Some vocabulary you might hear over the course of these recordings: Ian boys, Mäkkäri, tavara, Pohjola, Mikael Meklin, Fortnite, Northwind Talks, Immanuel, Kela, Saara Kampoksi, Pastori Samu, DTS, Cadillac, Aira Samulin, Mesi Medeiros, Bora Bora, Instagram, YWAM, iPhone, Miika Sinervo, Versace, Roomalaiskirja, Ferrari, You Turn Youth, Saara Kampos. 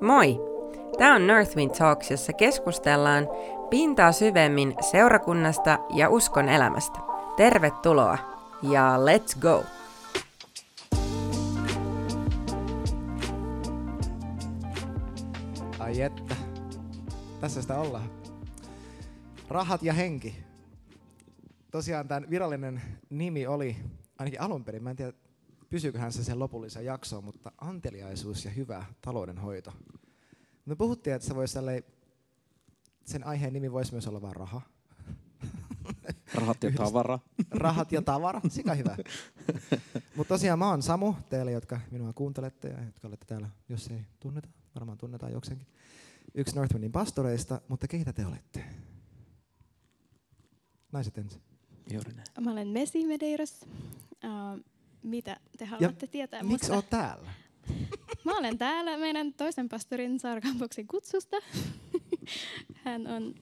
Moi! Tämä on Northwind Talks, jossa keskustellaan pintaa syvemmin seurakunnasta ja uskon elämästä. Tervetuloa ja let's go! Ai että, tässä sitä ollaan. Rahat ja henki. Tosiaan tämän virallinen nimi oli, ainakin alun perin, mä en tiedä pysyyköhän se sen lopulliseen jaksoon, mutta anteliaisuus ja hyvä taloudenhoito. Me puhuttiin, että se voisi sen aiheen nimi voisi myös olla vaan raha. Rahat ja tavara. Rahat ja tavara, sika hyvä. Mutta tosiaan mä oon Samu, teille jotka minua kuuntelette ja jotka olette täällä, jos ei tunneta, varmaan tunnetaan jokseenkin. Yksi Northwindin pastoreista, mutta keitä te olette? Naiset ensin. Juuri näin. Mä olen Mesi Medeiros. Mitä te haluatte tietää? Miksi olet täällä? Mä olen täällä meidän toisen pastorin Saara Kampoksin kutsusta. Hän on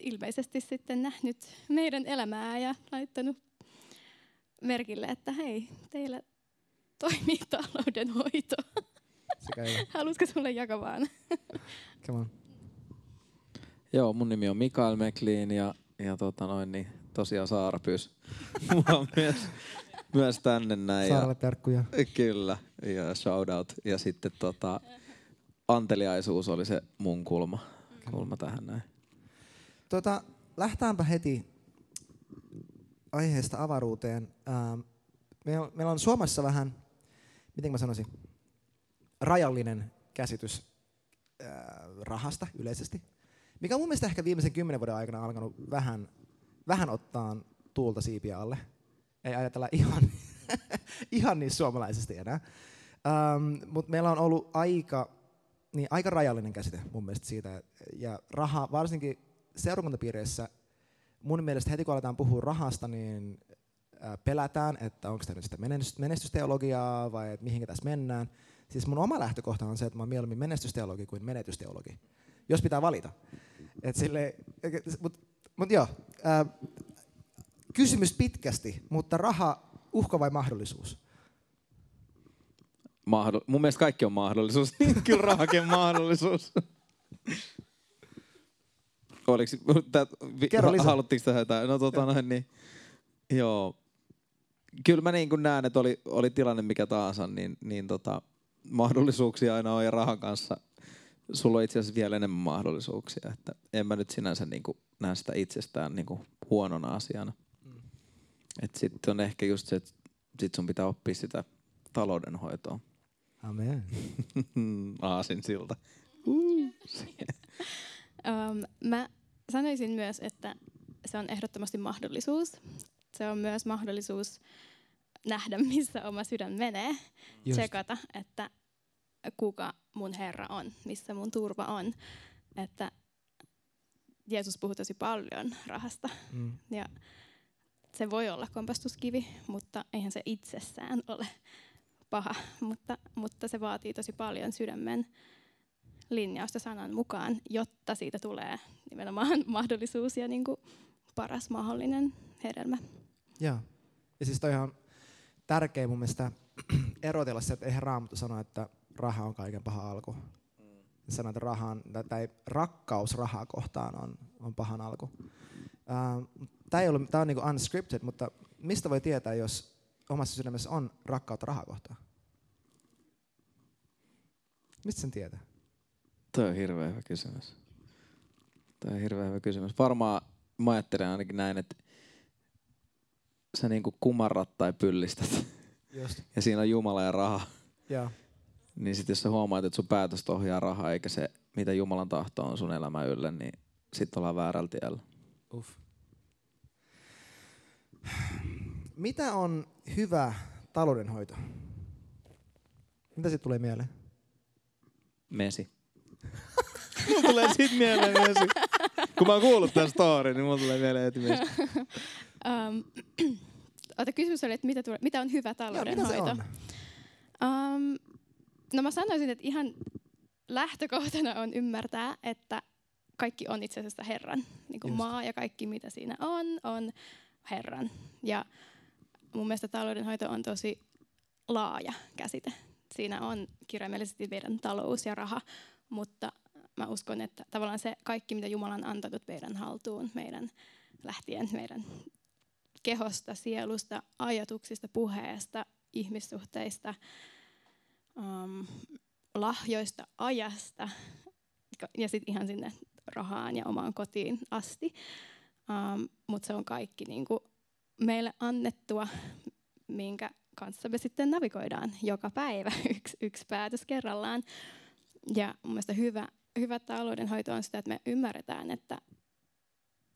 ilmeisesti sitten nähnyt meidän elämää ja laittanut merkille, että hei, teillä toimii taloudenhoito. Haluatko sulle jakamaan? Come on. Joo, mun nimi on Mikael Meklin ja niin tosiaan Saara pyysi mua myös tänne näin. Saaralle terkkuja. Kyllä, ja shoutout. Ja sitten anteliaisuus oli se mun kulma tähän näin. Lähtäänpä heti aiheesta avaruuteen. Meillä on Suomessa vähän, miten mä sanoisin, rajallinen käsitys rahasta yleisesti. Mikä on mun mielestä ehkä viimeisen 10 vuoden aikana alkanut vähän ottaa tuulta siipiä alle. Ei ajatella ihan niin suomalaisesti enää. Mutta meillä on ollut aika rajallinen käsite mun mielestä siitä. Ja raha, varsinkin seurakuntapiireissä, mun mielestä heti kun aletaan puhua rahasta, niin pelätään, että onko tämä sitä menestysteologiaa vai että mihinkä tässä mennään. Siis mun oma lähtökohta on se, että mä oon mieluummin menestysteologi kuin menetysteologi. Jos pitää valita. Mutta joo. Kysymys pitkästi, mutta raha, uhka vai mahdollisuus? Mun mielestä kaikki on mahdollisuus. Kyllä rahakin on mahdollisuus. Haluttiinko tähän jotain? No niin. Joo. Kyllä mä niin kuin näen, että oli tilanne mikä tahansa, niin mahdollisuuksia aina on ja rahan kanssa sulla on itse asiassa vielä enemmän mahdollisuuksia. Että en mä nyt sinänsä niin kuin näe sitä itsestään niin kuin huonona asiana. Sitten on ehkä just se, että sit sun pitää oppia sitä taloudenhoitoa. Amen. Aasinsilta. Mä sanoisin myös, että se on ehdottomasti mahdollisuus. Se on myös mahdollisuus nähdä, missä oma sydän menee. Tsekata, että kuka mun Herra on, missä mun turva on. Että Jeesus puhui tosi paljon rahasta. Ja se voi olla kompastuskivi, mutta eihän se itsessään ole paha, mutta se vaatii tosi paljon sydämen linjausta sanan mukaan, jotta siitä tulee nimenomaan mahdollisuus ja niin kuin paras mahdollinen hedelmä. Joo. Ja siis toihan on tärkeä mun mielestä erotella se, että eihän Raamattu sano, että raha on kaiken paha alku. Sanoit, että rakkaus rahaa kohtaan on pahan alku. Tämä on niinku unscripted, mutta mistä voi tietää, jos omassa sydämessä on rakkautta rahaa kohtaan? Mistä sen tietää? Tämä on hirveän hyvä kysymys. Varmaan mä ajattelen ainakin näin, että sä niinku kumarrat tai pyllistät. Just. Ja siinä on Jumala ja raha. Yeah. Niin sit jos sä huomaat, että sun päätöstä ohjaa rahaa, eikä se mitä Jumalan tahto on sun elämän yllä, niin sit ollaan väärällä tiellä. Uff. Mitä on hyvä taloudenhoito? Mitä siitä tulee mieleen? Mesi. Mulla tulee siitä mieleen Mesi. Kun mä oon kuullut tämän storin, niin mulla tulee mieleen heti Mesi. Kysymys oli, että mitä on hyvä taloudenhoito? Joo, mitä se on? No mä sanoisin, että ihan lähtökohtana on ymmärtää, että kaikki on itse asiassa Herran. Niin kuin maa ja kaikki mitä siinä on Herran. Ja mun mielestä taloudenhoito on tosi laaja käsite. siinä on kirjaimellisesti meidän talous ja raha, mutta mä uskon, että tavallaan se kaikki, mitä Jumala on antanut meidän haltuun, meidän lähtien meidän kehosta, sielusta, ajatuksista, puheesta, ihmissuhteista, lahjoista, ajasta ja sitten ihan sinne rahaan ja omaan kotiin asti. Mutta se on kaikki niinku meille annettua, minkä kanssa me sitten navigoidaan joka päivä yksi päätös kerrallaan. Ja mun mielestä hyvä taloudenhoito on sitä, että me ymmärretään, että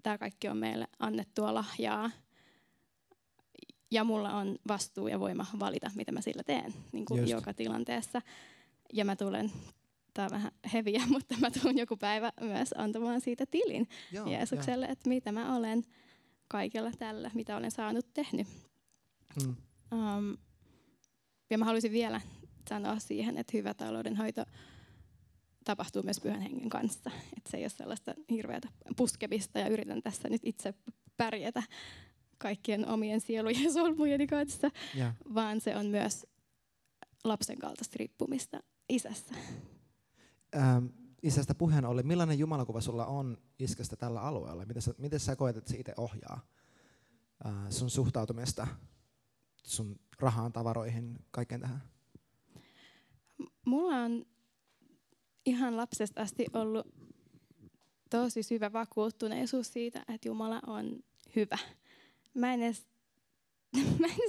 tämä kaikki on meille annettua lahjaa. Ja mulla on vastuu ja voima valita, mitä mä sillä teen niin kuin joka tilanteessa. Ja mä tulen, tää on vähän heviä, mutta mä tulen joku päivä myös antamaan siitä tilin Jeesukselle, että mitä mä olen kaikella tällä, mitä olen saanut tehnyt. Ja mä haluaisin vielä sanoa siihen, että hyvä taloudenhoito tapahtuu myös Pyhän Hengen kanssa. Että se ei ole sellaista hirveätä puskemista ja yritän tässä nyt itse pärjätä kaikkien omien sielujen solmujeni kanssa, vaan se on myös lapsen kaltaista riippumista isässä. Isästä puheen ollen, millainen jumalakuva sulla on iskästä tällä alueella? Miten sä koet, että se itse ohjaa sun suhtautumista, sun rahaan, tavaroihin, kaikkeen tähän? Mulla on ihan lapsesta asti ollut tosi syvä vakuuttuneisuus siitä, että Jumala on hyvä. Mä en edes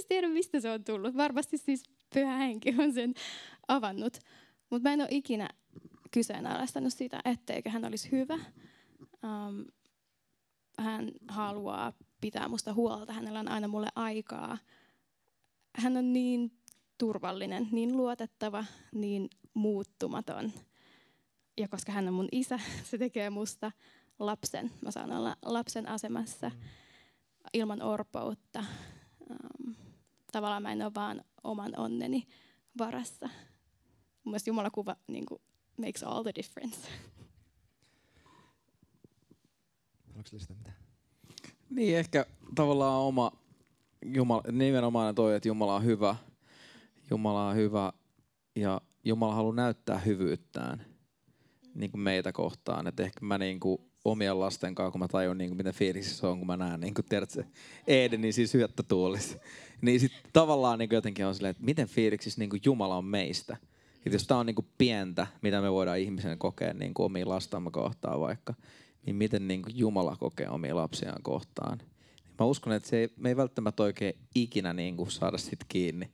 tiedä, mistä se on tullut. Varmasti siis Pyhä Henki on sen avannut. Mutta mä en ole ikinä kyseenalaistanut sitä, etteikö hän olisi hyvä. Hän haluaa pitää musta huolta. Hänellä on aina mulle aikaa. Hän on niin turvallinen, niin luotettava, niin muuttumaton. Ja koska hän on mun isä, se tekee musta lapsen. Mä saan olla lapsen asemassa. Ilman orpoutta. Tavallaan mä en ole vaan oman onneni varassa. Mun mielestä jumalakuva niin kuin makes all the difference. Haluatko lisätä mitään? Niin, ehkä tavallaan oma Jumala, nimenomaan toi, että Jumala on hyvä. Jumala on hyvä ja Jumala haluaa näyttää hyvyyttään niin kuin meitä kohtaan. Et ehkä mä niin kuin omien lasten kanssa, kun mä tajun, niin kuin, miten fiiliksissä se on, kun mä näen, niin kuin tiedät se Eeden, niin siis hyöttä tuulisi. Niin sit tavallaan niin kuin jotenkin on silleen, että miten fiiliksissä niin kuin Jumala on meistä. Et jos tää on niin kuin pientä, mitä me voidaan ihmisen kokea niin kuin omia lastamme kohtaan vaikka, niin miten niin kuin Jumala kokee omia lapsiaan kohtaan. Mä uskon, että me ei välttämättä oikein ikinä niin kuin saada sit kiinni,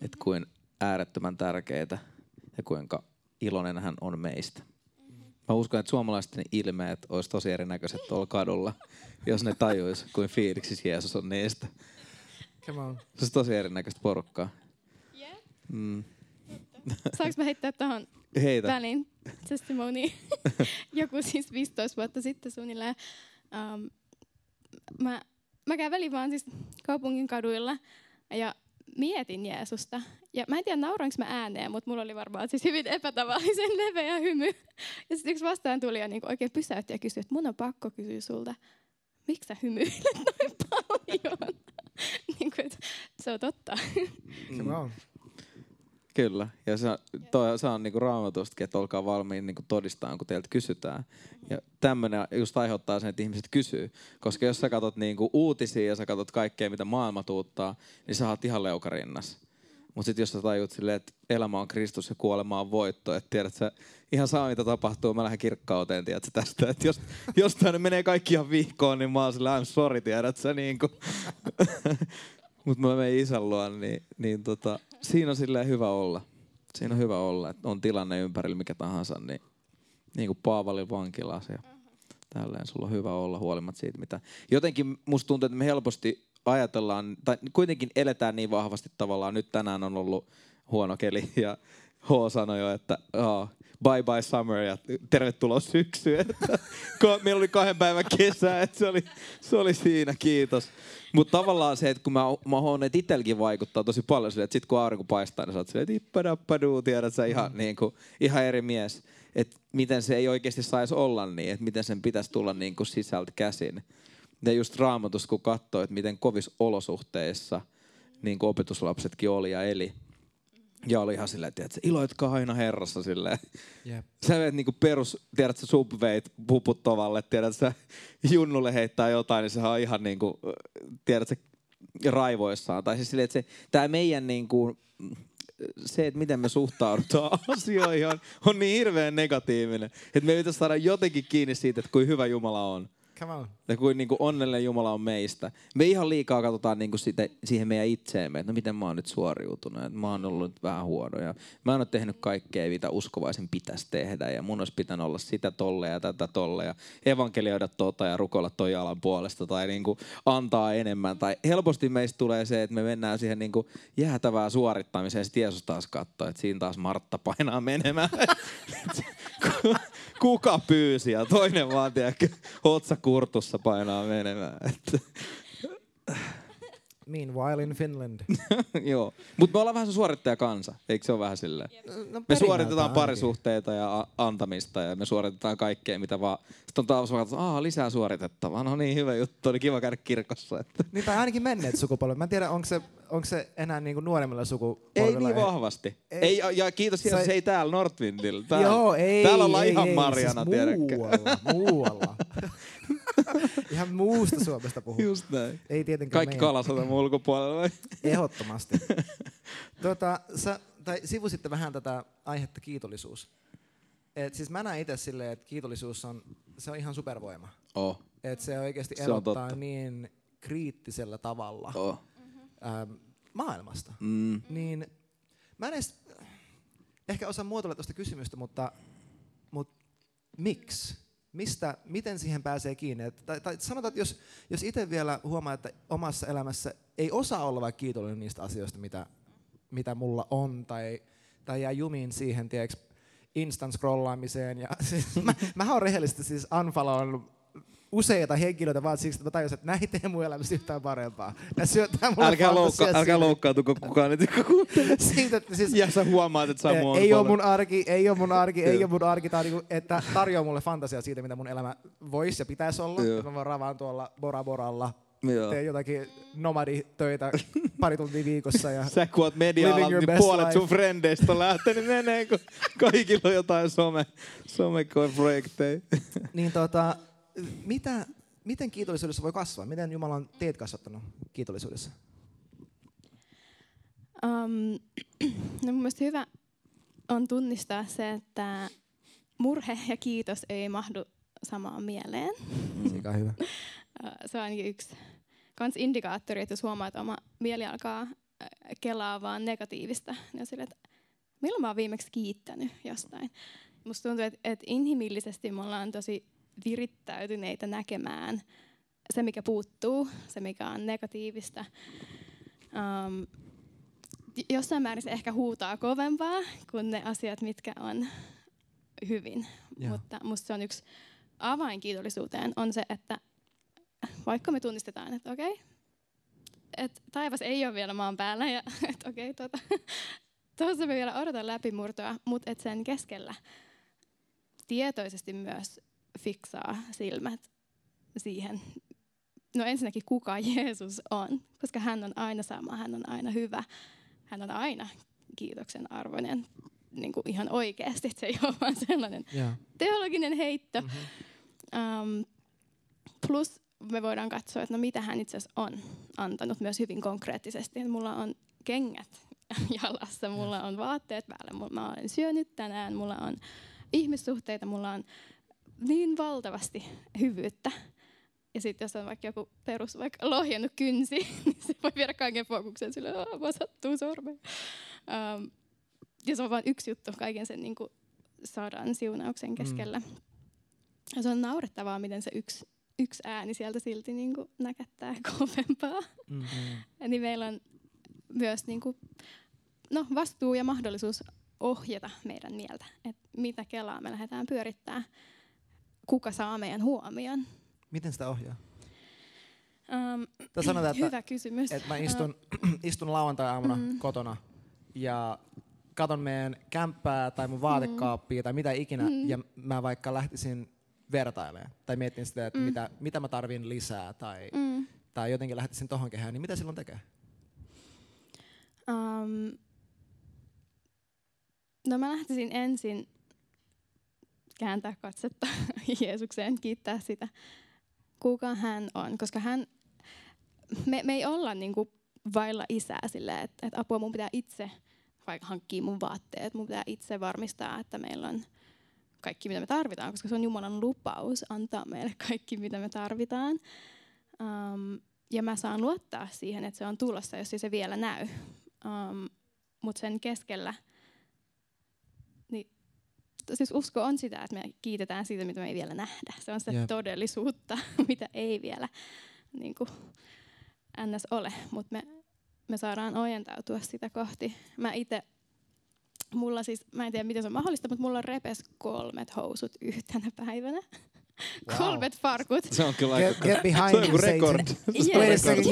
että kuin äärettömän tärkeetä ja kuinka iloinen hän on meistä. Mä uskon, että suomalaisten ilmeet olisi tosi erinäköiset tuolla kadulla, jos ne tajuisi, kuin fiiliksissä Jeesus on niistä. Come on. Se on tosi erinäköistä porukkaa. Yeah. Mm. Saanko mä heittää tuohon välin testimoniin? Joku siis 15 vuotta sitten suunnilleen. Mä kävelin vaan siis kaupungin kaduilla ja mietin Jeesusta. Ja mä en tiedä, nauranko mä ääneen, mutta mulla oli varmaan siis hyvin epätavallisen leveä hymy. Ja sitten yksi vastaan tuli ja niin kuin oikein pysäytti ja kysyi, että mun on pakko kysyä sulta, miksi sä hymyilet noin paljon? Niin kuin, se on totta. Kyllä. Ja se on niin kuin Raamatustakin, että olkaa valmiin niin kuin todistaan, kun teiltä kysytään. Ja tämmöinen just aiheuttaa sen, että ihmiset kysyy. Koska jos sä katsot niin kuin uutisia ja sä katsot kaikkea, mitä maailma tuuttaa, niin sä oot ihan leukarinnas. Mutta sitten jos sä tajut silleen, että elämä on Kristus ja kuolema on voitto, että tiedät sä, ihan saa mitä tapahtuu, mä lähden kirkkauteen, tiedät sä tästä. Että jos tänne menee kaikki ihan vihkoon, niin mä oon silleen, I'm sorry, tiedät sä niin kuin. Mutta mä menen isän luon, niin siinä on silleen hyvä olla. Siinä on hyvä olla, että on tilanne ympärillä mikä tahansa, niin kuin Paavalin vankilassa ja tälleen. Sulla on hyvä olla huolimatta siitä, mitä. Jotenkin musta tuntuu, että me helposti ajatellaan, tai kuitenkin eletään niin vahvasti tavallaan, nyt tänään on ollut huono keli ja H sanoi jo, että bye bye summer ja tervetuloa syksyyn. Meillä oli 2 päivän kesä, että se oli siinä, kiitos. Mutta tavallaan se, että kun mä huomaan, että itselläkin vaikuttaa tosi paljon silleen, että sit kun aurinko paistaa, niin sä oot silleen, että ippadappaduu, tiedät sä ihan, niin kuin, ihan eri mies. Että miten se ei oikeasti saisi olla niin, että miten sen pitäisi tulla niin kuin sisältä käsin. Ja just Raamatussa, kun katsoo, että miten kovissa olosuhteissa niin kuin opetuslapsetkin oli ja eli, Ja oli ihan silleen, tiedätkö, iloitkaa aina Herrassa silleen. Yep. Sä veet niinku perus, tiedätkö, subveit puputtavalle, tiedätkö, junnulle heittää jotain, niin sehän on ihan niinku, tiedätkö, raivoissaan. Tai siis silleen, että se, tää meidän niinku, se, että miten me suhtaudutaan asioihin on niin hirveän negatiivinen. Että me pitäisi saada jotenkin kiinni siitä, että kuinka hyvä Jumala on. Come on. Ja kuinka niinku onnellinen Jumala on meistä. Me ihan liikaa katsotaan niinku sitä, siihen meidän itseemme, että no miten mä oon nyt suoriutunut, että mä oon ollut vähän huono. Ja mä oon tehnyt kaikkea, mitä uskovaisen pitäisi tehdä. Ja mun olisi pitänyt olla sitä tolle ja tätä tolle. Ja evankelioida tota ja rukoilla toi jalan puolesta. Tai niinku antaa enemmän. Tai helposti meistä tulee se, että me mennään siihen niinku jäätävään suorittamiseen. Ja sit Jeesus taas katsoo, että siinä taas Martta painaa menemään. Kuka pyysi ja toinen vaan tiedäkö, otsakurtussa painaa menemään. Meanwhile in Finland. Joo, mutta me ollaan vähän se suorittajakansa, eikö se ole vähän silleen? No, me suoritetaan parisuhteita ja antamista ja me suoritetaan kaikkea mitä vaan. Sitten on taas vaan katsotaan, lisää suoritettavaa, no niin hyvä juttu, oli kiva käydä kirkossa. Niin tai ainakin menneet sukupolvet, mä en tiedä onko se enää niinku nuoremmilla sukupolvilla. Ei niin vahvasti. Ei ja kiitos Jeesus, se ei täällä Northwindillä. Täällä ollaan ihan Marjana siis tiedäkö. Muualla. Ihan muusta Suomesta puhuu. Just näin. Ei tietenkään kaikki kalasataman ulkopuolella. Ehdottomasti. Sivusitte vähän tätä aihetta kiitollisuus. Et siis mä näen itse silleen, että kiitollisuus se on ihan supervoima. Oh. Et se oikeasti erottaa niin kriittisellä tavalla maailmasta. Mm. Niin, mä en edes ehkä osaa muotoilla tuosta kysymystä, mutta miksi? Miten siihen pääsee kiinni? Tai sanotaan, että jos itse vielä huomaa, että omassa elämässä ei osaa olla vaikka kiitollinen niistä asioista, mitä mulla on, tai jää jumiin siihen, tiedätkö, instant-scrollaamiseen. Ja, siis, mä oon rehellisesti siis unfollown useita henkilöitä vaan siksi, että mä tajusin, että näitä ei mun elämässä yhtään parempaa. Älkää loukkaantuko kukaan, että kuuntelee. Siis, ja sä huomaat, että saa mua ei oo mun arki, että tarjoaa mulle fantasiaa siitä, mitä mun elämä voisi ja pitäisi olla. Mä voin ravaan tuolla Bora Boralla. Tee jotakin nomaditöitä pari tuntia viikossa. Ja sä kun oot media-alan, niin puolet sun frendeistä on lähtenyt menee, kun kaikilla on jotain someprojekteja. Niin miten kiitollisuudessa voi kasvaa? Miten Jumala on teet kasvattanut kiitollisuudessa? No mun mielestä hyvä on tunnistaa se, että murhe ja kiitos ei mahdu samaan mieleen. Sika hyvä. Se on ainakin yksi kans indikaattori, että jos huomaa, että oma mieli alkaa kelaa vaan negatiivista, niin on sille, että milloin mä oon viimeksi kiittänyt jostain. Musta tuntuu, että inhimillisesti me ollaan tosi virittäytyneitä näkemään se, mikä puuttuu, se, mikä on negatiivista. Jossain määrin se ehkä huutaa kovempaa kuin ne asiat, mitkä on hyvin. Yeah. Mutta musta se on yksi avain kiitollisuuteen, on se, että vaikka me tunnistetaan, että okei, että taivas ei ole vielä maan päällä ja että okei, tuossa me vielä odotan läpimurtoa, mutta että sen keskellä tietoisesti myös fiksaa silmät siihen, no ensinnäkin kuka Jeesus on, koska hän on aina sama, hän on aina hyvä, hän on aina kiitoksen arvoinen, niin kuin ihan oikeasti, että se ei ole vaan sellainen teologinen heitto. Plus me voidaan katsoa, että no mitä hän itse asiassa on antanut myös hyvin konkreettisesti, että mulla on kengät jalassa, mulla on vaatteet päällä, mä olen syönyt tänään, mulla on ihmissuhteita, mulla on niin valtavasti hyvyyttä. Ja sitten jos on vaikka joku perus vaikka lohjennut kynsi, niin se voi viedä kaiken fokukseen silleen, vaan sattuu sormeen. Ja se on vain yksi juttu kaiken sen niin kuin sadan siunauksen keskellä. Ja se on naurettavaa, miten se yksi ääni sieltä silti niin kuin näkättää kovempaa. Niin meillä on myös niin kuin, vastuu ja mahdollisuus ohjata meidän mieltä, että mitä kelaa me lähdetään pyörittämään. Kuka saa meidän huomion? Miten sitä ohjaa? Sanotaan, hyvä kysymys. Että mä istun lauantai-aamuna kotona ja katon meidän kämppää tai mun vaatekaappia tai mitä ikinä. Ja mä vaikka lähtisin vertailemaan tai mietin sitä, että mitä mä tarvin lisää tai jotenkin lähtisin tohon kehään. Niin mitä silloin tekee? No mä lähtisin ensin kääntää katsetta Jeesukseen, kiittää sitä, kuka hän on. Koska me ei olla niinku vailla isää silleen, että apua mun pitää itse vaikka hankkia mun vaatteet. Mun pitää itse varmistaa, että meillä on kaikki, mitä me tarvitaan, koska se on Jumalan lupaus antaa meille kaikki, mitä me tarvitaan. Ja mä saan luottaa siihen, että se on tulossa, jos ei se vielä näy. Mutta sen keskellä, niin siis usko on sitä, että me kiitetään siitä, mitä me ei vielä nähdä. Se on sitä todellisuutta, mitä ei vielä niin kuin ns. Ole, mutta me saadaan ojentautua sitä kohti. Mä en tiedä, miten se on mahdollista, mutta mulla repes 3 housut yhtenä päivänä. Wow. 3 farkut. Se on kyllä get behind me, record.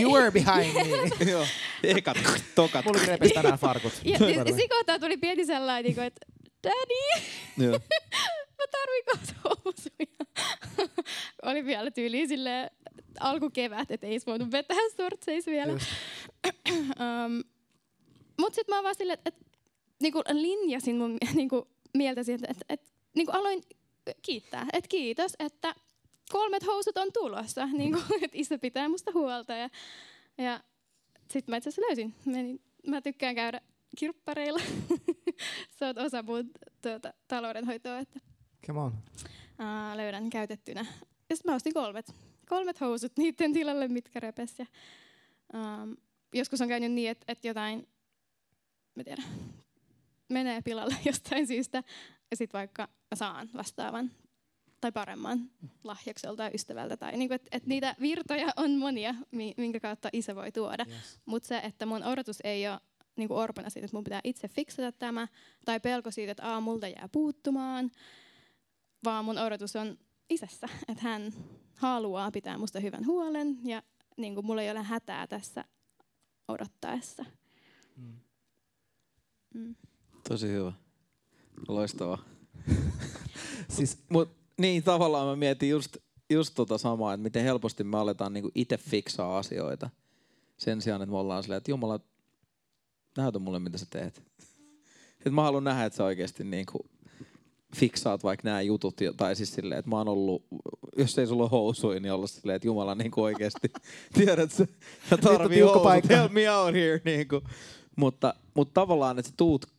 You were behind me. Joo. Ekat tokat. Mulla repes tänään farkut. Sikotaan tuli pieni sellainen, että daddy, mä tarvin kotousuja. Oli vielä tyyliin silleen alkukevät, et ei voinut vetää sortseis vielä. Mut sit mä oon vaan silleen, että niinku linjasin mun niinku mieltä siitä, että niinku aloin kiittää, että kiitos, että 3 housut on tulossa, niinku, että isä pitää musta huolta. Ja sit mä itse asiassa löysin. Mä tykkään käydä kirppareilla. Sä oot osa mun taloudenhoitoa. Että come on. Löydän käytettynä. Ja sit mä ostin 3 housut niiden tilalle, mitkä repes. Ja, joskus on käynyt niin, että jotain, mä tiedän, menee pilalle jostain syystä, ja sitten vaikka saan vastaavan tai paremman lahjakselta tai ystävältä. Tai niinku, et niitä virtoja on monia, minkä kautta isä voi tuoda. Yes. Mutta se, että mun odotus ei ole niinku orpana siitä, että mun pitää itse fiksata tämä, tai pelko siitä, että multa jää puuttumaan, vaan mun odotus on isässä, että hän haluaa pitää musta hyvän huolen, ja niinku, mulla ei ole hätää tässä odottaessa. Tosi hyvä. Loistavaa. Siis, niin tavallaan mä mietin just tota samaa, että miten helposti me aletaan niinku itse fiksaa asioita. Sen sijaan, että me ollaan silleen, että Jumala, näytä mulle, mitä sä teet. Et mä haluan nähdä, että sä oikeesti niinku fiksaat vaikka nämä jutut. Tai siis silleen, että mä oon ollut, jos ei sulla ole housuja, niin olla silleen, että Jumala niinku oikeesti, tiedät sä, tarvii housut, help me out here. Niinku. Mutta tavallaan, että sä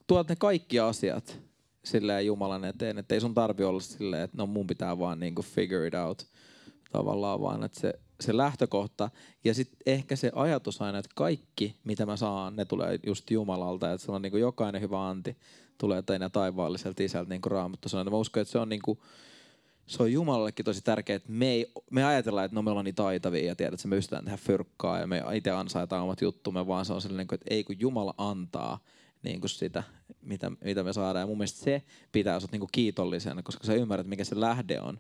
tuot ne kaikki asiat silleen Jumalan eteen, että ei sun tarvi olla silleen, että no mun pitää vaan niinku figure it out tavallaan, vaan että se lähtökohta ja sitten ehkä se ajatus aina, että kaikki mitä mä saan, ne tulee just Jumalalta, että se on niinku jokainen hyvä anti tulee teidän taivaalliselta isältä niinku Raamattu sanoo. Mä uskon, että se on niinku, se on Jumalallekin tosi tärkeää, että me ajatellaan, että no me ollaan niin taitavia ja tiedät, että me pystytään tehdä fyrkkaa ja me itse ansaitaan omat juttumme, vaan se on sellainen, että ei kun Jumala antaa niin kuin sitä, mitä me saadaan. Ja mun mielestä se pitää sut niin kuin kiitollisena, koska sä ymmärrät, mikä se lähde on.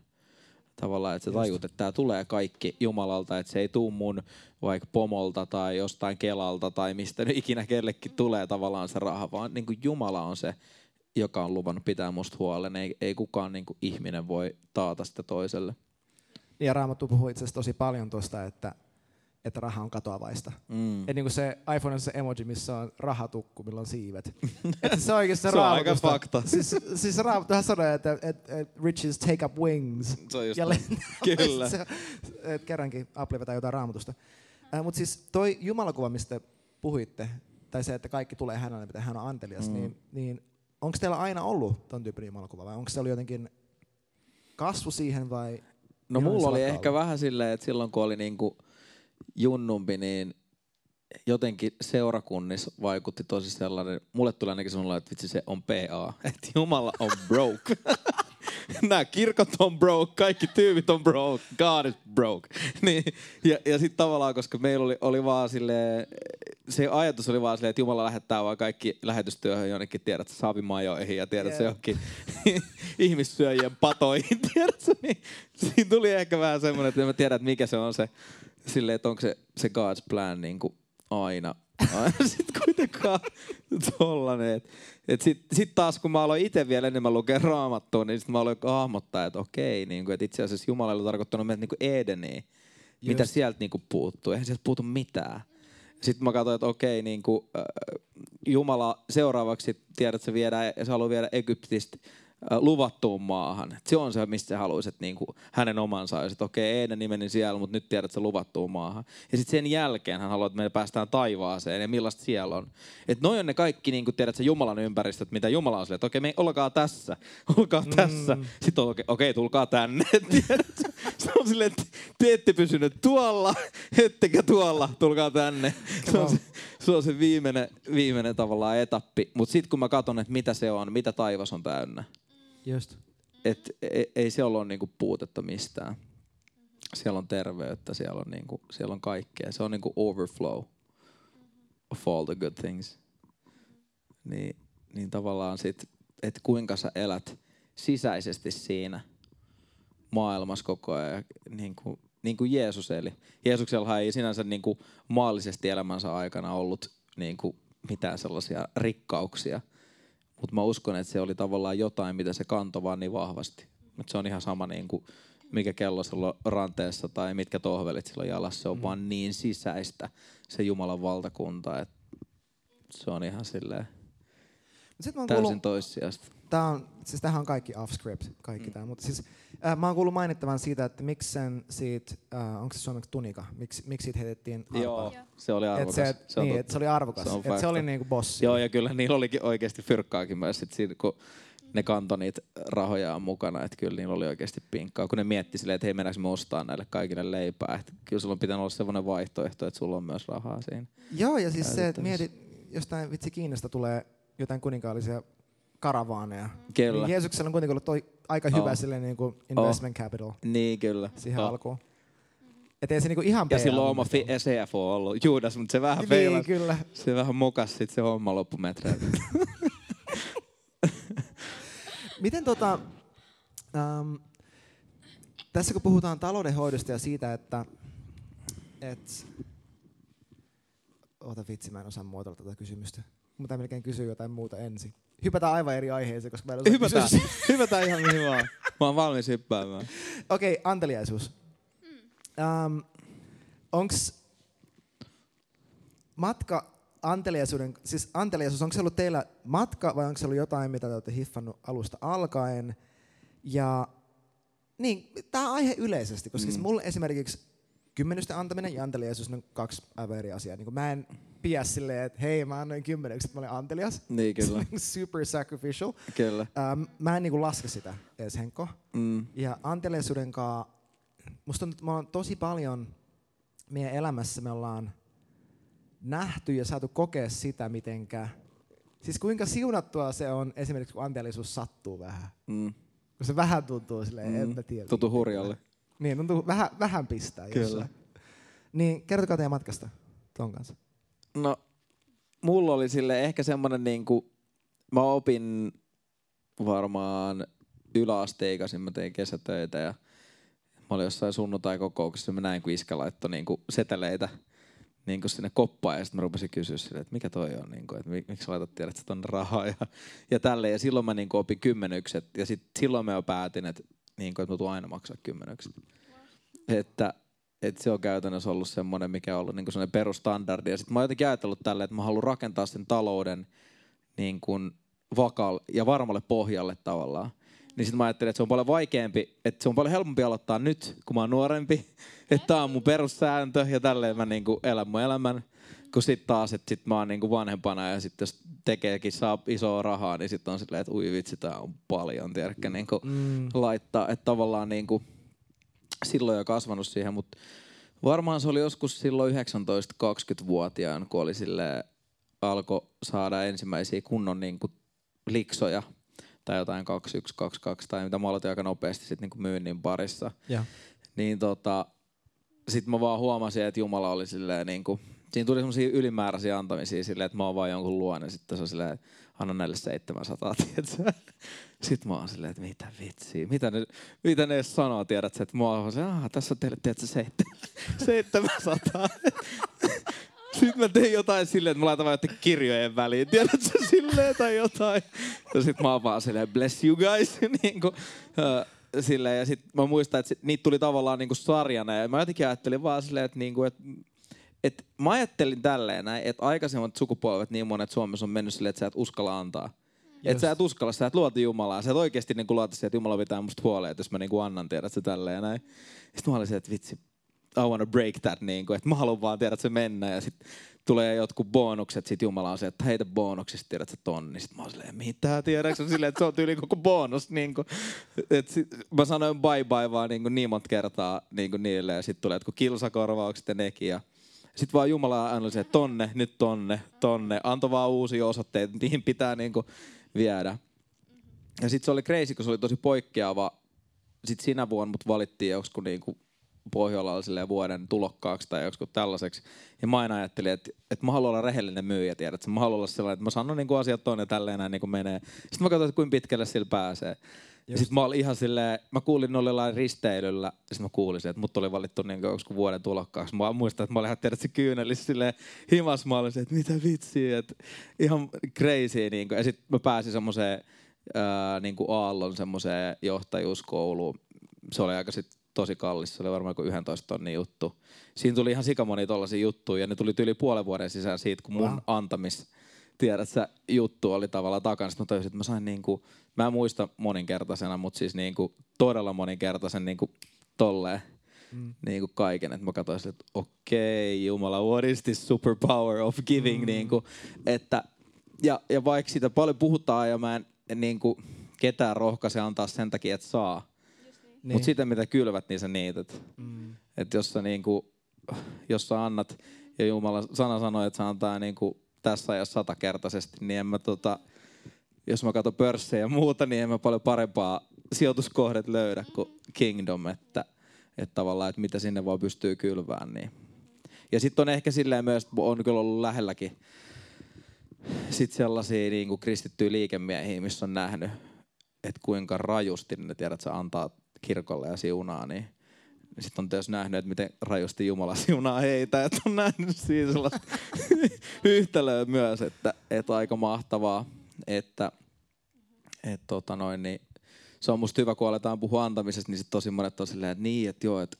Tavallaan, että sä tajut, että tää tulee kaikki Jumalalta, että se ei tuu mun vaikka pomolta tai jostain Kelalta tai mistä nyt ikinä kellekin tulee tavallaan se raha, vaan niin kuin Jumala on se, joka on luvannut pitää musta huolen. Ei kukaan niin kuin ihminen voi taata sitä toiselle. Ja Raamattu puhuu itse asiassa tosi paljon tuosta, että raha on katoavaista. Et niin kuin se iPhone on se emoji, missä on rahatukku, millä on siivet. Se on oikeasti se Raamattu. Se on aika fakta. Siis Raamattuhan sanoo, että riches take up wings. Se on just kyllä. Kerrankin Apple vetää jotain Raamatusta. Mutta siis toi Jumalakuva, mistä puhuitte, tai se, että kaikki tulee hänelle, mitä hän on antelias, niin onko teillä aina ollut ton tyyppinen Jumalakuva, vai onko se ollut jotenkin kasvu siihen, vai? No mulla oli ehkä vähän silleen, että silloin kun oli niinku junnumpi, niin jotenkin seurakunnissa vaikutti tosi sellainen, mulle tuli ainakin sellainen, että vitsi se on PA, että Jumala on broke. Nämä kirkot on broke, kaikki tyypit on broke, God is broke. Niin, ja sitten tavallaan, koska meillä oli vaan silleen, se ajatus oli vaan silleen, että Jumala lähettää vaan kaikki lähetystyöhön jonnekin, tiedät sä, Saavimajoihin ja tiedät sä johonkin ihmissyöjien patoihin, tiedät sä, niin siinä tuli ehkä vähän semmoinen, että en mä tiedä, että mikä se on se, silleen, että onko se God's plan niin kuin aina sitten kuitenkaan tollanen. Et sit taas kun mä aloin itse vielä enemmän lukea Raamattua, niin sit mä aloin hahmottaa, että okei, niin että itse asiassa Jumala ei ole tarkoittanut meitä niin kuin Edeniin. Mitä sieltä niin kuin puuttuu? Eihän sieltä puutu mitään. Sitten mä katsoin, että okei, niin kuin, Jumala seuraavaksi, tiedät, se viedään, se haluaa viedä Egyptistä luvattuun maahan. Et se on se, mistä sä haluisit niin hänen omansa. Ja sit, okei, ei ne nimeni siellä, mutta nyt tiedät, se luvattuun maahan. Ja sitten sen jälkeen hän haluaa, että me päästään taivaaseen ja millaista siellä on. Et noi on ne kaikki, niin tiedät, se Jumalan ympäristöt, mitä Jumala on sille, että okei, me olkaa tässä, olkaa tässä. Sitten on okei, tulkaa tänne, tiedät. Se on silleen, että te ette pysynyt tuolla, ettekä tuolla, tulkaa tänne. Se on se viimeinen tavallaan etappi. Mutta sitten kun mä katson, että mitä se on, mitä taivas on täynnä. Just. Et ei siellä ole niinku puutetta mistään. Siellä on terveyttä, siellä on kaikkea. Se on niinku overflow of all the good things. Niin tavallaan sit, että kuinka sä elät sisäisesti siinä maailmassa koko ajan, niin kuin Jeesus eli. Jeesuksellahan ei sinänsä niin kuin maallisesti elämänsä aikana ollut niin kuin mitään sellaisia rikkauksia. Mutta mä uskon, että se oli tavallaan jotain, mitä se kantoi vaan niin vahvasti. Et se on ihan sama, niin kuin mikä kello sillä on ranteessa tai mitkä tohvelit sillä on jalassa. Se on vaan niin sisäistä se Jumalan valtakunta, että se on ihan silleen täysin toissijasta. Tämähän on kaikki off-script, kaikki tämä, mutta siis mä oon kuullut mainittavan siitä, että miksi sen siitä, onko se suomeksi tunika, miksi siitä heitettiin arpaa? Joo, se oli arvokas. Se oli arvokas, että se oli niinku bossi. Joo, ja kyllä niillä olikin oikeasti fyrkkaakin myös sit siinä, kun ne kantoi niitä rahojaan mukana, että kyllä niillä oli oikeasti pinkkaa, kun ne mietti silleen, että hei, mennäänkö me ostaa näille kaikille leipää, että kyllä sulla on pitänyt olla sellainen vaihtoehto, että sulla on myös rahaa siinä. Joo, ja siis se, että mietit, jostain vitsi Kiinasta tulee jotain kuninkaallisia karavaaneja. Kyllä. Niin Jeesuksella on kuitenkin ollut toi aika hyvä silleen niinku investment capital. Niin kyllä. Siihen alkuun. Et ei se niinku ihan peilaa. Ja silloin oma CFO on ollut Juudas, mutta se vähän peilaa. Niin kyllä. Se vähän mukas sit se homma loppumetreillä. Miten tässä kun puhutaan taloudenhoidosta ja siitä, että mä en osaa muotoilla tätä kysymystä. Mutta melkein kysyy jotain muuta ensin. Hypätään aivan eri aiheeseen, koska mä en osaa kysyä. Hypätään ihan mihin vaan. Mä oon valmis hyppäämään. Okei, anteliaisuus. Onks matka anteliaisuus, onko se ollut teillä matka vai onko se ollut jotain, mitä te olette hiffannut alusta alkaen? Ja niin, tää aihe yleisesti, koska siis mulle esimerkiksi kymmenysten antaminen ja anteliaisuus on kaksi aivan eri asiaa. Niin mä en pidä silleen, että hei, mä annoin 10, että mä olen antelias. Niin, kyllä. Super sacrificial. Kyllä. Mä en niin kuin laske sitä edes, Henkko. Ja anteliaisuuden kanssa, musta tuntuu, että me ollaan tosi paljon meidän elämässä, me ollaan nähty ja saatu kokea sitä, mitenkä, siis kuinka siunattua se on esimerkiksi, kun anteliaisuus sattuu vähän. Kun se vähän tuntuu silleen, en mä tiedä. Tuntuu hurjalle. Niin, tuntuu vähän pistää. Kyllä. Jossain. Niin, kertokaa teidän matkasta ton kanssa. No, mulla oli sille ehkä semmonen niinku, mä opin varmaan yläasteikäisin, mä tein kesätöitä ja mä olin jossain sunnuntai-kokouksessa, mä näin kun iskä laittoi niinku seteleitä niinku sinne koppaan ja sit mä rupesin kysyä sille, että mikä toi on niinku, että miksi laitat tiedät sä tonne rahaa ja tälleen ja silloin mä niinku opin 10 ja sit silloin mä jo päätin, että niinku, että mä tuun aina maksaa 10. Että se on käytännössä ollut semmoinen, mikä on ollut niin semmoinen perustandardi. Ja sitten mä oon jotenkin ajatellut tälleen, että mä haluan rakentaa sen talouden niin kuin vakaalle ja varmalle pohjalle tavallaan. Niin sitten mä ajattelin, että se on paljon vaikeampi, että se on paljon helpompi aloittaa nyt, kun mä oon nuorempi. Että tää on mun perussääntö ja tälleen mä niin kuin elän mun elämän. Kun sitten taas, että sit mä oon niin kuin vanhempana ja sitten jos tekeekin saa isoa rahaa, niin sitten on silleen, että ui vitsi, tää on paljon, tiedäkö, niin kuin laittaa. Että tavallaan niin kuin silloin jo kasvanut siihen, mutta varmaan se oli joskus silloin 19-20-vuotiaan, kun oli silleen, alkoi saada ensimmäisiä kunnon niin kuin liksoja tai jotain 2122 tai mitä mä aloitin aika nopeasti sit, niin kuin myynnin parissa. Ja. Niin sit mä vaan huomasin, että Jumala oli silleen niin kuin, siinä tuli semmosia ylimääräisiä antamisia silleen, että mä oon vaan jonkun luonne, sitten se on silleen, anna näille 700, tiedätkö? Sitten mä oon silleen, että mitä vitsiä, mitä ne edes sanoo, tiedätkö? Että mä oon silleen, aha, tässä on teille, tiedätkö, 700. Sitten mä tein jotain silleen, että mä laitan vaan jotain kirjojen väliin, tiedätkö, silleen tai jotain. Ja sit mä oon vaan silleen, bless you guys, niin kuin, silleen. Ja sit mä muistan, että niitä tuli tavallaan niin kuin sarjana, ja mä jotenkin ajattelin vaan silleen, että et mä ajattelin tälleen näin, että aikaisemmat sukupolvet niin monet Suomessa on mennyt silleen, että sä et uskalla antaa. Että sä et uskalla, sä et luota Jumalaa. Sä et oikeesti niinku luota siihen, että Jumala pitää musta huoleen, että jos mä niinku annan, tiedät sä tälleen näin. Sitten mä olin se, että vitsi, I wanna break that, niinku, että mä haluan vaan, tiedät sä mennä. Ja sit tulee jotkut bonukset, sit Jumala on se, että heitä bonuksista, tiedät sä tonni. Sit mä oon silleen, mitä tiedäks? On silleen, että se on tyyli koko bonus, niinku. Et sit mä sanoin bye bye vaan niinku niin monta kertaa niinku niille. Ja sit tulee jotkut kilsakorvaukset ja nekin. Ja sitten vaan Jumala aina se, tonne, nyt tonne, tonne. Antoi vaan uusia osoitteita, niihin pitää niinku viedä. Ja sitten se oli crazy, kun se oli tosi poikkeava. Sitten sinä vuonna mut valittiin joku niinku Pohjola vuoden tulokkaaksi tai joku tällaiseksi. Ja mä aina ajattelin, että mä haluan olla rehellinen myyjä, tiedätkö? Mä haluan olla sellainen, että mä sanon niinku asiat on ja tälleen näin niinku menee. Sitten mä katsoin, että kuinka pitkälle sillä pääsee. Sitten mä olin ihan silleen, mä kuulin nollain risteilyllä, ja sit mä kuulin sen, että mut oli valittu niinku vuoden tulokkaaksi. Mä muistan, että mä olin ihan tiedätkö kyynelissä silleen himas, mä olin se, että mitä vitsiä, että ihan crazy niinku. Ja sit mä pääsin semmoseen niinku aallon semmoseen johtajuuskouluun. Se oli aika sit tosi kallis, se oli varmaan joku 11 tonnin juttu. Siinä tuli ihan sikamonia tollasia juttuja, ja ne tuli yli puolen vuoden sisään siitä, kun mun antamis, tiedät sä, juttu oli tavallaan takana. Sitten mä tajusin, että mä sain niinku, mä en muista moninkertaisena, mutta siis niinku todella moninkertaisen niinku tolleen niinku kaiken. Että mä katsoin sille, että okei, Jumala, what is this superpower of giving? Niinku, että, ja vaikka siitä paljon puhutaan ja mä en niinku ketään rohkaise antaa sen takia, että saa. Niin. Mutta sitä, mitä kylvät, niin sä niität. Että jos sä niinku, jos sä annat, ja Jumala sana sanoi, että se antaa niinku tässä ajassa 100-kertaisesti, niin en mä jos mä katson pörssejä ja muuta, niin en mä paljon parempaa sijoituskohdet löydä kuin Kingdom, että tavallaan, että mitä sinne vaan pystyy kylvään. Niin. Ja sit on ehkä silleen myös, on kyllä ollut lähelläkin sit sellaisia niinku kristittyjä liikemiehiä, missä on nähnyt, että kuinka rajusti ne tiedät, sä antaa kirkolle ja siunaa, niin sitten on tietysti nähnyt, että miten rajusti Jumala siunaa heitä, että on nähnyt siinä sellaista yhtälöä myös, että aika mahtavaa, että niin se on musta hyvä, kun aletaan puhua antamisesta, niin sit tosi monet on silleen, että niin, että joo, että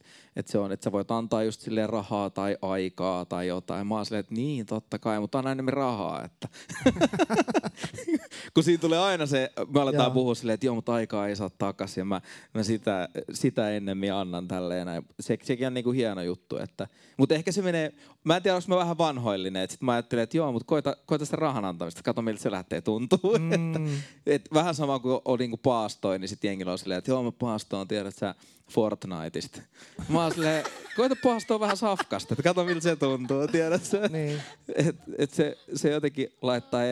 se on, että sä voit antaa just silleen rahaa tai aikaa tai jotain. Mä oon silleen, että niin, totta kai, mutta on enemmän rahaa, että kun siinä tulee aina se, me aletaan puhua silleen, että joo, mutta aikaa ei saa takaisin ja mä sitä ennemmin annan tälleen näin. Sekin on niinku hieno juttu, että, mutta ehkä se menee, mä en tiedä, onko mä vähän vanhoillinen, että sit mä ajattelen, että joo, mutta koita sitä rahan antamista, kato miltä se lähtee tuntuu, että vähän sama kuin on niinku paastoin, niin sitten jengillä on silleen, että joo, mä paastoon, tiedät sä, Fortniteista. Mä oon silleen, koita paastoa vähän safkasta, että kato miltä se tuntuu, tiedät sä. Niin. Et se jotenkin laittaa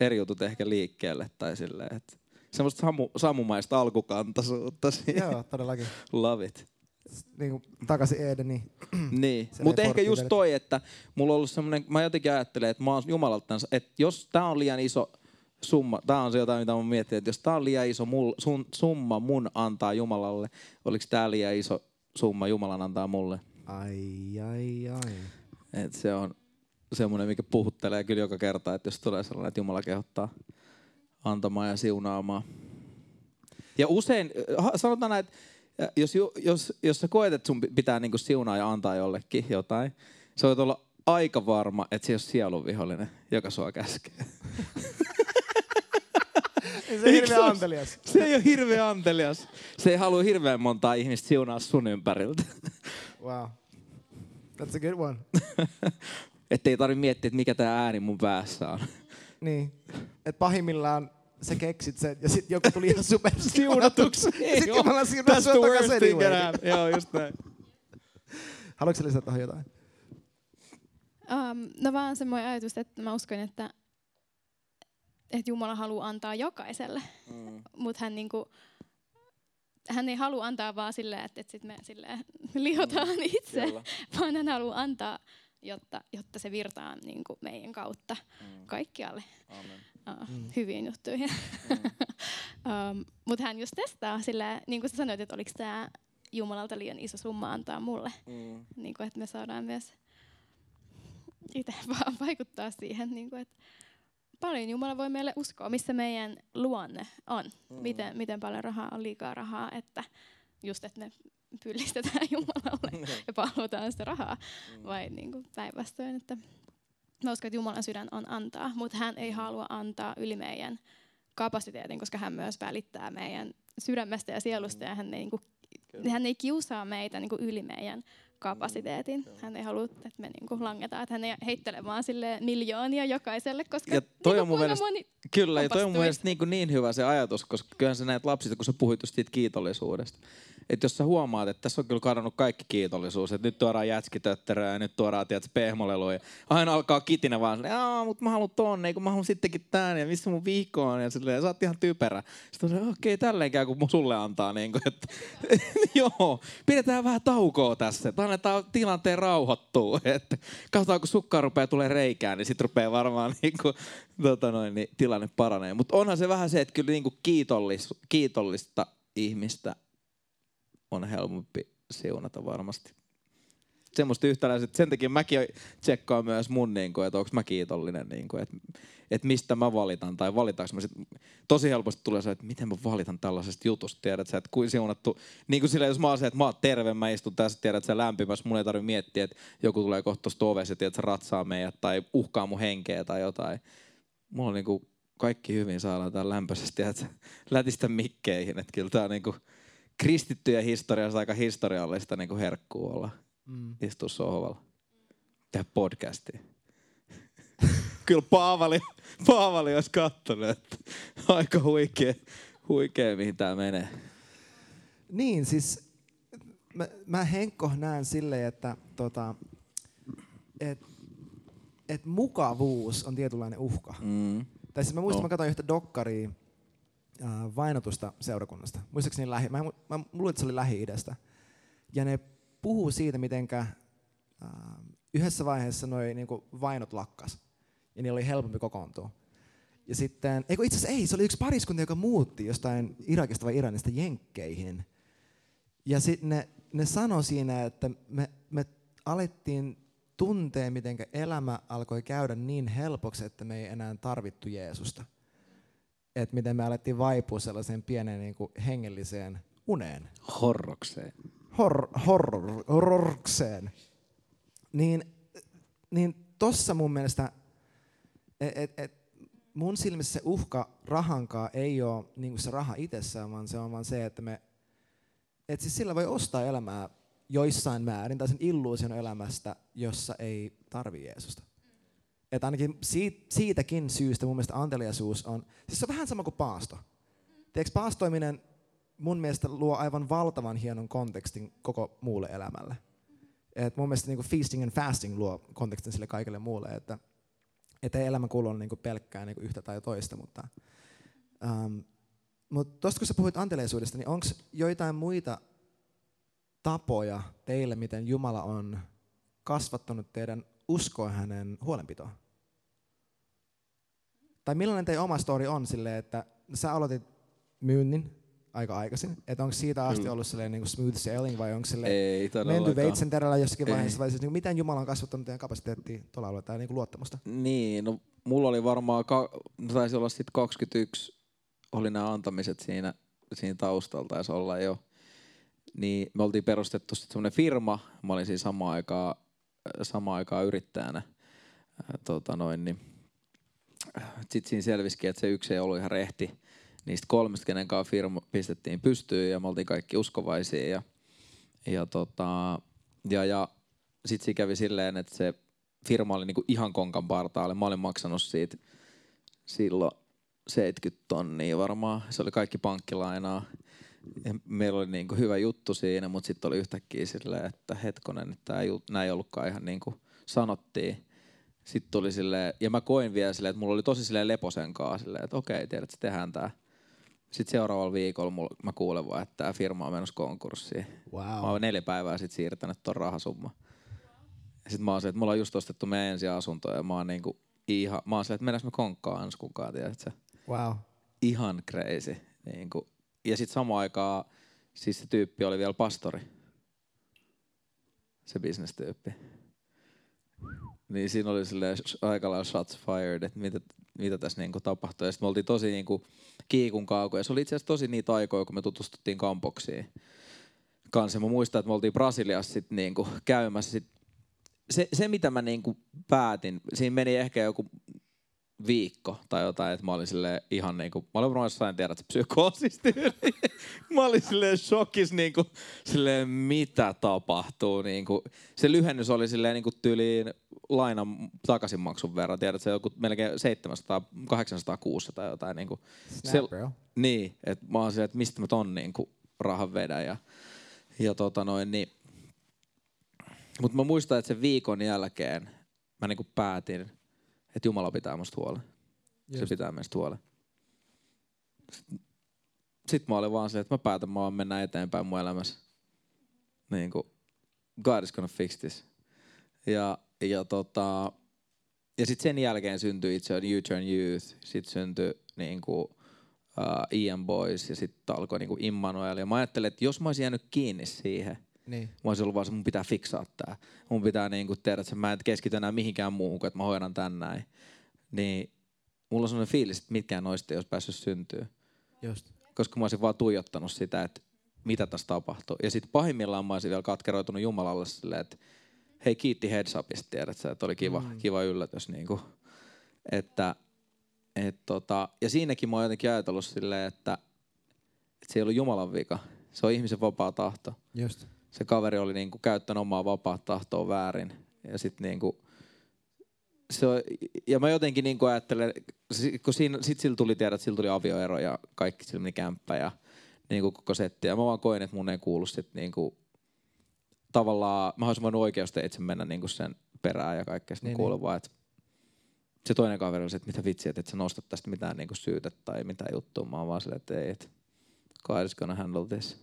eri jutut ehkä liikkeelle tai silleen, että semmoista samumaista alkukantaisuutta. Joo, todellakin. Love it. Niinku takaisin Edeniin. Niin, mutta ehkä just toi, että mulla on ollut semmoinen, mä jotenkin ajattelen, että mä oon Jumalalta, että jos tää on liian iso summa, tää on se jotain, mitä mä mietin, että jos tää on liian iso summa mun antaa Jumalalle, oliks tää liian iso summa Jumalan antaa mulle? Ai. Et se on semmonen, mikä puhuttelee kyllä joka kerta, että jos tulee sellainen, että Jumala kehottaa antamaan ja siunaamaan. Ja usein, sanotaan näin, että jos sä koet, että sun pitää niinku siunaa ja antaa jollekin jotain, sä voit olla aika varma, että se ei ole sielun vihollinen, joka sua käskee. Se ei ole hirveän antelias. Se ei halua hirveän montaa ihmistä siunaa sun ympäriltä. Wow. That's a good one. Että ei tarvitse miettiä, että mikä tää ääni mun päässä on. Niin. Että pahimmillaan sä keksit sen ja sit joku tuli ihan super siunatuksi. Sit Jumala siunaa sua takaisin. Joo, just näin. Haluatko sä lisätä tohon jotain? No vaan semmoinen ajatus, että mä uskon, että Jumala haluaa antaa jokaiselle, mutta hän ei halua antaa vaan silleen, että sit me silleen lihotaan itse, kyllä. Vaan hän haluaa antaa, jotta se virtaa niinku meidän kautta kaikkialle hyviin juttuihin. Mutta hän just testaa silleen, niin kuin sä sanoit, että oliko tämä Jumalalta liian iso summa antaa mulle, niinku, että me saadaan myös itse vaan vaikuttaa siihen, niinku, että paljon Jumala voi meille uskoa, missä meidän luonne on, miten paljon rahaa on liikaa rahaa, että just, että ne pyllistetään Jumalalle ja palvotaan sitä rahaa, vai niin kuin päinvastoin, että mä uskon, että Jumalan sydän on antaa, mutta hän ei halua antaa yli meidän kapasiteetin, koska hän myös välittää meidän sydämestä ja sielusta, ja hän ei, niin kuin, hän ei kiusaa meitä niin kuin yli meidän kapasiteetin. Hän ei halua, että me niinku langetaan, että hän ei heittele vaan sille miljoonia jokaiselle, koska ja toi on mun mielestä, kyllä, ja toi on mun mielestä niin hyvä se ajatus, koska kyllähän sä näet lapsista, kun sä puhuit just siitä kiitollisuudesta. Että jos sä huomaat, että tässä on kyllä kadonnut kaikki kiitollisuus, että nyt tuodaan jätskitötteröä ja nyt tuodaan pehmolelua ja aina alkaa kitinä vaan, että mutta mä haluun tonne, kun mä haluun sittenkin tän ja missä mun viikko on ja silleen, sä oot ihan typerä. Sitten on okei, tälleen käy, kun sulle antaa, niin kuin, että joo, pidetään vähän taukoa tässä, että annetaan tilanteen rauhoittua, että katsotaan, kun sukkaan rupeaa tulee reikään, niin sit rupeaa varmaan niin kuin, niin tilanne paranee. Mutta onhan se vähän se, että kyllä niin kuin kiitollista ihmistä on helpompi siunata varmasti. Semmoista yhtäläiset. Sen takia mäkin tsekkaan myös mun, että onko mä kiitollinen, että mistä mä valitan tai valitaanko mä sit. Tosi helposti tulee se, että miten mä valitan tällaisesta jutusta, tiedät sä, että kuin siunattu. Niin kuin silleen, jos mä oon se, että mä oon terve, mä istun tässä, tiedät sä, lämpimässä, mun ei tarvitse miettiä, että joku tulee kohta tuosta ovesta ja tiedät sä, ratsaa meidät tai uhkaa mun henkeä tai jotain. Mulla on niinku kaikki hyvin, saadaan täällä lämpöisesti, tiedät sä, lätistä mikkeihin, että kyllä tää niinku kristittyjä historiassa aika historiallista niin kuin herkkuu olla. Istua sohvalla. Tehdä podcastia. Kyllä Paavali olisi katsonut, että aika huikea mihin tämä menee. Niin, siis mä Henkko näen silleen, että et mukavuus on tietynlainen uhka. Tai siis mä muistan, mä katsoin yhtä dokkaria, vainotusta seurakunnasta. Muistaakseni mä luulen, että se oli Lähi-idästä. Ja ne puhuu siitä, mitenkä yhdessä vaiheessa noi niinku vainot lakkas. Ja niillä oli helpompi kokoontua. Ja sitten, se oli yksi pariskunta, joka muutti jostain Irakista vai Iranista jenkkeihin. Ja sitten ne sanoi siinä, että me alettiin tuntea, mitenkä elämä alkoi käydä niin helpoksi, että me ei enää tarvittu Jeesusta. Että miten me alettiin vaipua sellaiseen pieneen niin kuin hengelliseen uneen. Horrokseen. Horrokseen. Niin tossa mun mielestä, mun silmissä se uhka rahankaan ei ole niin kuin se raha itsessään, vaan se on vaan se, että siis sillä voi ostaa elämää joissain määrin, tai sen illuusion elämästä, jossa ei tarvi Jeesusta. Että ainakin siitäkin syystä mun mielestä anteliaisuus on, siis se on vähän sama kuin paasto. Tiedätkö, paastoiminen mun mielestä luo aivan valtavan hienon kontekstin koko muulle elämälle. Et mun mielestä niin kuin feasting and fasting luo kontekstin sille kaikelle muulle, että ei elämä kuulu niin kuin pelkkää niin kuin yhtä tai toista. Mutta tuosta kun sä puhuit anteliaisuudesta, niin onko joitain muita tapoja teille, miten Jumala on kasvattanut teidän uskoa hänen huolenpitoon? Tai millainen teidän oma story on silleen, että sä aloitit myynnin aika aikaisin, että onko siitä asti ollut silleen niin kuin smooth sailing vai onko silleen menty veitsenterällä jossakin vaiheessa, vai siis niin kuin miten Jumala on kasvattanut teidän kapasiteettia tuolla alueella tai niin kuin luottamusta? Niin, no mulla oli varmaan, taisi olla sitten 21, oli nämä antamiset siinä taustalla, taisi olla jo. Niin me oltiin perustettu sitten semmoinen firma, mä olin siinä samaan aikaan yrittäjänä. Sitten siinä selvisikin, että se yksi ei ollut ihan rehti. Niistä kolmesta, kenen kanssa firma pistettiin pystyyn ja me oltiin kaikki uskovaisia. Ja sitten siinä kävi silleen, että se firma oli niinku ihan konkan partaalle. Mä olin maksanut siitä silloin 70 000 varmaan. Se oli kaikki pankkilainaa. Meillä oli niinku hyvä juttu siinä, mutta sitten oli yhtäkkiä silleen, että hetkonen, että nämä ei ollutkaan ihan niin kuin sanottiin. Sitten tuli silleen, ja mä koin vielä silleen, että mulla oli tosi silleen leposenkaan silleen, että okei, tiedät, se tehdään tää. Sitten seuraavalla viikolla mä kuulen vaan, että tää firma on menossa konkurssiin. Wow. Mä oon 4 päivää sitten siirtänyt ton rahasumman. Sitten mä oon silleen, että mulla on just ostettu meidän ensi asunto ja mä oon niinku ihan, mä oon silleen, että mennäs me konkkaan anskunkaan, tiedät sä. Wow. Ihan crazy, niinku. Ja sitten samaan aikaan siis se tyyppi oli vielä pastori, se business-tyyppi. Niin siinä oli silleen aika lailla shots fired, että mitä tässä niinku tapahtui. Ja sitten me oltiin tosi niinku kiikun kaakuja. Se oli itse asiassa tosi niitä aikoja, kun me tutustuttiin Kampoksiin. kanssa. Mä muistan, että me oltiin Brasiliassa sit niinku käymässä. Sit se, mitä mä niinku päätin, siinä meni ehkä joku viikko tai jotain, että mä olin silleen ihan niinku, mä olin varmaan jossain tiedä, että psykoosisti. Mä olin silleen shokissa niinku, silleen mitä tapahtuu niinku. Se lyhennys oli silleen niinku tyyliin lainan takaisinmaksun verran, tiedät se joku melkein 700, 800, 600 tai jotain niinku. Niin, että mä oon silleen, että mistä mä ton niinku rahan vedän ja tota noin niin. Mut mä muistan, että sen viikon jälkeen mä niinku päätin, että Jumala pitää musta huolen. Se pitää meistä huolen. Sitten mä olin vaan silleen, että mä päätän, mä vaan mennään eteenpäin mun elämässä. Niin kuin, God is gonna fix this. Ja sit sen jälkeen syntyi itse You Turn Youth, sit syntyi niin kuin, Ian Boys ja sit alkoi niin kuin Immanuel. Ja mä ajattelin, että jos mä olisin jäänyt kiinni siihen, niin. Mä olisin ollut vaan se, mun pitää fiksaa tää. Mun pitää niinku tehdä, että mä en keskity enää mihinkään muuhun, kun että mä hoidan tän näin. Niin mulla on sellainen fiilis, että mitkään noista ei olisi päässyt syntyä. Just. Koska mä olisin vaan tuijottanut sitä, että mitä tässä tapahtuu. Ja sit pahimmillaan mä olisin vielä katkeroitunut Jumalalle silleen, että hei kiitti heads upista, tiedät sä, että oli kiva yllätys niinku. Ja siinäkin mä oon jotenkin ajatellut silleen, että se ei ollut Jumalan vika. Se on ihmisen vapaa tahto. Just. Se kaveri oli niinku käyttänyt omaa vapaata tahtoa väärin ja sit niinku se on, ja mä jotenkin niinku ajattelen, kun siinä sit sillä tuli tiedät, sillä tuli avioero ja kaikki sillä meni kämppä ja niinku koko setti ja mä vaan koin, että mun ei kuulu sit niinku tavallaan mä olisin voinut oikeusteitse mennä niinku sen perään ja kaikkea sitten niin, kuulin vaan, että se toinen kaveri oli se, että mitä vitsiä, että et sä nostat tästä mitään niinku syytettä tai mitään juttua, mä oon vaan silleen, että ei, että God is gonna handle this.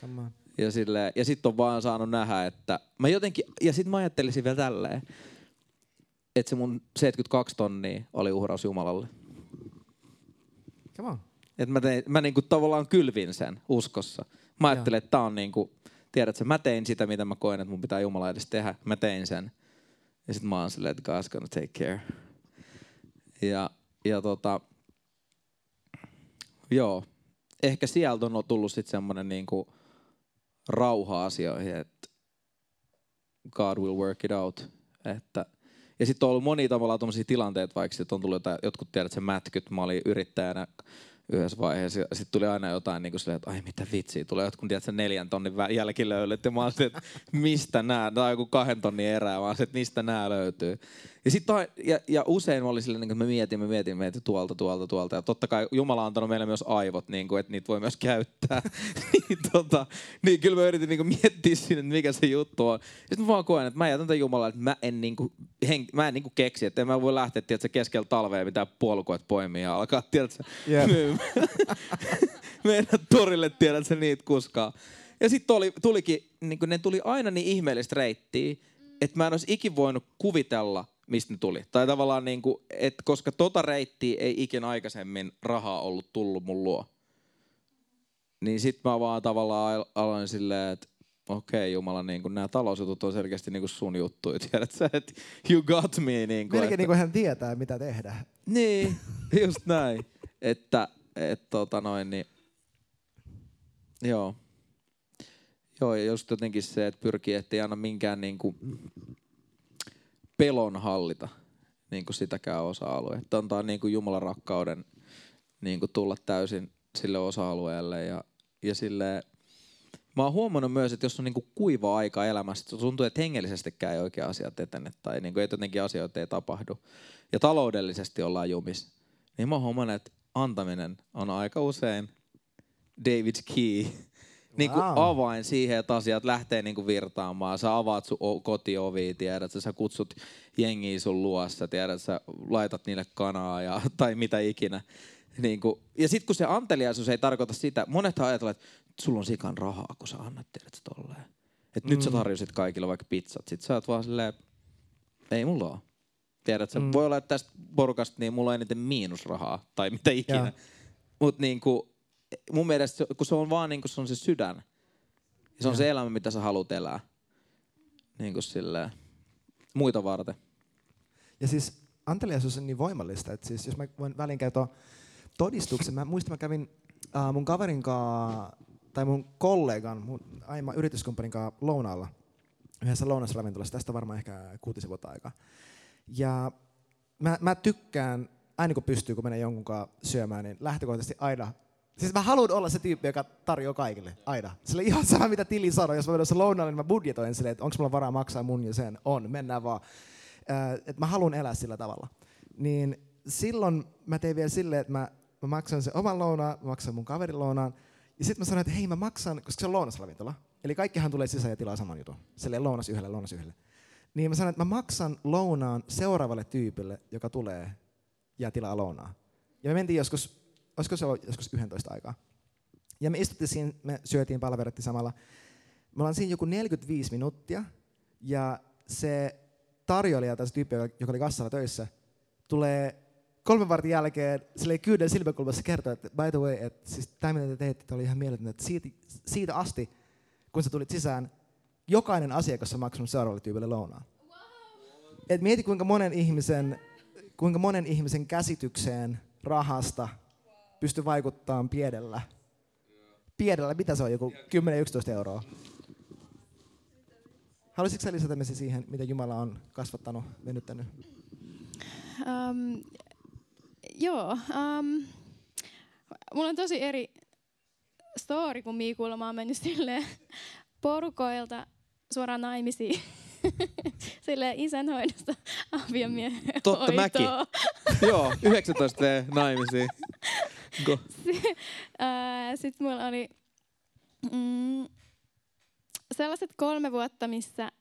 Come on. Ja sille ja sitten on vaan saanut nähdä, että mä jotenkin ja sitten mä ajattelisin vielä tälleen, että se mun 72 tonnia oli uhraus Jumalalle. Come on. Et mä niinku tavallaan kylvin sen uskossa. Mä ajattelin, että tää on niinku tiedätkö, mä tein sitä mitä mä koin, että mun pitää Jumala edes tehdä. Mä tein sen. Ja sitten mä oon silleen, että God's gonna take care. Joo, ehkä sieltä on tullut sit semmonen niinku rauha asioihin, että God will work it out. Että, ja sitten on ollut monia tavallaan tommosia tilanteita, vaikka sit on tullut jotain, jotkut tiedät se mätkyt, mä olin yrittäjänä yhdessä vaiheessa, ja sit tuli aina jotain niinku silleen, että ai mitä vitsiä, tulee jotkut tiedät se 4 tonnin jälkilöylyt, ja mä oon silleen, että mistä nää, tai joku 2 tonnin erää, mä oon silleen, että mistä nää löytyy. Ja sit ja usein mä olin silleen, että mä mietin tuolta, ja totta kai Jumala on antanut meille myös aivot, niinku, että niitä voi myös käyttää. Niin kyllä mä yritin niinku miettiä sinne, että mikä se juttu on. Ja sit mä vaan koen, että mä jätän tämän Jumalan, että mä en niinku keksi, että en mä voi lähteä tiedätkö, keskellä talvea mitään puolukoita poimia ja alkaa, tiedätkö, meidän torille, tiedätkö, niitä kuskaa. Ja sit tulikin, niinku, ne tuli aina niin ihmeellistä reittiä, että mä en olisi ikin voinut kuvitella, mistä ne tuli. Tai tavallaan niinku, että koska tota reittiä ei ikinä aikaisemmin rahaa ollut tullut mun luo. Niin sit mä vaan tavallaan aloin silleen, että okei Jumala, niinku, nämä talousjutut on selkeästi niinku sun juttuja, tiedät sä, että you got me. Niinku, melkein niinku hän tietää, mitä tehdä. Niin, just näin. Joo. Joo, ja just jotenkin se, että pyrkii, ettei anna minkään niinku pelon hallita niinku sitäkään osa-aluetta. Antaa niinku Jumalan rakkauden niinku tulla täysin sille osa-alueelle ja sille. Mä oon huomannut myös, että jos on niinku kuiva aika elämässä, tuntuu, että hengellisestikään ei oikein asiat etene tai niinku ei jotenkin asioita ei tapahdu. Ja taloudellisesti ollaan jumis. Niin mä oon huomannut, että antaminen on aika usein David's key. Niin kuin avain siihen, että asiat lähtee niin kuin virtaamaan. Sä avaat sun kotiovia, tiedät sä kutsut jengiä sun luossa, tiedät sä laitat niille kanaa ja, tai mitä ikinä. Niin kuin, ja sit kun se anteliaisuus ei tarkoita sitä, monethan ajatellaan, että sulla on sikan rahaa, kun sä annat, tiedät sä tolleen. Että nyt sä tarjosit kaikille vaikka pizzat. Sit sä oot vaan silleen, ei mulla oo. Tiedät sä, voi olla, että tästä porukasta niin mulla on eniten miinusrahaa tai mitä ikinä. Ja. Mut niinku mun mielestä, kun se on vaan niin kuin se on se sydän. Se on se elämä, mitä sä haluat elää. Niin kuin silleen, muita varten. Ja siis anteliaisuus on niin voimallista, että siis jos mä voin väliin kertoa todistuksen. Mä muistan, mä kävin mun kaverin kanssa tai mun kollegan, mun aiemman yrityskumppanin kanssa lounaalla, yhdessä lounasravintolassa, tästä varmaan ehkä 6 vuotta aikaa. Ja mä tykkään, aina kun pystyy, kun menee jonkun kanssa syömään, niin lähtökohtaisesti aina, siis mä haluan olla se tyyppi, joka tarjoaa kaikille, aina. Sillä ihan sama, mitä Tili sanoi, jos mä menen lounaalle, niin mä budjetoin silleen, että onko mulla varaa maksaa mun ja sen, on, mennään vaan. Että mä haluan elää sillä tavalla. Niin silloin mä tein vielä silleen, että mä maksan sen oman lounaan, mä maksan mun kaverin lounaan, ja sitten mä sanoin, että hei mä maksan, koska se on lounasravintola, eli kaikkihan tulee sisään ja tilaa saman jutun, silleen lounas yhdelle. Niin mä sanoin, että mä maksan lounaan seuraavalle tyypille, joka tulee ja tilaa lounaa. Ja me mentiin joskus, olisiko se ollut joskus 11 aikaa. Ja me istuttiin siinä, me syötiin, palverettiin samalla. Me ollaan siinä joku 45 minuuttia, ja se tarjoilija, tai se tyyppi, joka oli kassalla töissä, tulee 3 vartin jälkeen silleen kyyden silmäkulmassa kertoo, että by the way, että siis tämä mitä te teitte oli ihan mieletöntä, että siitä asti, kun sä tulit sisään, jokainen asiakas on maksanut seuraavalle tyypille lounaan. Et mieti kuinka monen ihmisen käsitykseen rahasta pystyy vaikuttamaan pienellä. Pienellä, mitä se on, joku 10-11 euroa. Haluaisitko sä lisätä Mesi siihen, mitä Jumala on kasvattanut, venyttänyt? Mulla on tosi eri story kuin Mikulla. Mä oon mennyt silleen porukoilta suoraan naimisiin. Silleen isänhoidosta aviomiehen hoitoon. Totta mäkin. Joo, 19 naimisiin. Go. Sitten mulla oli sellaiset 3 vuotta, missä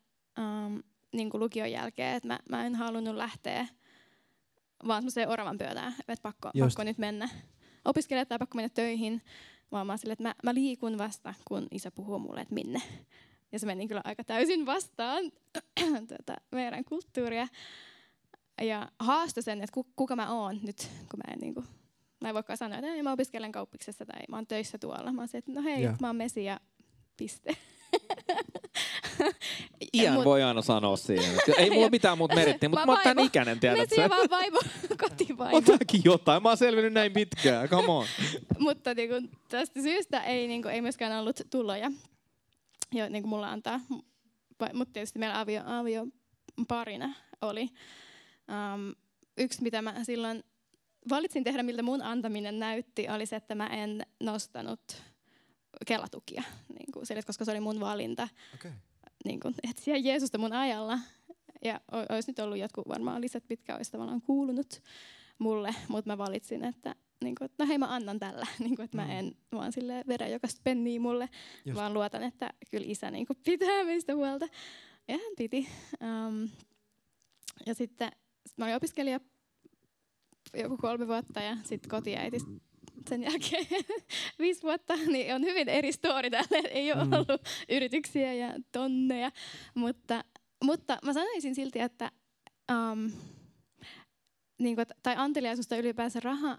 niin kuin lukion jälkeen, että mä en halunnut lähteä vaan semmoiseen oravan pyötään, että pakko nyt mennä. Opiskelijat tai pakko mennä töihin, vaan mä oon silleen, että mä liikun vasta, kun isä puhuu mulle, että minne. Ja se meni kyllä aika täysin vastaan meidän kulttuuria. Ja haastoi sen, että kuka mä oon nyt, kun mä en niinku, mä en voikaan sanoa, että mä opiskelen kauppiksessa tai mä oon töissä tuolla. Mä oon se, että no hei, mä oon Mesi ja piste. Ian voi aina sanoa siihen. Ei mulla mitään muuta merittiä, mutta mä oon tän ikäinen, tiedätkö? Mesi vaan vaimo, kotivaimo. On tääkin jotain, mä oon selvinnyt näin pitkään, come on. Mutta niin tästä syystä ei myöskään ollut tuloja, jo niin mulla antaa. Mutta tietysti meillä avio parina oli. Yksi, mitä mä silloin valitsin tehdä, miltä mun antaminen näytti, oli se, että mä en nostanut kelatukia, niin sille, koska se oli mun valinta. Okay. Niin kuin, etsiä Jeesusta mun ajalla. Ja olisi nyt ollut jotkut varmaan lisät, mitkä olisi tavallaan kuulunut mulle, mutta mä valitsin, että niin kuin, no hei mä annan tällä, niin kuin, että mä en vaan silleen vedä jokaista penniä mulle, just, vaan luotan, että kyllä isä niin kuin pitää meistä huolta. Ja hän piti. Ja sitten mä olin opiskelija joku 3 vuotta ja sitten kotiäitistä sen jälkeen 5 vuotta, niin on hyvin eri story täällä, ei ole ollut yrityksiä ja tonneja, mutta mä sanoisin silti, että niin kuin, tai anteliaisuus tai ylipäänsä raha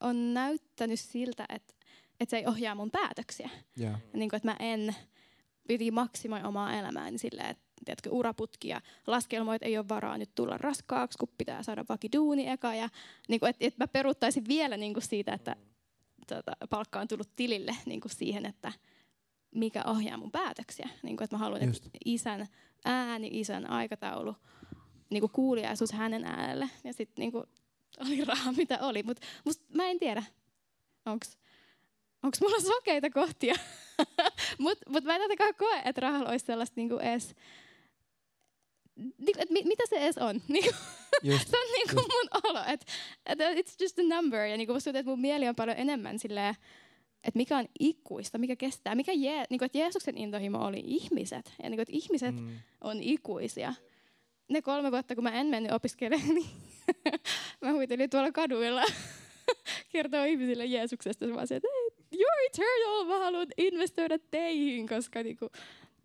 on näyttänyt siltä, että se ei ohjaa mun päätöksiä, niin kuin, että mä en piti maksimoi omaa elämääni sillä, että tiedätkö, uraputkia, laskelmoja, että ei ole varaa nyt tulla raskaaksi, kun pitää saada vakiduuni eka. Niin et mä peruuttaisin vielä niin kuin siitä, että palkka on tullut tilille niin kuin siihen, että mikä ohjaa mun päätöksiä. Niin kuin, että mä haluan, että isän ääni, isän aikataulu, niin kuin kuuliaisuus hänen äänelle. Ja sitten niin kuin oli raha, mitä oli. Mutta mä en tiedä, onko mulla sokeita kohtia. Mutta mä en tietenkään koe, että rahalla olisi sellaista niinku edes, mitä se edes on? Se on niinku mun olo, että it's just a number. Ja niinku musta, että mun mieli on paljon enemmän silleen, että mikä on ikuista, mikä kestää, niinku, että Jeesuksen intohimo oli ihmiset. Ja niinku, että ihmiset on ikuisia. Ne 3 vuotta, kun mä en mennyt opiskelemaan, niin mä huitelin tuolla kaduilla kertoo ihmisille Jeesuksesta. Mä sanoin, että you're eternal, mä haluan investoida teihin, koska niinku,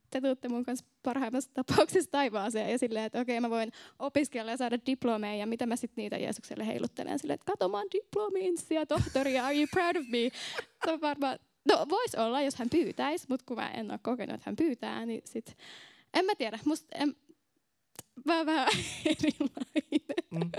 te tuutte mun kanssa parhaimmassa tapauksessa taivaaseen. Ja silleen, että okei, mä voin opiskella ja saada diplomeja, ja mitä mä sitten niitä Jeesukselle heiluttelen. Silleen, että kato, mä oon diplomi-insia, tohtori, are you proud of me? Se on varmaan, no vois olla, jos hän pyytäisi, mutta kun mä en ole kokenut, että hän pyytää, niin sit, en mä tiedä, musta, mä oon vähän erilainen.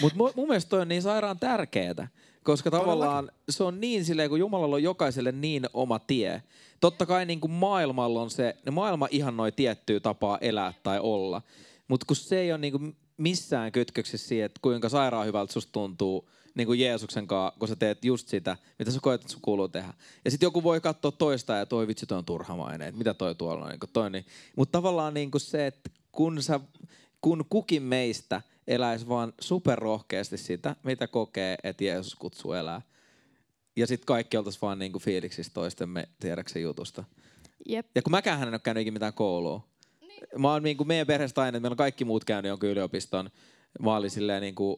Mutta mun mielestä toi on niin sairaan tärkeetä, koska tavallaan se on niin silleen, kun Jumalalla on jokaiselle niin oma tie. Totta kai niin kuin maailmalla on se, maailma ihannoi tiettyä tapaa elää tai olla. Mutta kun se ei ole niin kuin missään kytköksessä siihen, että kuinka sairaan hyvältä susta tuntuu niin kuin Jeesuksen kanssa, kun sä teet just sitä, mitä sä koet, että sun kuuluu tehdä. Ja sit joku voi katsoa toista ja toi vitsi, toi on turhamainen, että mitä toi tuolla on. Niin niin. Mutta tavallaan niin kuin se, että kun kukin meistä eläisi vaan superrohkeasti sitä, mitä kokee, että Jeesus kutsuu elää. Ja sit kaikki oltais vaan niin kuin fiiliksissä toistemme tiedäkseen jutusta. Jep. Ja kun mäkään en ole käynyt ikinä mitään koulua. Niin. Mä oon niin kuin meidän perheestä aina, että meillä on kaikki muut käynyt jonkun yliopiston. Mä olin silleen niin kuin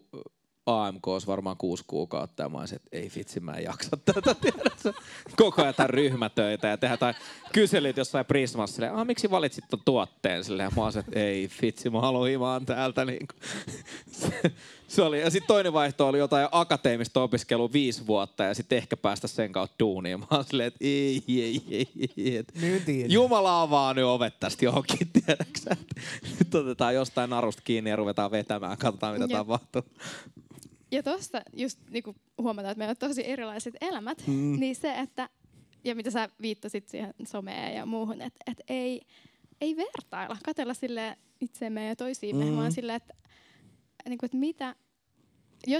AMKs varmaan 6 kuukautta ja mä olisin, että ei vitsi, mä en jaksa tätä, tiedätkö? Koko ajan ryhmätöitä ja tehdään kyselyt jossain Prismassa silleen, miksi valitsit ton tuotteen? Silleen, mä olisin, että ei vitsi, mä haluan himaan täältä. Niin se oli. Ja sitten toinen vaihto oli jotain akateemista opiskelua 5 vuotta ja sitten ehkä päästä sen kautta duuniin. Mä olisin silleen, että ei. Jumala avaa nyt ovet tästä johonkin, tiedätkö? Nyt otetaan jostain narusta kiinni ja ruvetaan vetämään, katsotaan mitä tapahtuu. Ja tuosta just niinku huomataan, että meillä on tosi erilaiset elämät, niin se, että, ja mitä sä viittasit siihen someen ja muuhun, että et ei vertailla, katsella sille itseemme ja toisiimme, vaan silleen, että niinku, et mitä,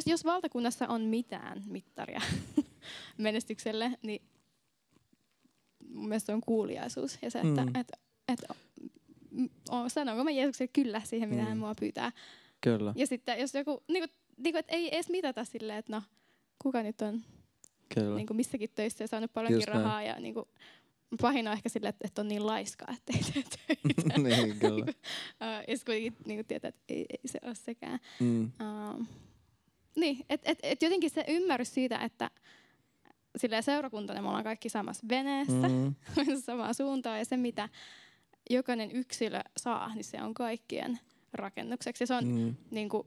jos valtakunnassa on mitään mittaria menestykselle, niin mun mielestä on kuuliaisuus ja se, että sanonko mä Jeesukselle kyllä siihen, mitä hän mua pyytää. Kyllä. Ja sitten jos joku, niinku, että ei edes mitata silleen, että no, kuka nyt on niinku, missäkin töissä ja saanut paljonkin just rahaa. Ja niinku, pahin on ehkä silleen, että on niin laiskaa, että ei tee töitä. Niin, kyllä. Ja sitten kuitenkin niinku, tietää, että ei se ole sekään. Niin, että et jotenkin se ymmärrys siitä, että silleen seurakuntana me ollaan kaikki samassa veneessä, samaan suuntaan. Ja se, mitä jokainen yksilö saa, niin se on kaikkien rakennukseksi. Ja se on niinku...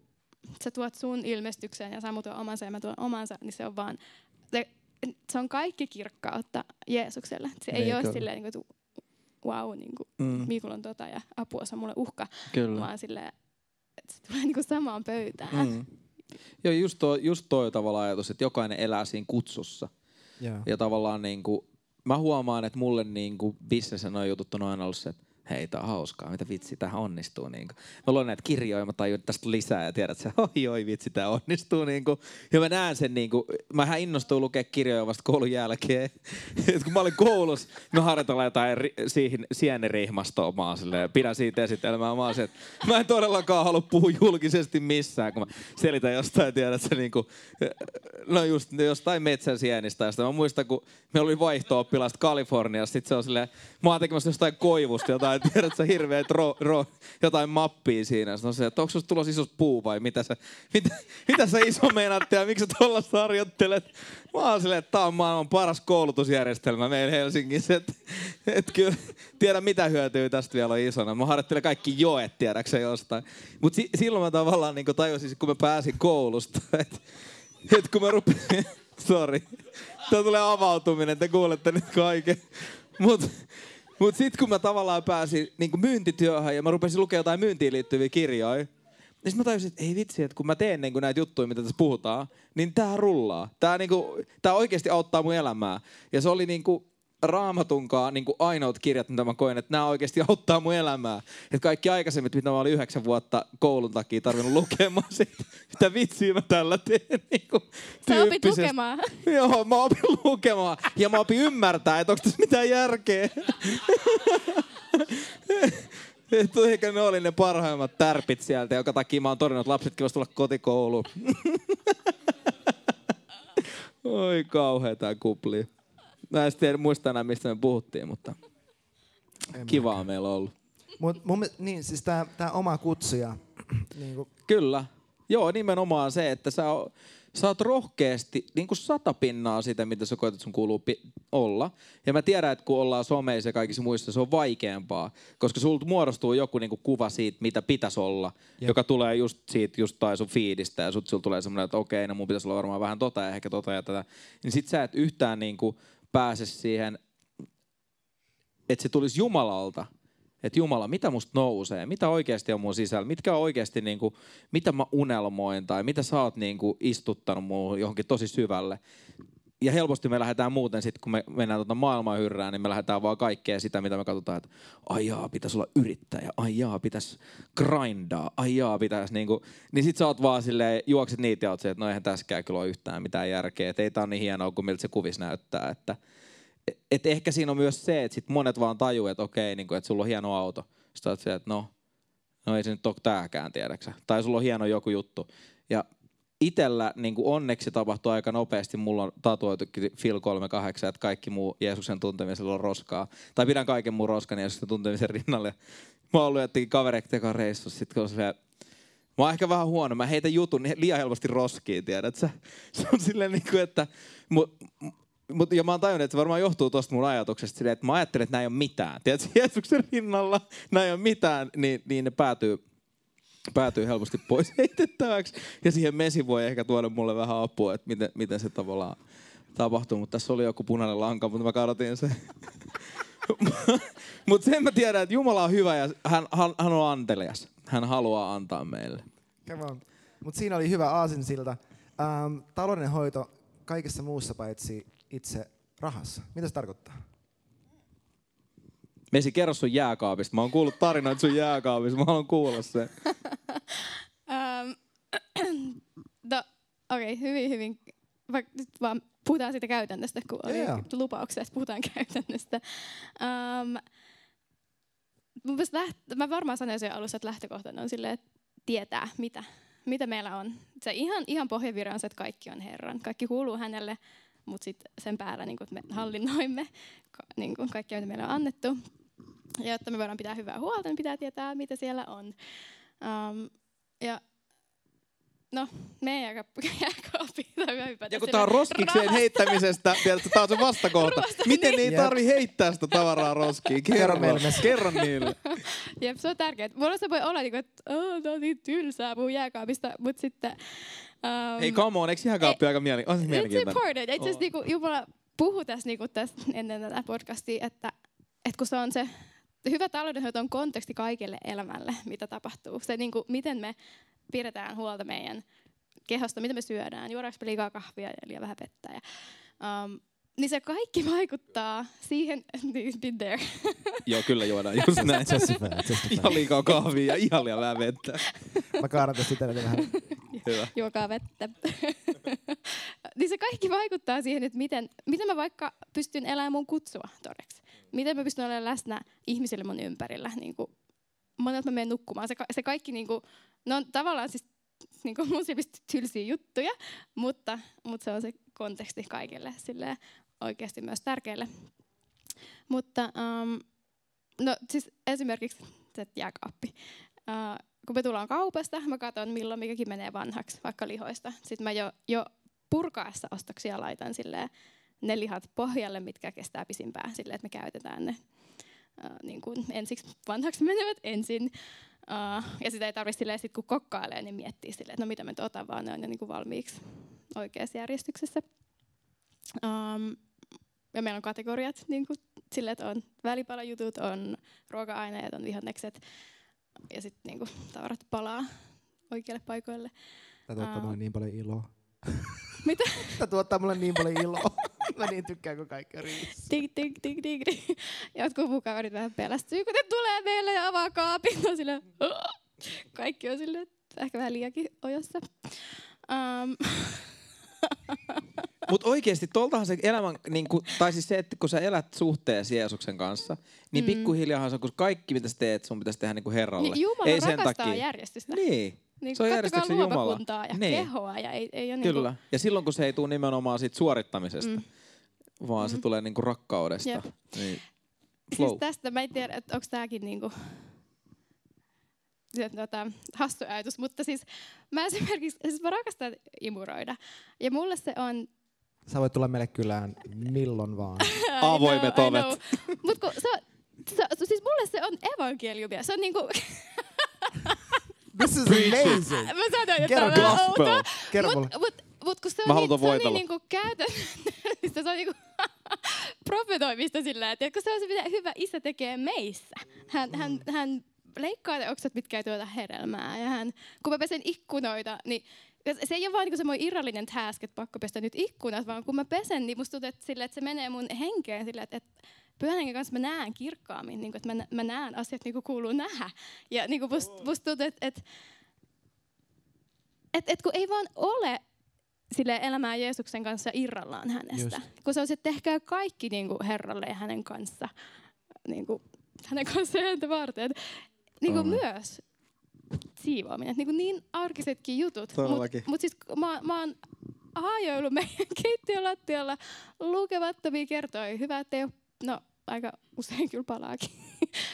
Sä tuot sun ilmestykseen ja Samu tuo omansa ja mä tuon omansa, niin se on vaan, se on kaikki kirkkautta Jeesukselle. Se ei ole silleen, että vau, Mikael on tota ja apua, se on mulle uhka, kyllä, vaan silleen, että se tulee niinku samaan pöytään. Joo, just toi tavallaan ajatus, että jokainen elää siinä kutsussa. Yeah. Ja tavallaan niinku, mä huomaan, että mulle niinku bisnessä noi jutut on aina ollut se, hei, tää on hauskaa, mitä vitsi, tähän onnistuu niinku. Mä luon näitä kirjoja, mä tajun tästä lisää ja tiedät sä, oi vitsi, tää onnistuu niinku. Ja mä näen sen niinku, mähän innostuin lukea kirjoja vasta koulun jälkeen. Et kun mä olin koulussa, mä harjoitellaan jotain sienirihmastoa, mä oon silleen, pidän siitä esitelmää, mä oon se, että mä en todellakaan halua puhua julkisesti missään, kun mä selitän jostain, tiedät sä niinku, no just jostain metsän sienistä. Ja sitä mä muistan, kun meillä oli vaihto-oppilaista Kaliforniassa, sit se on silleen, mä oon tekemässä jostain koivusta, jotain tiedät sä hirveet jotain mappia siinä. Sitten on se, että onko susta tulos isos puu vai mitä sä iso meinaatte ja miksi sä tollasta harjoittelet? Mä oon silleen, että tää on maailman paras koulutusjärjestelmä meillä Helsingissä. Et kyllä tiedä mitä hyötyä tästä vielä on isona. Mä harjoittelen kaikki joet tiedäksä jostain. Mut silloin mä tavallaan niin tajusin, kun mä pääsin koulusta, että kun mä rupesin... Sori. Tää tulee avautuminen, te kuulette nyt kaiken. Mut sit kun mä tavallaan pääsin niinku myyntityöhön ja mä rupesin lukemaan jotain myyntiin liittyviä kirjoja, niin sit mä tajusin, että ei vitsi, että kun mä teen niinku näitä juttuja, mitä tässä puhutaan, niin tää rullaa. Tää oikeesti auttaa mun elämää. Ja se oli niinku Raamatunkaan niinku ainoat kirjat, mitä mä koen, että nää oikeesti auttaa mun elämää. Et kaikki aikaisemmin, mitä mä olin 9 vuotta koulun takia tarvinnut lukemaan siitä, mitä vitsiä mä tällä teen. Niinku, sä opit lukemaan. Joo, mä opin lukemaan. Ja mä opin ymmärtää, että onko tässä mitään järkeä. Että ehkä ne oli ne parhaimmat tärpit sieltä, joka takia mä oon todennut, että lapsetkin vois tulla kotikouluun. Oi kauhea tää kuplia. Mä en sitten muista enää, mistä me puhuttiin, mutta kivaa meillä on ollut. Niin, siis tää oma kutsuja. Niin kyllä. Joo, nimenomaan se, että sä oot rohkeasti niin kuin 100% siitä, mitä sä koetat sun kuuluu olla. Ja mä tiedän, että kun ollaan someissa ja kaikissa muissa, se on vaikeampaa. Koska sulta muodostuu joku niin kuin kuva siitä, mitä pitäisi olla. Jep. Joka tulee just siitä, just tai sun fiidistä. Ja sulla tulee semmoinen, että okei, no mun pitäisi olla varmaan vähän tota ja ehkä tota ja tätä. Niin sit sä et yhtään niinku... pääse siihen, että se tulisi Jumalalta, Että Jumala, mitä musta nousee? Mitä oikeasti on mun sisällä? Mitkä on oikeasti, niinku, mitä mä unelmoin tai mitä sä oot niinku, istuttanut mun johonkin tosi syvälle? Ja helposti me lähdetään muuten sitten, kun me mennään maailmaa hyrrään, niin me lähdetään vaan kaikkea sitä, mitä me katsotaan, että ai jaa, pitäisi olla yrittäjä, ai jaa, pitäisi grindaa, ai jaa, pitäisi niinku. Niin sit sä oot vaan silleen, juokset niitä ja oot silleen, että no eihän täskään kyllä ole yhtään mitään järkeä, että ei tää ole niin hienoa kuin miltä se kuvis näyttää, että et ehkä siinä on myös se, että sit monet vaan tajuu, että okei, niin että sulla on hieno auto. Sitten olet siellä, että no ei se nyt ole tääkään, tiedäksä. Tai sulla on hieno joku juttu. Ja itellä niin onneksi tapahtui aika nopeasti. Mulla on tatuoitukin Phil 38, että kaikki muu Jeesuksen tuntemisella on roskaa. Tai pidän kaiken muun roskan Jeesuksen tuntemisen rinnalle. Mä oon ollut jotenkin kavereita teka reissussa. Sit kun on siellä, mä oon ehkä vähän huono. Mä heitän jutun liian helposti roskiin, tiedätkö? Se on silleen niin kuin, että... Ja mä oon tajunnut, että se varmaan johtuu tosta mun ajatuksesta, että mä ajattelen, että nää ei oo mitään. Tiedätkö, Jeesuksen rinnalla nää ei oo mitään, niin ne päätyy helposti pois heitettäväksi. Ja siihen Mesi voi ehkä tuoda mulle vähän apua, että miten se tavallaan tapahtuu. Mutta tässä oli joku punainen lanka, mutta mä kadotin sen. Mutta sen mä tiedän, että Jumala on hyvä ja hän on antelias. Hän haluaa antaa meille. Mutta siinä oli hyvä aasinsilta. Talouden hoito kaikessa muussa paitsi... itse rahassa. Mitä se tarkoittaa? Mesi, kerro sun jääkaapista. Mä oon kuullut tarinoita sun jääkaapista. Mä haluan kuulla sen. Okei, hyvin. Nyt vaan puhutaan siitä käytännöstä, kun oli lupauksessa, puhutaan käytännöstä. Mä varmaan sanoin sen alussa, että lähtökohtana on silleen, että tietää mitä meillä on. Se ihan pohjavire on se, että kaikki on Herran. Kaikki kuuluu hänelle. Mutta sitten sen päällä niin me hallinnoimme niin kaikkea, mitä meillä on annettu. Ja jotta me voidaan pitää hyvää huolta, niin pitää tietää, mitä siellä on. Meidän jääkaappi. Ja kun tää on roskikseen heittämisestä, tiedätkö, tää on se vastakohta. Miten niin. Ei tarvi heittää sitä tavaraa roskiin? Kerro niille. Jep, se on tärkeää. Mulla se voi olla, että tää on niin tylsää puhua jääkaapista, mutta sitten... Hei, come on, eikö jääkaappi aika mielenkiintoinen? It's important. Itse asiassa niinku, Jumala puhui tässä, niinku, ennen tätä podcastia, että kun se on se hyvä taloudenhoito on konteksti kaikille elämälle, mitä tapahtuu. Se, niinku, miten me pidetään huolta meidän kehosta, mitä me syödään, juodaanko me liikaa kahvia ja liian vähän vettä. Ja, niin se kaikki vaikuttaa siihen, Joo, kyllä juodaan just näin. Ihan liikaa kahvia ja ihan liian vähän vettä. Mä kaaratan sitä vähän. Hyvä. Juokaa vettä. Niin se kaikki vaikuttaa siihen, että miten mä vaikka pystyn elämään mun kutsua todeksi. Miten mä pystyn olemaan läsnä ihmisille mun ympärillä. Niin kuin, monelta mä menen nukkumaan. Se kaikki, niin kuin, ne on tavallaan siis, niin kuin mun silmistä tylsiä juttuja, mutta se on se konteksti kaikille silleen, oikeasti myös tärkeille. Mutta siis esimerkiksi se jääkaappi. Kun me tullaan kaupasta, mä katson milloin mikäkin menee vanhaksi, vaikka lihoista. Sitten mä jo purkaessa ostoksia laitan silleen, ne lihat pohjalle, mitkä kestää pisimpään, silleen, että me käytetään ne niin kuin ensiksi vanhaksi menevät ensin. Ja sitä ei tarvitse silleen, sit kun kokkailee, niin miettiä silleen, että no mitä mä nyt otan, vaan ne on jo niin kuin valmiiksi oikeassa järjestyksessä. Ja meillä on kategoriat, niin kuin silleen, että on välipalajutut, on ruoka-aineet, on vihannekset. Ja sitten niinku tavarat palaa oikeille paikoille. Tää tuottaa mulle niin paljon iloa. Mitä? Tää tuottaa mulle niin paljon iloa. Mä niin tykkään, kun kaikki on riissä. Tik. Jotkut mun kaverit vähän pelästyy, kun ne tulee meille ja avaa kaapin. On silleen, kaikki on silleen, ehkä vähän liiankin ojossa. Mut oikeesti toltahan se elämän, niinku, tai siis se, että kun sä elät suhteessa Jeesuksen kanssa, niin pikkuhiljaahan se on, kun kaikki mitä sä teet, sun pitäisi tehdä niinku Herralle. Niin, Jumala ei rakastaa sen takia. Järjestystä. Niin, se on järjestyksen Jumala. Kattokaa luomakuntaa ja kehoa. Ja ei ole kyllä, niinku... ja silloin kun se ei tule nimenomaan siitä suorittamisesta, vaan se tulee niinku rakkaudesta. Jep. Niin, flow. Siis tästä mä en tiedä, että onko tääkin niinku... hassu ajatus, mutta siis mä esimerkiksi mä rakastan imuroida ja mulle se on... Sä voit tulla meille kylään milloin vaan. Avoimet ovet. Mut kun se, siis mulle se on evankeliumia. Se on niinku... This is amazing. Mä sanoin, että on outoa. Kerro mulle. Mut kun se on niinku käytännöllistä, se on niinku profetoimista sillä, että se on se, mitä hyvä isä tekee meissä. Hän leikkaa ne oksat, mitkä ei tuota hedelmää. Ja hän, kun mä pesen ikkunoita, niin se ei ole vaan niin semmoinen irrallinen task, että pakko pestä nyt ikkunat, vaan kun mä pesen, niin musta tuntuu sillä, että se menee mun henkeen sillä, että Pyhän Hengen kanssa mä näen kirkkaammin, niin kuin, että mä näen asiat niin kuin kuuluu nähdä. Ja niin kuin musta tuntuu, että kun ei vaan ole silleen elämää Jeesuksen kanssa irrallaan hänestä. Just. Kun se on se, että tehkää kaikki niin kuin Herralle ja hänen kanssa, niin kuin, hänen kanssaan häntä varten. Niin kuin myös siivoaminen, niin kuin niin arkisetkin jutut. Mutta siis mä oon haajoillut meidän keittiölattialla lukemattomia kertoja. Hyvä, ettei ole. No, aika usein kyllä palaakin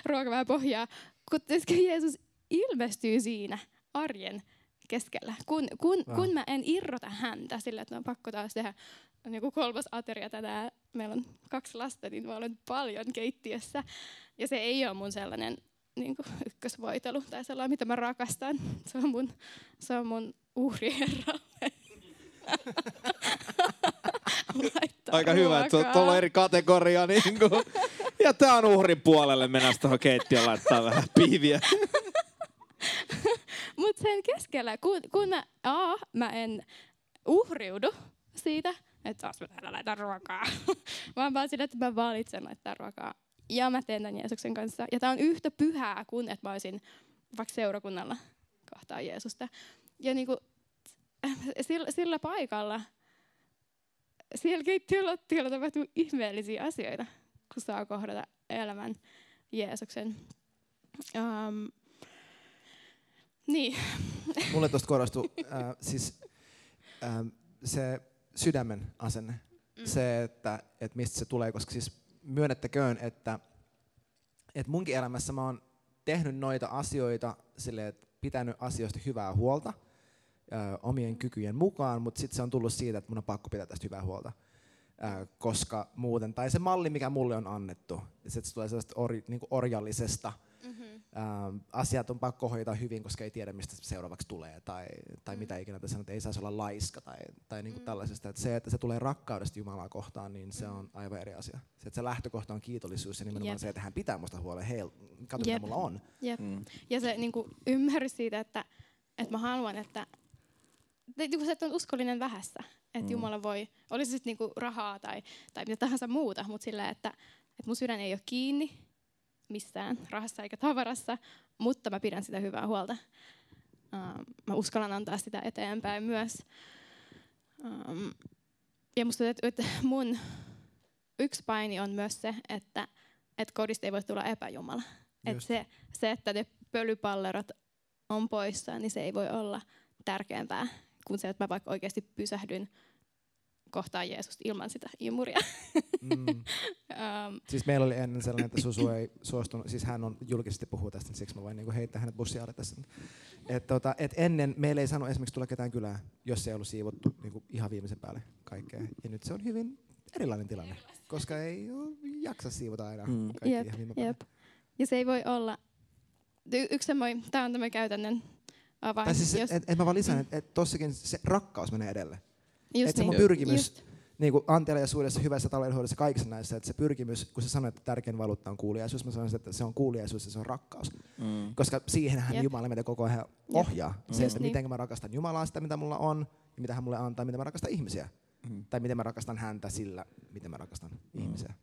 ruoka vähän pohjaa, kun Jeesus ilmestyy siinä arjen keskellä, kun mä en irrota häntä sillä, että on pakko taas tehdä joku kolmas ateria tänään. Meillä on 2 lasta, niin mä olen paljon keittiössä, ja se ei ole mun sellainen niin kuin ykkösvoitelu tai sellainen, mitä mä rakastan. Se on mun uhri Herralle. Aika hyvä, että se on tuolla eri kategoria. Niin kuin, ja tää on uhrin puolelle, mennään tuohon keittiöön laittaa vähän pihviä. Mut sen keskellä, kun mä en uhriudu siitä, että taas mä täällä laitan ruokaa. Vaan sillä, että mä valitsen laittaa ruokaa. Ja mä teen tämän Jeesuksen kanssa. Ja tää on yhtä pyhää kuin, että mä olisin vaikka seurakunnalla kohtaa Jeesusta. Ja niinku, sillä paikalla... Siellä keittiölattialla tapahtuu ihmeellisiä asioita, kun saa kohdata elämän Jeesuksen. Niin. Mulle tuosta korostui se sydämen asenne. Se, että mistä se tulee, koska siis myönnettäköön, että munkin elämässä mä oon tehnyt noita asioita silleen, että pitänyt asioista hyvää huolta. Omien kykyjen mukaan, mutta sitten se on tullut siitä, että mun on pakko pitää tästä hyvää huolta, koska muuten, tai se malli, mikä mulle on annettu, se tulee sellaista niin kuin orjallisesta, asiat on pakko hoitaa hyvin, koska ei tiedä, mistä seuraavaksi tulee, tai mitä ikinä tässä sanotaan, ei saisi olla laiska, tai niin kuin tällaisesta, että se tulee rakkaudesta Jumalaa kohtaan, niin se on aivan eri asia. Se, että se lähtökohta on kiitollisuus ja nimenomaan se, että hän pitää musta huolen, hei, katso mitä mulla on. Ja se niin kuin ymmärrys siitä, että mä haluan, että se, että on uskollinen vähässä, että Jumala voi, olisi sitten niinku rahaa tai mitä tahansa muuta, mutta sillä, että mun sydän ei ole kiinni missään, rahassa eikä tavarassa, mutta mä pidän sitä hyvää huolta. Mä uskallan antaa sitä eteenpäin myös. Ja musta, että mun yksi paini on myös se, että kodista ei voi tulla epäjumala. Että se, että ne pölypallerot on poissa, niin se ei voi olla tärkeämpää kuin se, että mä vaikka oikeasti pysähdyn kohtaan Jeesusta ilman sitä imuria. Siis meillä oli ennen sellainen, että Susu ei suostunut, siis hän on julkisesti puhuu tästä, siksi mä voin niinku heittää hänet bussin alle tässä. Et ennen meillä ei sano esimerkiksi tulla ketään kylään, jos se ei ollut siivottu niinku ihan viimeisen päälle kaikkea. Ja nyt se on hyvin erilainen tilanne, koska ei jaksa siivota aina kaikki ihan viime päälle. Ja se ei voi olla... Yksi semmoinen, tämä on tämä käytännön avain. Siis, et mä vaan lisään, että tossakin se rakkaus menee edelle. Että se mun pyrkimys niin kuin anteliaisuudessa, hyvässä taloudenhoidossa, kaikissa näissä, että se pyrkimys, kun sä sanoit, että tärkein valuutta on kuuliaisuus, mä sanoin, että se on kuuliaisuus ja se on rakkaus. Koska siihenhän Jumala meitä koko ajan ohjaa. Se, että miten mä rakastan Jumalaa, sitä mitä mulla on, ja mitä hän mulle antaa, miten mä rakastan ihmisiä. Tai miten mä rakastan häntä sillä, miten mä rakastan ihmisiä.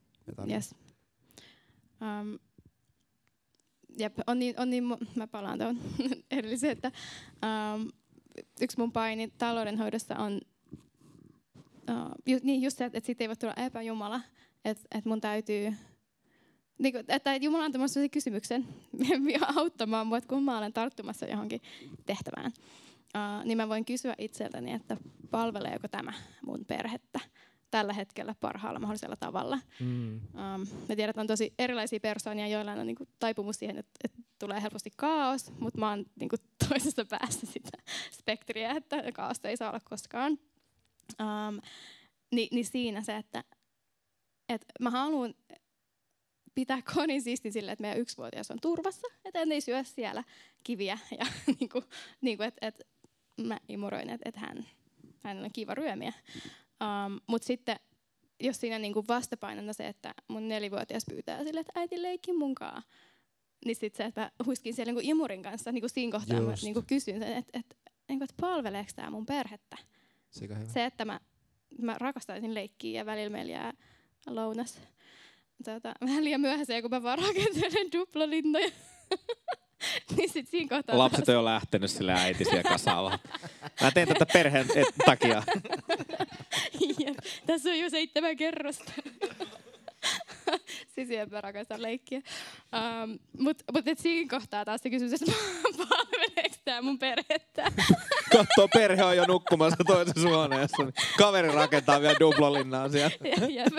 Jep, on niin, mä palaan tuohon edelliseen, että yksi mun paini taloudenhoidossa on just se, että siitä ei voi tulla epäjumala, että mun täytyy, niin kuin, että Jumala antaa minulle kysymyksen auttamaan mua, kun mä olen tarttumassa johonkin tehtävään, niin mä voin kysyä itseltäni, että palveleeko tämä mun perhettä tällä hetkellä parhaalla mahdollisella tavalla. Mä tiedän, että on tosi erilaisia persoonia, joilla on niinku taipumus siihen, että tulee helposti kaos, mutta mä oon niinku toisessa päässä sitä spektriä, että kaosta ei saa olla koskaan. Niin siinä se, että mä haluan pitää kodin siisti sille, että meidän 1-vuotias on turvassa, että ei syö siellä kiviä ja niinku, että mä imuroin, että hänellä on kiva ryömiä. Mutta sitten jos siinä niinku vastapainona se, että mun 4-vuotias pyytää sille, että äiti leikki munkaan, niin sitten se, että huiskin siellä niinku imurin kanssa, niinku siinä kohtaa mä niinku kysyn sen, että palveleeko tämä mun perhettä? Se, että mä rakastaisin leikkiä ja välillä meillä jää lounas. Vähän liian myöhäiseen, kun mä vaan rakentelen duplalinnoja. Niin sit siinä kohtaa lapset on jo lähtenyt sille äiti siellä kasalla. Mä teen tätä perheen takia. Jep, tässä on jo 7 kerrosta. Siis jep, mä rakastan leikkiä. Mut et siinä kohtaa taas se kysymys, että palveleeko tää mun perhettä? Kattoo, perhe on jo nukkumassa toisessa huoneessa. Kaveri rakentaa vielä duplalinnaa siellä. Jep.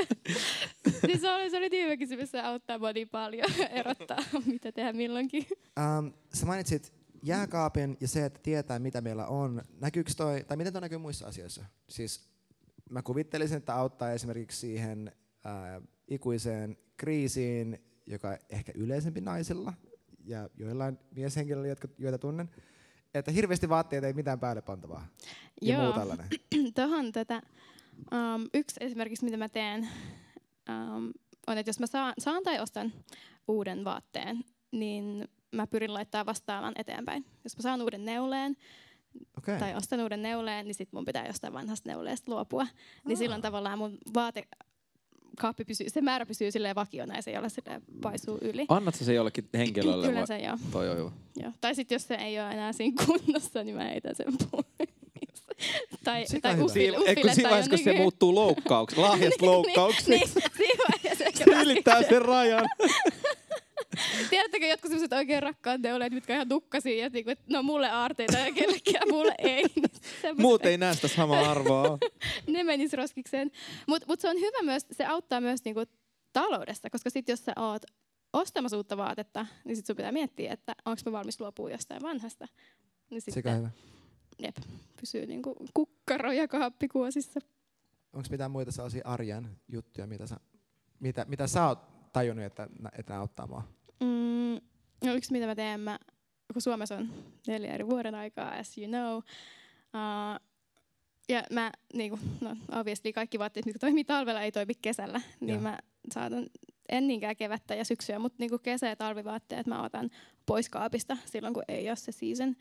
Siis se oli tyhmä kysymys, se auttaa mua niin paljon erottaa, mitä tehdä milloinkin. Sä mainitsit jääkaapin ja se, että tietää, mitä meillä on. Näkyykö toi, tai miten toi näkyy muissa asioissa? Siis mä kuvittelisin, että auttaa esimerkiksi siihen ikuiseen kriisiin, joka on ehkä yleisempi naisilla ja joillain mieshenkilöillä, joita tunnen. Että hirveästi vaatteita ei mitään päälle pantavaa. Ja joo, muu tällainen. Tuohon yksi esimerkiksi, mitä mä teen, on, että jos mä saan tai ostan uuden vaatteen, niin mä pyrin laittaa vastaavan eteenpäin. Jos mä saan uuden neuleen, okay, tai ostan uuden neuleen, niin sit mun pitää jostain vanhasta neuleesta luopua. Niin silloin tavallaan mun vaatekaappi pysyy, se määrä pysyy silleen vakiona ja se ei ole silleen paisuu yli. Annat sä se jollekin henkilölle? Kyllä se joo. Toi on hyvä. Joo. Tai sit jos se ei ole enää siinä kunnossa, niin mä heitän sen pois. Tai ufille. Siinä vaiheessa, kun se muuttuu loukkauksiksi, lahjasta loukkauksiksi. Se ylittää sen rajan. Tiedättekö jotkut sellaiset oikein rakkaat neuleet, mitkä on ihan tukkasia, että no mulle aarteita ja kellekään mulle ei. Muut ei näe sitä samaa arvoa. Ne menis roskikseen. Mut se on hyvä myös, se auttaa myös niinku taloudesta, koska sit jos sä oot ostamassa uutta vaatetta, niin sit sun pitää miettiä, että onko mä valmis luopua jostain vanhasta. Niin sekä hyvä. Jep, pysyy niinku kukkaroja kaappikuosissa. Onko mitään muita sellaisia arjen juttuja, mitä sä oot tajunnut, että auttaa mua? No yksi, mitä mä teen, kun Suomessa on 4 eri vuoden aikaa, as you know. Ja mä, niinku, no obviously kaikki vaatteet, mitkä toimii talvella, ei toimi kesällä. Niin mä saatan en niinkään kevättä ja syksyä, mutta niinku kesä- ja talvivaatteet mä otan pois kaapista silloin, kun ei ole se season.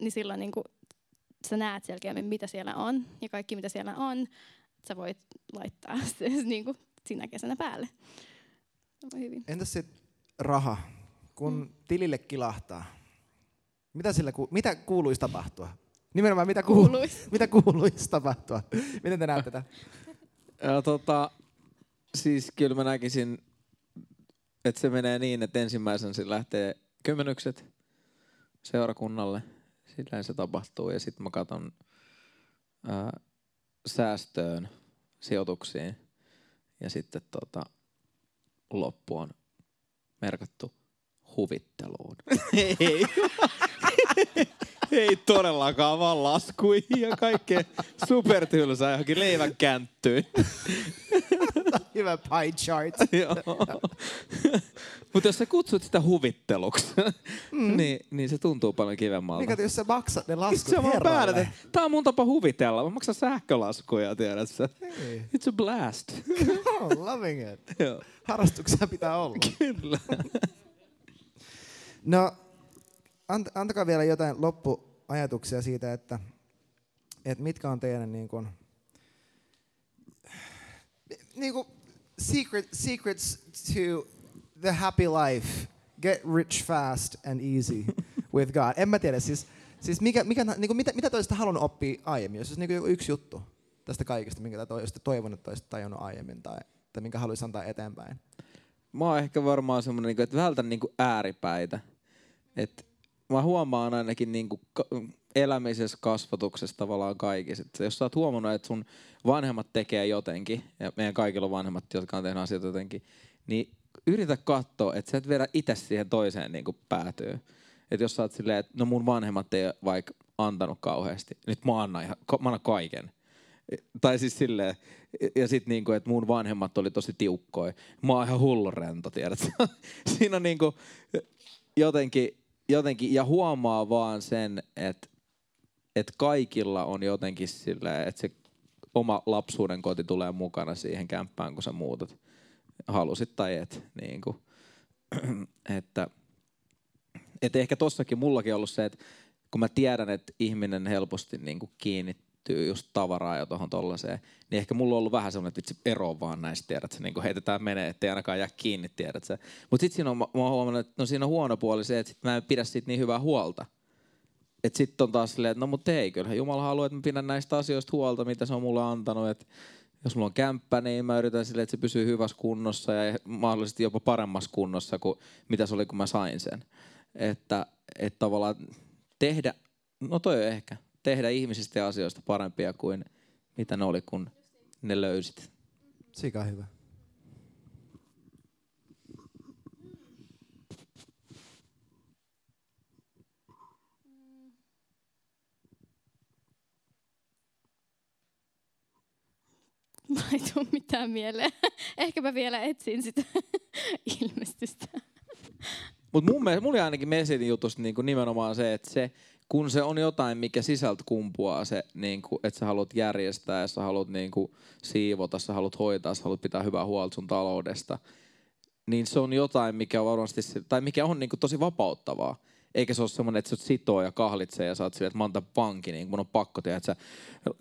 Niin silloin niinku sä näet selkeämmin, mitä siellä on, ja kaikki, mitä siellä on, sä voit laittaa se niin kuin sinä kesänä päälle. Hyvin. Entäs sitten raha, kun tilille kilahtaa? Mitä kuuluisi tapahtua? Nimenomaan, mitä kuuluisi tapahtua? Miten te näette tätä? Siis kyllä mä näkisin, että se menee niin, että ensimmäisen se lähtee kymmenykset seurakunnalle. Silläin se tapahtuu ja sitten mä katson säästöön, sijoituksiin ja sitten loppu on merkattu huvitteluun. Ei todellakaan, vaan laskuihin ja kaikkeen supertylsää johonkin leivän känttyyn. Hyvä pie chart. Mutta jos sä kutsut sitä huvitteluksi, niin se tuntuu paljon kivemmalta. Mikä jos sä maksat ne laskut herralle? Tää on mun tapa huvitella. Mä maksan sähkölaskuja, tiedätkö? Hey. It's a blast. I'm loving it. Harrastuksia pitää olla. Kyllä. No, antakaa vielä jotain loppuajatuksia siitä, että mitkä on teidän niin kuin secrets to the happy life. Get rich fast and easy with God. En mä tiedä, siis mitä te olisitte halunnut oppia aiemmin? Jos olisi niin yksi juttu tästä kaikesta, minkä te olisitte toivonut, että olisitte tajunnut aiemmin tai minkä haluaisi antaa eteenpäin. Mä oon ehkä varmaan semmoinen, että vältän ääripäitä. Et mä huomaan ainakin niinku elämisessä, kasvatuksessa tavallaan kaikissa. Et jos sä oot huomannut, että sun vanhemmat tekee jotenkin, ja meidän kaikilla on vanhemmat, jotka on tehnyt asioita jotenkin, niin yritä katsoa, että sä et vedä itse siihen toiseen niinku päätyy. Et jos sä oot silleen, että no mun vanhemmat ei vaikka antanut kauheasti, nyt mä annan kaiken. Tai siis silleen, ja sit niinku, että mun vanhemmat oli tosi tiukkoja. Mä oon ihan hullun rento, tiedätkö? Siinä on niinku jotenkin, ja huomaa vaan sen, että kaikilla on jotenkin silleen, että se oma lapsuuden koti tulee mukana siihen kämppään, kun sä muutat. Halusit tai et. Niin kuin. Että ehkä tossakin mullakin on ollut se, että kun mä tiedän, että ihminen helposti niin kuin kiinnittyy just tavaraan ja tohon tollaiseen, niin ehkä mulla on ollut vähän semmoinen, että vitsi ero vaan näistä, tiedät sä, niin kuin heitetään menee, ettei ainakaan jää kiinni, tiedät sä. Mut sit siinä on, mä oon huomannut, että no siinä on huono puoli se, että sit mä en pidä siitä niin hyvää huolta. Et sit on taas silleen, että no mut ei, kyllähän Jumala haluaa, että mä pidän näistä asioista huolta, mitä se on mulle antanut. Et jos mulla on kämppä, niin mä yritän silleen, että se pysyy hyvässä kunnossa ja mahdollisesti jopa paremmassa kunnossa kuin mitä se oli, kun mä sain sen. Että tavallaan tehdä, no toi ehkä, tehdä ihmisistä ja asioista parempia kuin mitä ne oli, kun ne löysit. Sika hyvä. Mä ei tule mitään mieleen. Ehkäpä vielä etsin sitä ilmestystä. Mut mun mielestä, mulla ainakin Mesidin jutusta niin nimenomaan se, että se, kun se on jotain, mikä sisältä kumpuaa, se, niin kun, että sä haluat järjestää, sä haluat niin kun, siivota, sä haluat hoitaa, sä haluat pitää hyvää huolta sun taloudesta, niin se on jotain, mikä on, varmasti, tai mikä on niin kun, tosi vapauttavaa. Eikä se ole semmoinen, että sä sitoo ja kahlitsee ja sä oot silleen, että mä oon tämän pankki, niin mun on pakko tehdä, että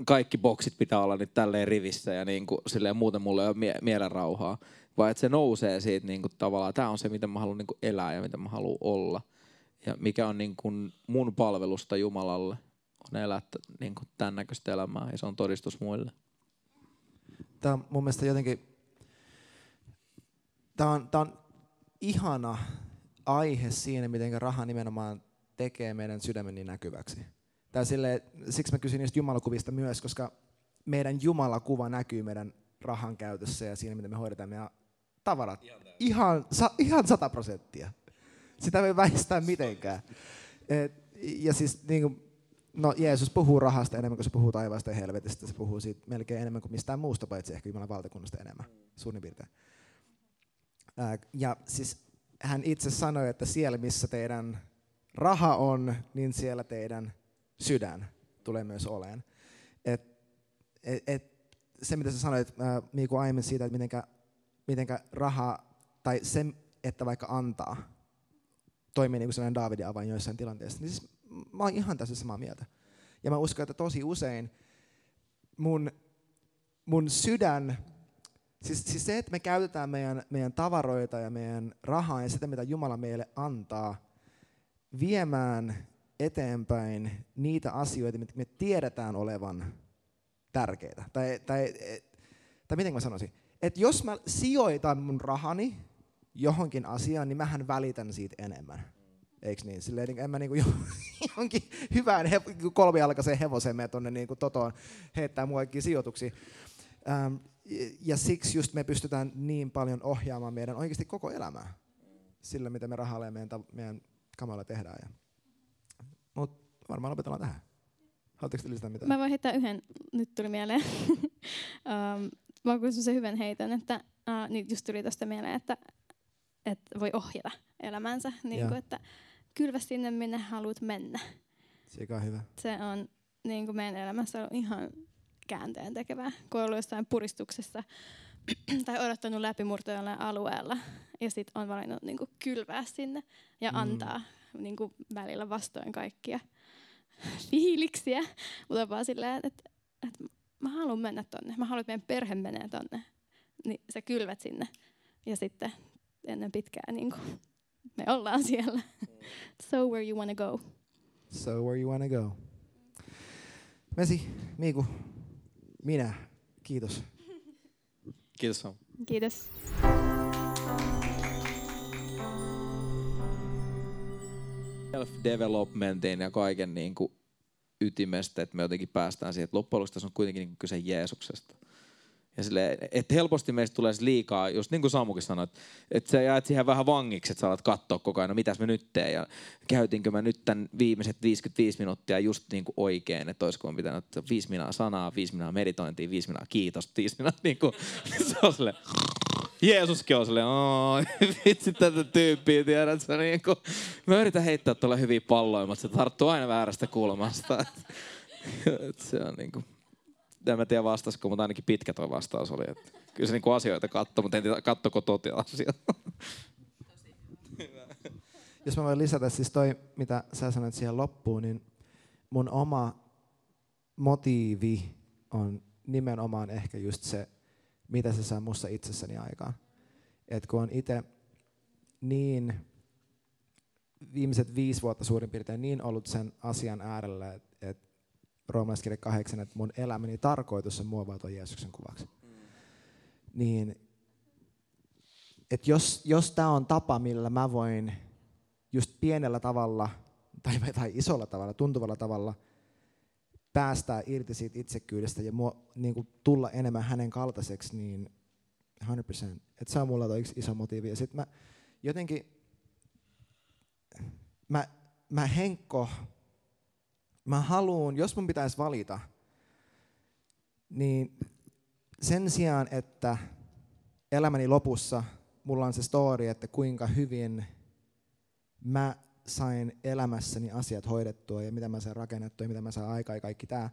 kaikki boksit pitää olla nyt tälleen rivissä ja niin kuin, silleen, muuten mulla ei ole mielenrauhaa. Vaan että se nousee siitä niin kuin, tavallaan, tää on se, miten mä haluan niin kuin, elää ja miten mä haluan olla. Ja mikä on niin kuin, mun palvelusta Jumalalle, on elää niin kuin, tämän näköistä elämää ja se on todistus muille. Tää on mun mielestä jotenkin, tää on ihana aihe siinä, miten raha nimenomaan tekee meidän sydämen niin näkyväksi. Tai silleen, siksi mä kysyn niistä jumalakuvista myös, koska meidän jumalakuva näkyy meidän rahan käytössä ja siinä, miten me hoidetaan meidän tavarat. Ihan 100%. Sitä ei väistää mitenkään. Ja siis, niin kuin, no Jeesus puhuu rahasta enemmän kuin se puhuu taivaasta ja helvetistä. Se puhuu siitä melkein enemmän kuin mistään muusta, paitsi ehkä Jumalan valtakunnasta enemmän, suurin piirtein. Ja siis hän itse sanoi, että siellä missä teidän raha on, niin siellä teidän sydän tulee myös oleen. Se mitä sä sanoit, Miku, aiemmin siitä, että mitenkä raha, tai se, että vaikka antaa, toimii niin kuin sellainen Daavidin avain joissain tilanteissa, niin siis mä oon ihan tässä samaa mieltä. Ja mä uskon, että tosi usein mun sydän, siis se, että me käytetään meidän tavaroita ja meidän rahaa ja sitä, mitä Jumala meille antaa, viemään eteenpäin niitä asioita, mitä me tiedetään olevan tärkeitä. Tai miten mä sanoisin, että jos mä sijoitan mun rahani johonkin asiaan, niin mähän välitän siitä enemmän. Eiks niin? Silleen, en mä niinku johonkin hyvään kolmijalkaiseen hevoseen mene tuonne niinku totoon heittää mua kaikkia sijoituksia. Ja siksi just me pystytään niin paljon ohjaamaan meidän oikeasti koko elämää sillä, mitä me rahalla ja meidän kamalla tehdään. Mutta varmaan lopetellaan tähän. Haluatteko lisätä mitään? Mä voin heittää yhden, nyt tuli mieleen. Mä oon sen hyvän heiton, että nyt just tuli tosta mieleen, että voi ohjata elämänsä. Niin kuin, että kylvä sinne, minne haluat mennä. Sekä on hyvä. Se on niin kuin meidän elämässä on ihan käänteen tekevää, kun on ollut jossain puristuksessa tai odottanut läpimurtoa jollain alueella ja sit on valinnut niin kuin kylvää sinne ja antaa niin kuin välillä vastoin kaikkia fiiliksiä, mutta vaan silleen, että mä haluan mennä tonne, mä haluan, että meidän perhe menee tonne, niin sä kylvät sinne ja sitten ennen pitkää niin kuin me ollaan siellä. So where you wanna go. So where you wanna go. Mesi, Miku. Minä. Kiitos. Kiitos Samu. Kiitos. Self-developmentin ja kaiken niin kuin ytimestä, että me jotenkin päästään siihen, että loppujen lopuksi tässä on kuitenkin niin kyse Jeesuksesta. Ja silleen, että helposti meistä tulee liikaa, just niin kuin Samukin sanoi, että sä jäät siihen vähän vangiksi, että sä alat katsoa koko ajan, no mitäs mä nyt teen, ja käytinkö mä nyt tämän viimeiset 55 minuuttia just niin kuin oikein, että olisiko mä pitänyt 5 minaa sanaa, 5 minaa meditointia, 5 minaa kiitos, 5 minaa niin kuin, se on silleen, Jeesuskin on silleen, vitsi tätä tyyppiä, tiedätkö, niin kuin, mä yritän heittää tuolla hyviä palloja, mutta se tarttuu aina väärästä kulmasta, se on niin kuin. en tiedä vastasiko, mutta ainakin pitkä tuo vastaus oli. Että kyllä se niinku asioita katsoi, mutta en tiedä katsoko totia asioita. Jos mä voin lisätä siis toi, mitä sä sanoit siihen loppuun, niin mun oma motiivi on nimenomaan ehkä just se, mitä se saa musta itsessäni aikaan. Et kun on itse niin viimeiset 5 vuotta suurin piirtein niin ollut sen asian äärellä, että Roomalaiskirja 8, että mun elämäni tarkoitus on muovautua Jeesuksen kuvaksi. Niin, et jos tää on tapa, millä mä voin just pienellä tavalla tai isolla tavalla, tuntuvalla tavalla päästää irti siitä itsekyydestä ja niin kuin tulla enemmän hänen kaltaiseksi, niin 100%. Et se on mulla toi yksi iso motiivi. Ja sit mä jotenkin, mä haluun, jos mun pitäisi valita, niin sen sijaan, että elämäni lopussa mulla on se story, että kuinka hyvin mä sain elämässäni asiat hoidettua ja mitä mä sain rakennettua ja mitä mä sain aikaa ja kaikki tää,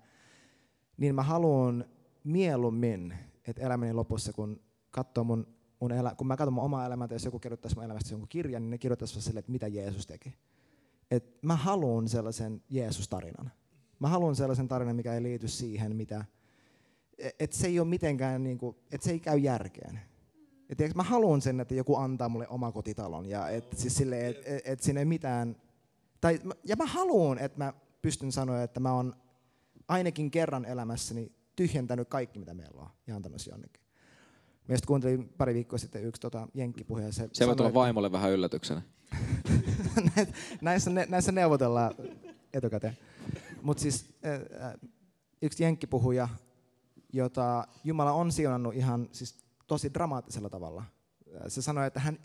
niin mä haluan mieluummin, että elämäni lopussa, kun katsoo kun mä katson mun omaa elämää, tai jos joku kirjoittaisi mun elämästä jonkun kirjan, niin ne kirjoittaisivat sille, että mitä Jeesus teki. Et mä haluan sellaisen Jeesus-tarinan. Mä haluan sellaisen tarinan, mikä ei liity siihen, mitä, että se ei ole mitenkään, niinku, että se ei käy järkeen. Et mä haluan sen, että joku antaa mulle omakotitalon ja että siis sille, et siinä ei mitään, tai, ja mä haluan, että mä pystyn sanoa, että mä oon ainakin kerran elämässäni tyhjentänyt kaikki, mitä meillä on ja antanut se jonnekin. Mä just kuuntelin pari viikkoa sitten yksi jenkkipuhe. Se voi tulla vaimolle vähän yllätyksenä. näissä neuvotellaan etukäteen. Mutta siis yksi jenkkipuhuja, jota Jumala on siunannut ihan siis tosi dramaattisella tavalla. Se sanoi, että hän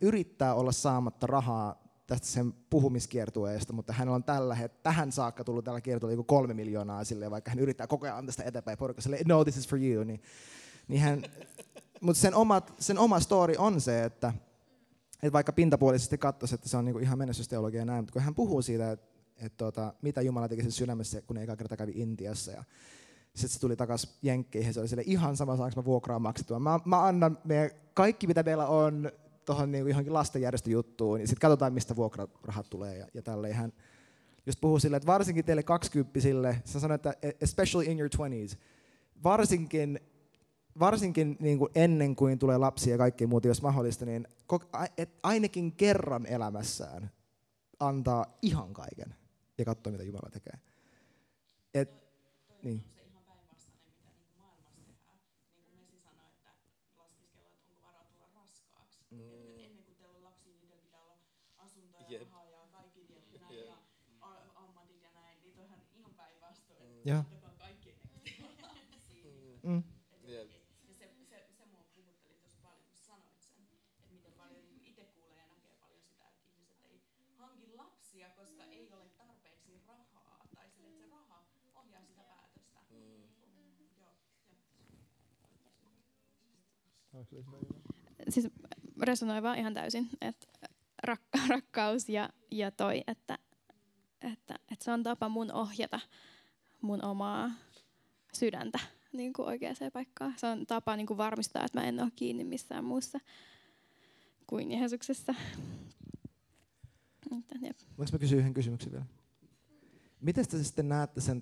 yrittää olla saamatta rahaa tästä sen puhumiskiertueesta, mutta hänellä on tähän saakka tullut tällä kiertueella joku 3 miljoonaa silleen, vaikka hän yrittää koko ajan antaa sitä eteenpäin. Porukka silleen, no this is for you. Mutta sen oma story on se, että vaikka pintapuolisesti katsoisi, että se on niinku ihan menestysteologia ja näin, mutta kun hän puhuu siitä, että mitä Jumala teki sen sydämessä, kun eka kerta kävi Intiassa. Ja sitten se tuli takaisin Jenkkeihin ja se oli sille ihan sama, saanko mä vuokraa maksettua. Mä annan meidän kaikki, mitä meillä on, tuohon niinku johonkin lastenjärjestöjuttuun, ja sitten katsotaan, mistä vuokrarahat tulee. Ja tälleen hän just puhuu silleen, että varsinkin teille 20-sille, se sanoi, että especially in your 20s, varsinkin niin kuin ennen kuin tulee lapsia ja kaikki muuta, jos mahdollista, niin ainakin kerran elämässään antaa ihan kaiken ja katsoa, mitä Jumala tekee. Niin. Ja. Ja se mua puhutteli tosi paljon, kun sanoit sen, että miten paljon itse kuulee ja näkee paljon sitä, että ihmiset ei hanki lapsia, koska ei ole tarpeeksi rahaa, tai sille, että se raha ohjaa sitä päätöstä. Siis resonoi vaan ihan täysin, että rakkaus ja toi, että se on tapa mun ohjata mun omaa sydäntä niin kuin oikeaan paikkaan. Se on tapa niin kuin varmistaa, että mä en ole kiinni missään muussa kuin Jeesuksessa. Voinko mä kysyä yhden kysymyksen vielä? Miten te sitten näette sen,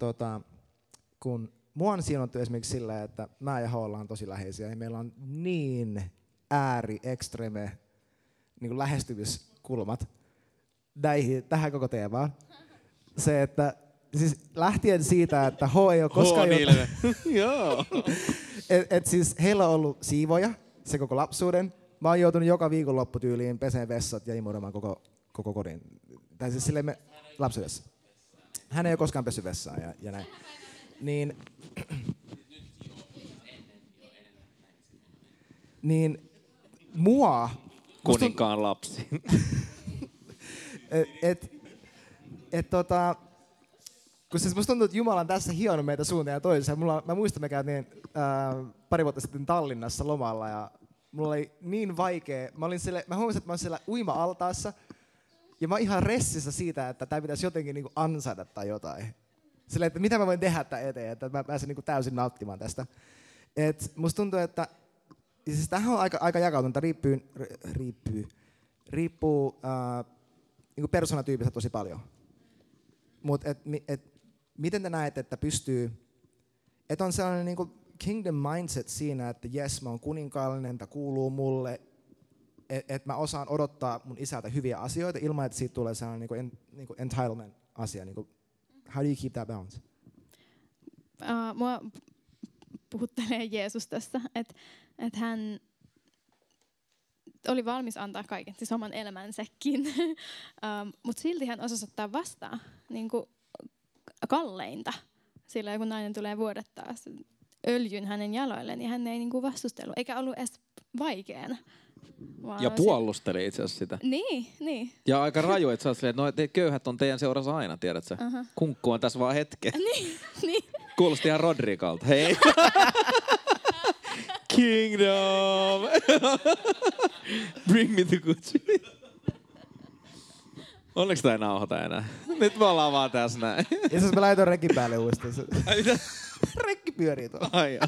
kun mua on siunattu esimerkiksi sillä, että mä ja H ollaan tosi läheisiä ja meillä on niin ääri-ekstreme niin kuin lähestymiskulmat tähän koko teemaan. Se, että siis lähtien siitä, että H ei ole koskaan siis heillä on ollut siivoja se koko lapsuuden. Mä oon joutunut joka viikonlopputyyliin peseen vessat ja imuroimaan koko kodin. Tai siis silleen lapsuudessa. Hän ei ole koskaan pessy vessaa ja näin. Niin mua... Kuninkaan lapsi. Kun siis musta tuntuu, että Jumala on tässä hionnut meitä suuntaan ja toiseen. Mä muistan, me käytiin pari vuotta sitten Tallinnassa lomalla ja mulla oli niin vaikea. Mä huomasin, että mä olin siellä uima-altaassa ja mä oon ihan ressissä siitä, että tää pitäisi jotenkin niinku ansaita tai jotain. Silleen, että mitä mä voin tehdä tämän eteen, että mä pääsen niinku täysin nauttimaan tästä. Et musta tuntuu, että siis tämähän on aika jakautunut, riippuu niinku persoonatyypistä tosi paljon. Mut miten te näette, että pystyy, että on sellainen niinku kingdom mindset siinä, että jes, mä oon kuninkaallinen, tämä kuuluu mulle, että et mä osaan odottaa mun isältä hyviä asioita ilman, että siitä tulee sellainen niinku entitlement asia. Niinku, how do you keep that balance? Mua puhuttelee Jeesus tässä, että hän oli valmis antaa kaiken, siis oman elämänsäkin, mutta silti hän osasi ottaa vastaan niinku kalleinta. Silloin kun nainen tulee vuodattaa öljyn hänen jaloilleen, niin hän ei niinku vastustellut, eikä ollut edes vaikeana. Ja puolusteli itse asiassa sitä. Niin. Ja aika raju, että sä no te köyhät on teidän seurassa aina, tiedät sä. Uh-huh. Kunkku on tässä vaan hetken. Niin. Kuulosti ihan Rodrigalta. Hei. Kingdom. Bring me the goods. Onneksi tää ei nauhoita enää. Nyt me ollaan vaan tässä näin. Ja siis mä laitoin rekin päälle uudestaan. Rekki pyörii tuolla. Ai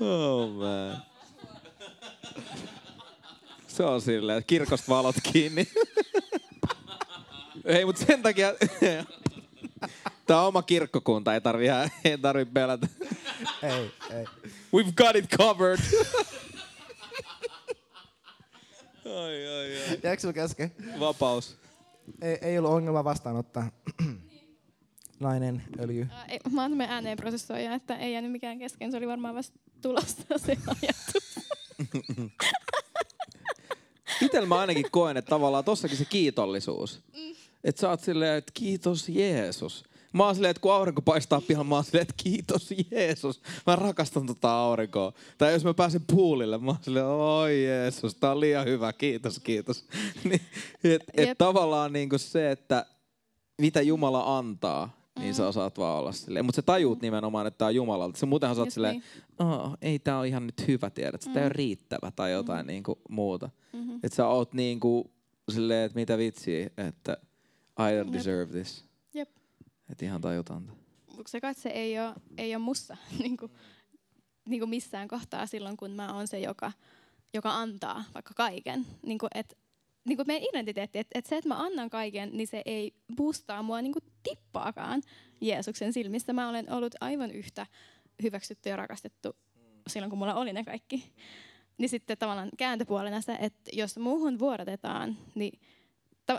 oh man. Se on silleen, kirkosta valot kiinni. Hei, mut sen takia... Tää on oma kirkkokunta, ei tarvi pelätä. Ei. We've got it covered. Ai. Jääkö sulla käske? Vapaus. Ei ollut ongelma vastaanottaa. Nainen, öljy. Mä oon ääneen prosessoija, että ei jäänyt mikään kesken. Se oli varmaan vasta tulosta se ajatus. Itellä mä ainakin koen, että tavallaan tossakin se kiitollisuus. Että sä oot silleen, että kiitos Jeesus. Mä oon silleen, että kun aurinko paistaa pihan, mä oon silleen, että kiitos Jeesus. Mä rakastan tota aurinkoa. Tai jos mä pääsen puulille, mä oon silleen, oi Jeesus, tää on liian hyvä, kiitos. Että tavallaan niinku se, että mitä Jumala antaa. Niin sä osaat vaan olla silleen. Mutta sä tajuut nimenomaan, että tää on Jumalalta. Sä muutenhan sä oot silleen, ei tää on ihan nyt hyvä, tiedät. Tää ei ole riittävä tai jotain niinku muuta. Että sä oot niinku silleen, että mitä vitsiä, että I don't deserve this. Jep. Että ihan tajutonta. Mutta se katse ei oo musta niinku missään kohtaa silloin, kun mä oon se, joka antaa vaikka kaiken. Niinku että niinku meidän identiteetti, että se, että mä annan kaiken, niin se ei boostaa mua niinku tippaakaan Jeesuksen silmissä. Mä olen ollut aivan yhtä hyväksytty ja rakastettu silloin, kun mulla oli ne kaikki. Niin sitten tavallaan kääntöpuolena se, että jos muuhun vuodatetaan, niin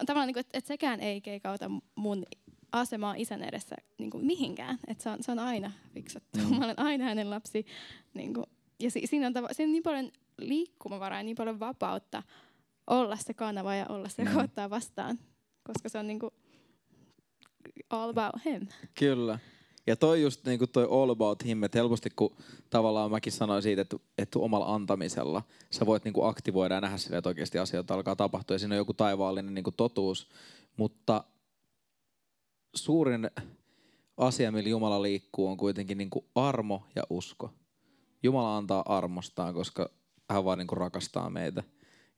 tavallaan, niinku, että sekään ei keikauta mun asemaa isän edessä niinku mihinkään. Että se on aina fiksattu. Mä olen aina hänen lapsi. Niinku. Ja siinä on niin paljon liikkumavaraa ja niin paljon vapautta olla se kanava ja olla se, joka ottaa vastaan, koska se on niinku all about him. Kyllä. Ja toi just niinku toi all about him, että helposti kun tavallaan mäkin sanoin siitä, että omalla antamisella sä voit niinku aktivoida ja nähdä sille, että oikeasti asioita alkaa tapahtua ja siinä on joku taivaallinen niinku totuus, mutta suurin asia, millä Jumala liikkuu, on kuitenkin niinku armo ja usko. Jumala antaa armostaan, koska hän vaan niinku rakastaa meitä.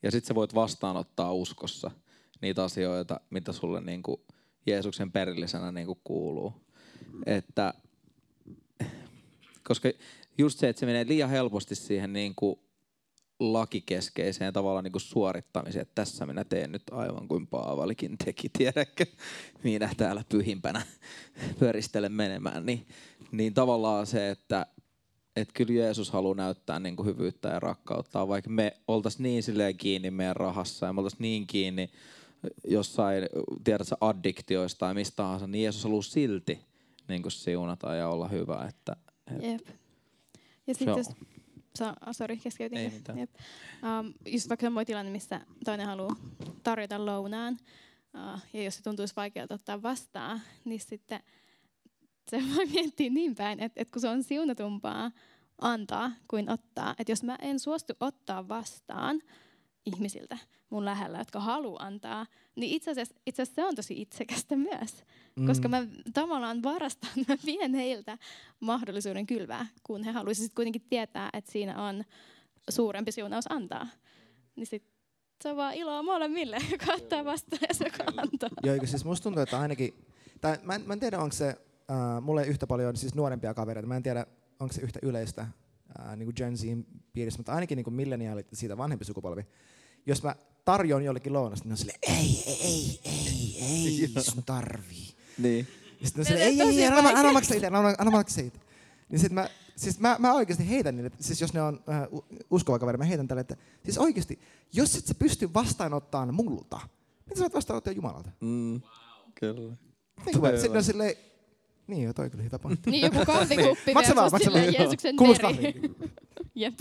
Ja sit sä voit vastaanottaa uskossa niitä asioita, mitä sulle niinku Jeesuksen perillisenä niinku kuuluu. Että, koska just se, että se menee liian helposti siihen niinku lakikeskeiseen tavallaan niinku suorittamiseen. Että tässä minä teen nyt aivan kuin Paavalikin teki, tiedäkö? Minä täällä pyhimpänä pöristelen menemään. Niin tavallaan se, että... Että kyllä Jeesus haluaa näyttää niinku hyvyyttä ja rakkautta, vaikka me oltaisiin niin silleen kiinni meidän rahassa ja me oltaisiin niin kiinni jossain, tiedätkö, addiktioista tai mistä tahansa, niin Jeesus haluaa silti niinku siunata ja olla hyvä. Jep. Ja sitten jos... Sori, keskeytin. Ei mitään. Jep. Just vaikka semmoinen tilanne, missä toinen haluaa tarjota lounaan, ja jos se tuntuisi vaikealta ottaa vastaan, niin sitten... Se vaan miettii niin päin, että kun se on siunatumpaa antaa kuin ottaa. Että jos mä en suostu ottaa vastaan ihmisiltä mun lähellä, jotka haluaa antaa, niin itse asiassa se on tosi itsekästä myös. Koska mä tavallaan varastan, mä vien heiltä mahdollisuuden kylvää, kun he haluaisivat kuitenkin tietää, että siinä on suurempi siunaus antaa. Niin sit se on vaan iloa molemmille, joka ottaa vastaan ja se, joka antaa. Joo, siis musta tuntuu, että ainakin... tai mä en tiedä, onko se, mulla ei yhtä paljon siis nuorempia kavereita, mä en tiedä, onko se yhtä yleistä niin kuin Gen Zin piirissä, mutta ainakin niin milleniaalit ja siitä vanhempi sukupolvi. Jos mä tarjoan jollekin lounasta, niin on silleen, ei, sun tarvii. Niin. Sitten on silleen, ei, anna maksa itse. Niin sit mä oikeesti heitän niille, siis jos ne on uskova kaveri, mä heitän tälle, että siis oikeesti, jos et sä pysty vastaanottaan multa, mitä sä voit vastaanottaa Jumalalta? Mm, kyllä. Niin kuin sitten on silleen, niin joo, toi kyllä hyvä pointti. Niin joku kahvikuppi versus silleen Jeesuksen veri. Jep.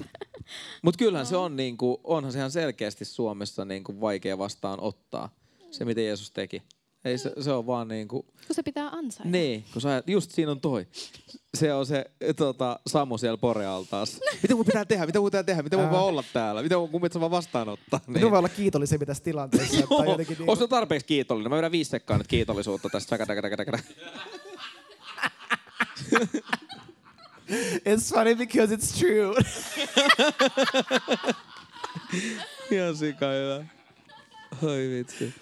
Mut kyllähän se on niinku, onhan se ihan selkeästi Suomessa niinku vaikea vastaanottaa se, mitä Jeesus teki. Ei se on vaan niinku... Kun se pitää ansaita. Niin, kun sä, just siinä on toi. Se on se Samu siellä Porealtaassa. Mitä mun pitää tehdä? Mitä mun voi olla täällä? Mitä mun pitää vaan vastaanottaa? Niin. Mitä voi olla kiitollisempi tässä tilanteessa? Joo, niin... Onko tarpeeksi kiitollinen? Mä vedän 5 sekkaa nyt kiitollisuutta tästä. It's funny because it's true. Ihan sika hyvä. Oi vitsi.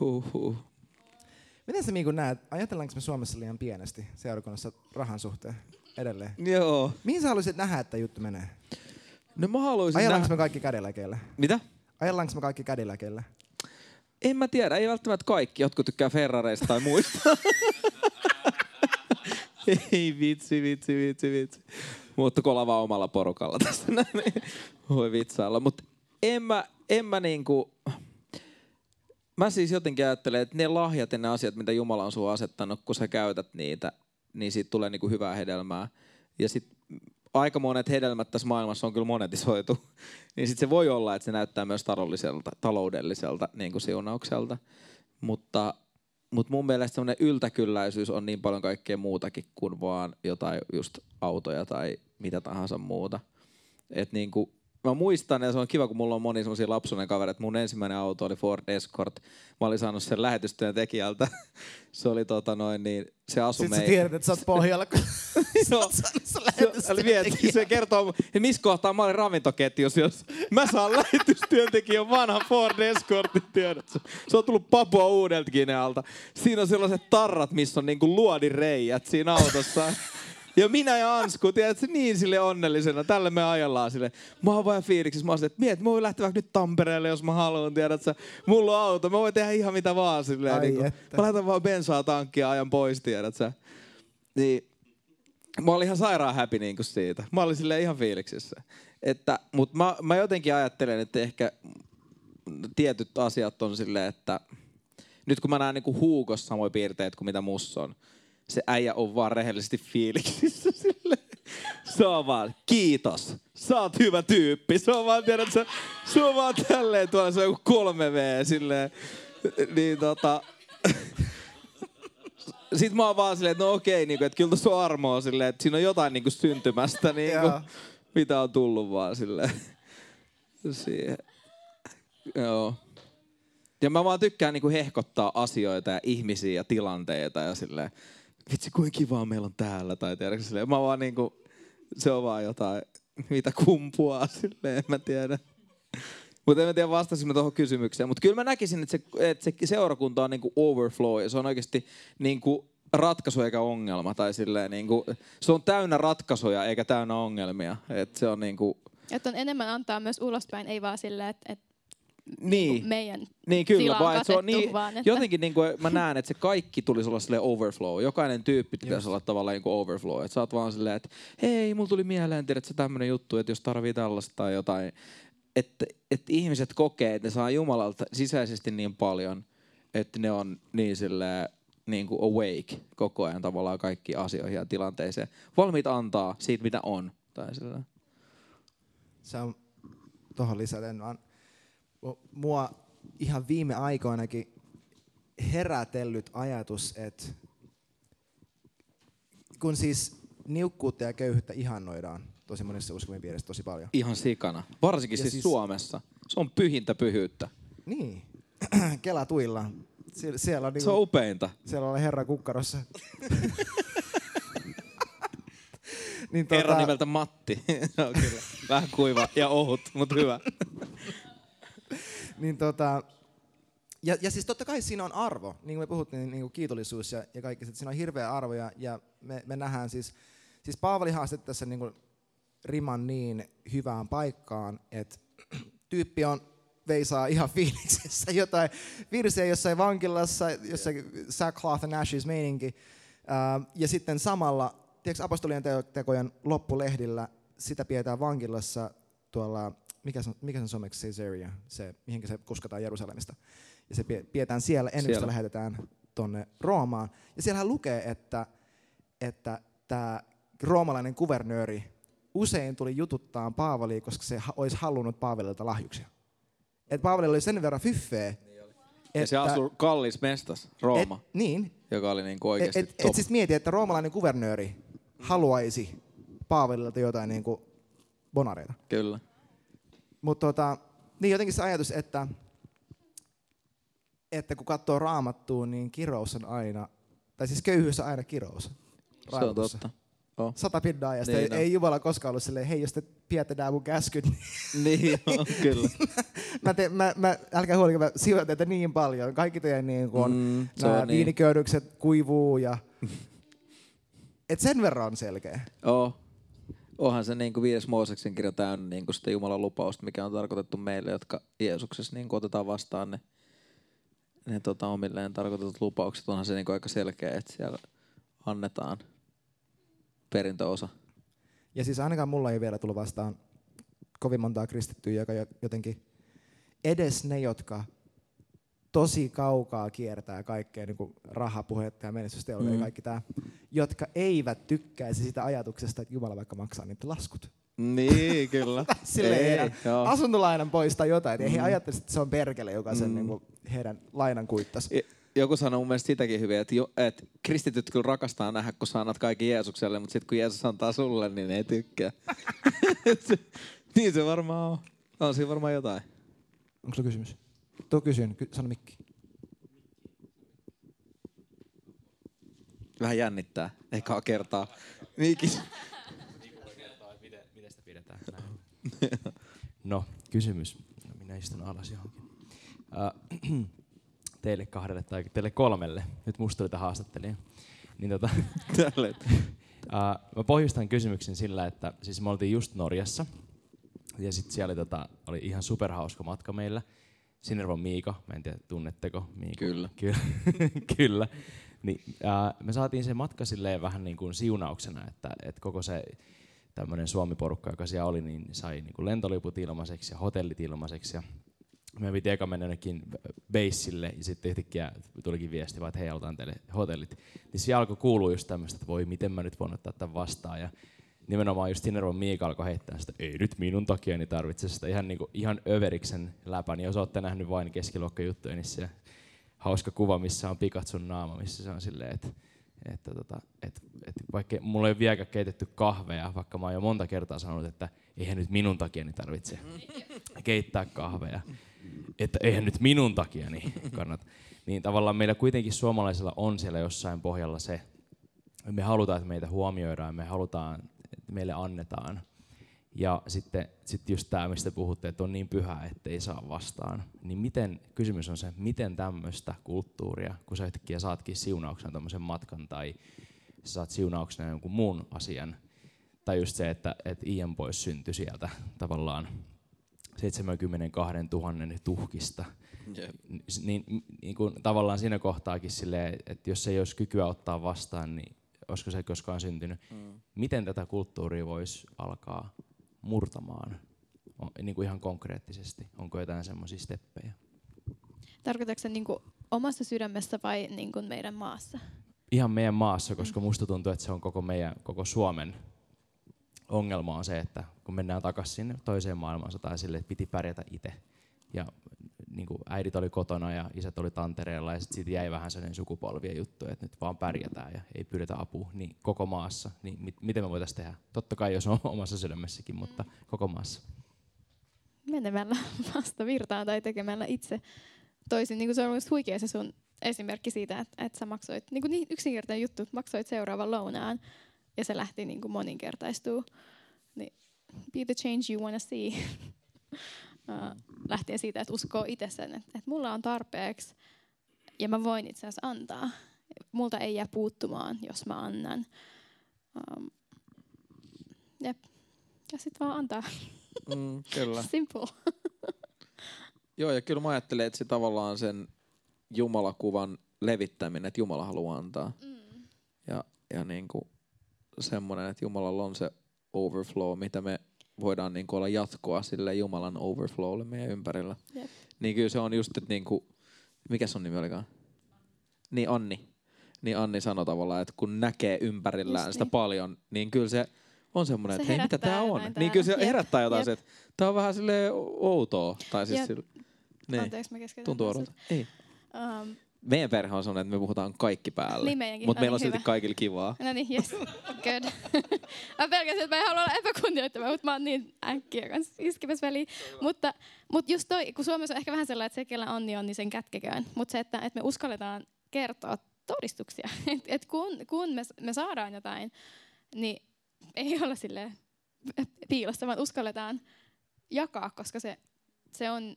Huhhuh. Miten sä Miku näet, ajatellaanko me Suomessa liian pienesti seurakunnassa rahan suhteen edelleen? Joo. Mihin sä haluaisit nähdä, että juttu menee? No mä haluaisin me kaikki Cadillacilla? Mitä? Ajellaanko me kaikki Cadillacilla? En mä tiedä, ei välttämättä kaikki. Jotkut tykkää Ferrareista tai muista. Ei vitsi. Mutta kolava omalla porukalla tästä näin. Voi vitsailla, mutta en mä niinku... Mä siis jotenkin ajattelen, että ne lahjat ja ne asiat, mitä Jumala on sun asettanut, kun sä käytät niitä, niin siitä tulee niinku hyvää hedelmää. Ja sit aika monet hedelmät tässä maailmassa on kyllä monetisoitu. Niin sit se voi olla, että se näyttää myös taloudelliselta niinku siunaukselta. Mutta mun mielestä semmoinen yltäkylläisyys on niin paljon kaikkea muutakin kuin vaan jotain just autoja tai mitä tahansa muuta. Et niinku... Mä muistan, ja se on kiva, kun mulla on moni semmosia lapsuuden kavereita. Mun ensimmäinen auto oli Ford Escort. Mä olin saanut sen lähetystyön tekijältä. Se oli se asui meidän. Sitten sä tiedät, että sä oot pohjalla, kun sä oot saanut sen lähetystyön tekijältä. Se kertoo, että missä kohtaa mä olin ravintoketjussa, jos mä saan lähetystyöntekijän vanhan Ford Escortin, tiedät. Se on tullut Papua Uudelta Ginealta. Siinä on sellaiset tarrat, missä on niinku luodireijät siinä autossa. Ja minä ja Ansku, tiedätkö, niin sille onnellisena. Tällä me ajellaan sille. Mä oon vaan fiiliksissä. Mä oon silleen, että mä voin lähteä vaikka nyt Tampereelle, jos mä haluan, tiedätkö. Mulla on auto, mä voin tehdä ihan mitä vaan silleen. Niin mä laitan vaan bensaa tankkia ja ajan pois, tiedätkö. Niin. Mä olin ihan sairaan happy niin kuin siitä. Mä olin silleen ihan fiiliksissä. Mutta mä jotenkin ajattelen, että ehkä tietyt asiat on silleen, että... Nyt kun mä näen niin Huukossa samoja piirteitä kuin mitä mussa on. Se äijä on vaan rehellisesti fiiliksissä silleen. Se on vaan, kiitos, sä oot hyvä tyyppi. Se on vaan, tiedät sä, se on vaan tälleen tuolla, se on joku 3V silleen. Niin Sitten mä oon vaan silleen, että no okei, niinku, että kyllä tossa on armoa silleen, että siinä on jotain niinku syntymästä, niinku, mitä on tullut vaan silleen. Siihen. Joo. Ja mä vaan tykkään niinku hehkottaa asioita ja ihmisiä ja tilanteita ja silleen. Vitsi, kuinka kivaa meillä on täällä, tai tiedätkö silleen. Mä vaan niinku, se on vaan jotain, mitä kumpuaa silleen, en mä tiedä. Mutta en mä tiedä, vastasin mä tohon kysymykseen. Mutta kyllä mä näkisin, että se seurakunta on niinku overflow, ja se on oikeesti niinku ratkaisu eikä ongelma, tai silleen niinku, se on täynnä ratkaisuja eikä täynnä ongelmia. Että se on niinku... Että on enemmän antaa myös ulospäin, ei vaan silleen, että niin, meidän niin, kyllä, tila on katettu, niin, vaan että... Jotenkin niin kuin mä näen, että se kaikki tulisi olla silleen overflow. Jokainen tyyppi pitäisi olla tavallaan niin kuin overflow. Että sä oot vaan silleen, että hei, mulla tuli mieleen, tiedät sä tämmönen juttu, että jos tarvii tällaista tai jotain. Että ihmiset kokee, että ne saa Jumalalta sisäisesti niin paljon, että ne on niin silleen niin kuin awake koko ajan tavallaan kaikkiin asioihin ja tilanteeseen. Valmiit antaa siitä, mitä on. Tai silleen. Se on tohon lisäten vaan. Mua ihan viime aikoinakin herätellyt ajatus, että kun siis niukkuutta ja köyhyyttä ihannoidaan tosi monissa uskovien piirissä tosi paljon. Ihan sikana. Varsinkin siis Suomessa. Se on pyhintä pyhyyttä. Niin. Kelatuilla. Siellä on niinku, se on upeinta. Siellä on herra kukkarossa. Niin herra nimeltä Matti. No, kyllä. Vähän kuiva ja ohut, mutta hyvä. Niin Ja siis totta kai siinä on arvo, niin kuin me puhuttiin, niin kuin kiitollisuus ja kaikki, että siinä on hirveä arvo ja me nähdään siis Paavali haastetti tässä niin kuin riman niin hyvään paikkaan, että tyyppi on veisaa ihan fiiliksessä jotain virsiä jossain vankilassa, jossain sackcloth and ashes meininki. Ja sitten samalla, tiedätkö, apostolien tekojen loppulehdillä sitä pidetään vankilassa tuolla, mikä se on suomeksi Caesarea, se, mihin se kuskataan Jerusalemista. Ja se pidetään siellä, ennen kuin lähetetään tuonne Roomaan. Ja siellähän lukee, että tämä roomalainen kuvernööri usein tuli jututtaa Paavalia, koska se olisi halunnut Paavalilta lahjuksia. Et Paavali oli sen verran fyffeä. Ja se asui kallis mestas, Rooma, joka oli niin oikeasti top. Et siis mieti, että roomalainen kuvernööri haluaisi Paavalilta jotain niin kuin bonareita. Kyllä. Mutta niin jotenkin se ajatus, että kun katsoo Raamattua, niin kirous on aina, tai siis köyhyys on aina kirous. Se on totta. Oh. 100% ajasta. Niin, ei Jumala koskaan ollut silleen, hei, jos te pidätte nämä mun käskyt, niin on, kyllä. Älkää huoli, mä sijoitan teitä niin paljon. Kaikki teidän niin kuin on viiniköydykset kuivuu. Ja et sen verran on selkeä. Oh. Onhan se niin kuin 5. Mooseksen kirja täynnä niin kuin sitä Jumalan lupausta, mikä on tarkoitettu meille, jotka Jeesuksessa niin kuin otetaan vastaan ne omilleen tarkoitetut lupaukset. Onhan se niin kuin aika selkeä, että siellä annetaan perintöosa. Ja siis ainakaan mulla ei vielä tullut vastaan kovin montaa kristittyä, joka jotenkin edes ne, jotka tosi kaukaa kiertää kaikkea niin kuin rahapuhetta ja menestysteologia ja kaikki tämä, jotka eivät tykkäisi sitä ajatuksesta, että Jumala vaikka maksaa niitä laskut. Niin, kyllä. Silleen asuntolainan pois tai jotain. Ei he ajattelisi, että se on perkele, joka sen niin kuin heidän lainan kuittasi. Joku sanoi mun mielestä sitäkin hyvin, että kristityt kyllä rakastaa nähdä, kun sä annat kaikki Jeesukselle, mutta sitten kun Jeesus antaa sulle, niin ne ei tykkää. Niin se varmaan on. On siinä varmaan jotain. Onko se kysymys? Tuo kysyn. Sano mikki. Vähän jännittää. Ekaa kertaa. Mikis. Miten sitä pidetään? No, kysymys. Minä istun alas johonkin. Teille kahdelle tai teille kolmelle. Nyt musta tuli tämä haastattelija. Niin, mä pohjustan kysymyksen sillä, että siis me oltiin just Norjassa. Ja sitten siellä oli ihan superhauska matka meillä. Sinervon Miika, mä en tiedä tunnetteko Miika. Kyllä. Kyllä. Niin, me saatiin se matka silleen vähän niin kuin siunauksena, että koko se tämmöinen Suomi-porukka, joka siellä oli, niin sai niin kuin lentoliput ilmaiseksi ja hotellit ilmaiseksi. Ja me piti eka mennä jonnekin beissille ja sitten yhtäkkiä tulikin viesti, että hei, aloitan teille hotellit. Niin siellä alkoi kuulua just tämmöistä, että voi, miten mä nyt voin ottaa tämän vastaan. Ja nimenomaan just Sinervon Miika alkoi heittää sitä, ei nyt minun takiani tarvitse sitä ihan överiksen läpän. Niin jos olette nähnyt vain keskiluokkajuttuja, niin se hauska kuva, missä on Pikatsun naama, missä se on silleen, että vaikka mulla ei ole vieläkään keitetty kahveja, vaikka mä oon jo monta kertaa sanonut, että eihän nyt minun takiani tarvitse keittää kahveja. Että eihän nyt minun takiani kannata. Niin tavallaan meillä kuitenkin suomalaisilla on siellä jossain pohjalla se, me halutaan, että meitä huomioidaan, me halutaan, että meille annetaan. Ja sitten just tämä, mistä puhutte, että on niin pyhää, ettei saa vastaan. Niin kysymys on se, miten tämmöistä kulttuuria, kun sä yhtäkkiä saatkin siunauksena tämmöisen matkan, tai saat siunauksena jonkun muun asian, tai just se, että Ian boys syntyi sieltä tavallaan 72 000 tuhkista. Yep. Niin kuin tavallaan siinä kohtaakin silleen, että jos ei olisi kykyä ottaa vastaan, niin olisiko se koskaan syntynyt. Miten tätä kulttuuria voisi alkaa murtamaan niin kuin ihan konkreettisesti? Onko jotain semmoisia steppejä? Tarkoitatko se niin kuin omassa sydämessä vai niin kuin meidän maassa? Ihan meidän maassa, koska musta tuntuu, että se on koko Suomen ongelma on se, että kun mennään takaisin sinne toiseen maailmansotaan sille, että piti pärjätä itse. Ja niin kuin äidit oli kotona ja isät oli tantereella ja sitten siitä jäi vähän sellainen sukupolvien juttu, että nyt vaan pärjätään ja ei pyydetä apua niin koko maassa. Niin miten me voitaisiin tehdä? Totta kai jos on omassa sydämessäkin, mutta koko maassa. Menemällä vastavirtaan tai tekemällä itse toisin. Niin kuin se on myös huikea se sun esimerkki siitä, että sä maksoit, niin kuin niin yksinkertainen juttu, että maksoit seuraavan lounaan. Ja se lähti niin kuin moninkertaistuu. Niin, be the change you wanna see. lähtien siitä, että uskoo itsessään, että mulla on tarpeeksi ja mä voin itse asiassa antaa. Multa ei jää puuttumaan, jos mä annan. Ja sit vaan antaa. Kyllä. Simple. Joo, ja kyllä mä ajattelen, että se tavallaan sen Jumalakuvan levittäminen, että Jumala haluaa antaa. Ja niin kuin semmoinen, että Jumalalla on se overflow, mitä me voidaan niin kuin olla jatkoa sille Jumalan overflowlle meidän ympärillä. Yep. Niin kyllä se on just, että niin kuin, mikä sun nimi olikaan? Niin Anni. Niin Anni sanoi tavallaan, että kun näkee ympärillään sitä paljon, niin kyllä se on semmoinen, että hei, mitä tää on? Niin kyllä se herättää jotain, että tää on vähän silleen outoa. Tai siis niin. Anteeksi, mä keskeytän. Tuntuu odolta. Ei. Meidän perhe on semmoinen, että me puhutaan kaikki päälle, niin mutta meillä on silti kaikille kivaa. No niin, yes, good. Mä pelkäsin, että mä en halua olla epäkunnioittava, mutta mä oon niin äkkiä kanssa iskemässä väliin. Mutta just toi, kun Suomessa on ehkä vähän sellainen, että se, kellä on, niin sen kätkeköön. Mutta se, että me uskalletaan kertoa todistuksia. Että kun me saadaan jotain, niin ei olla silleen piilossa, vaan uskalletaan jakaa, koska se on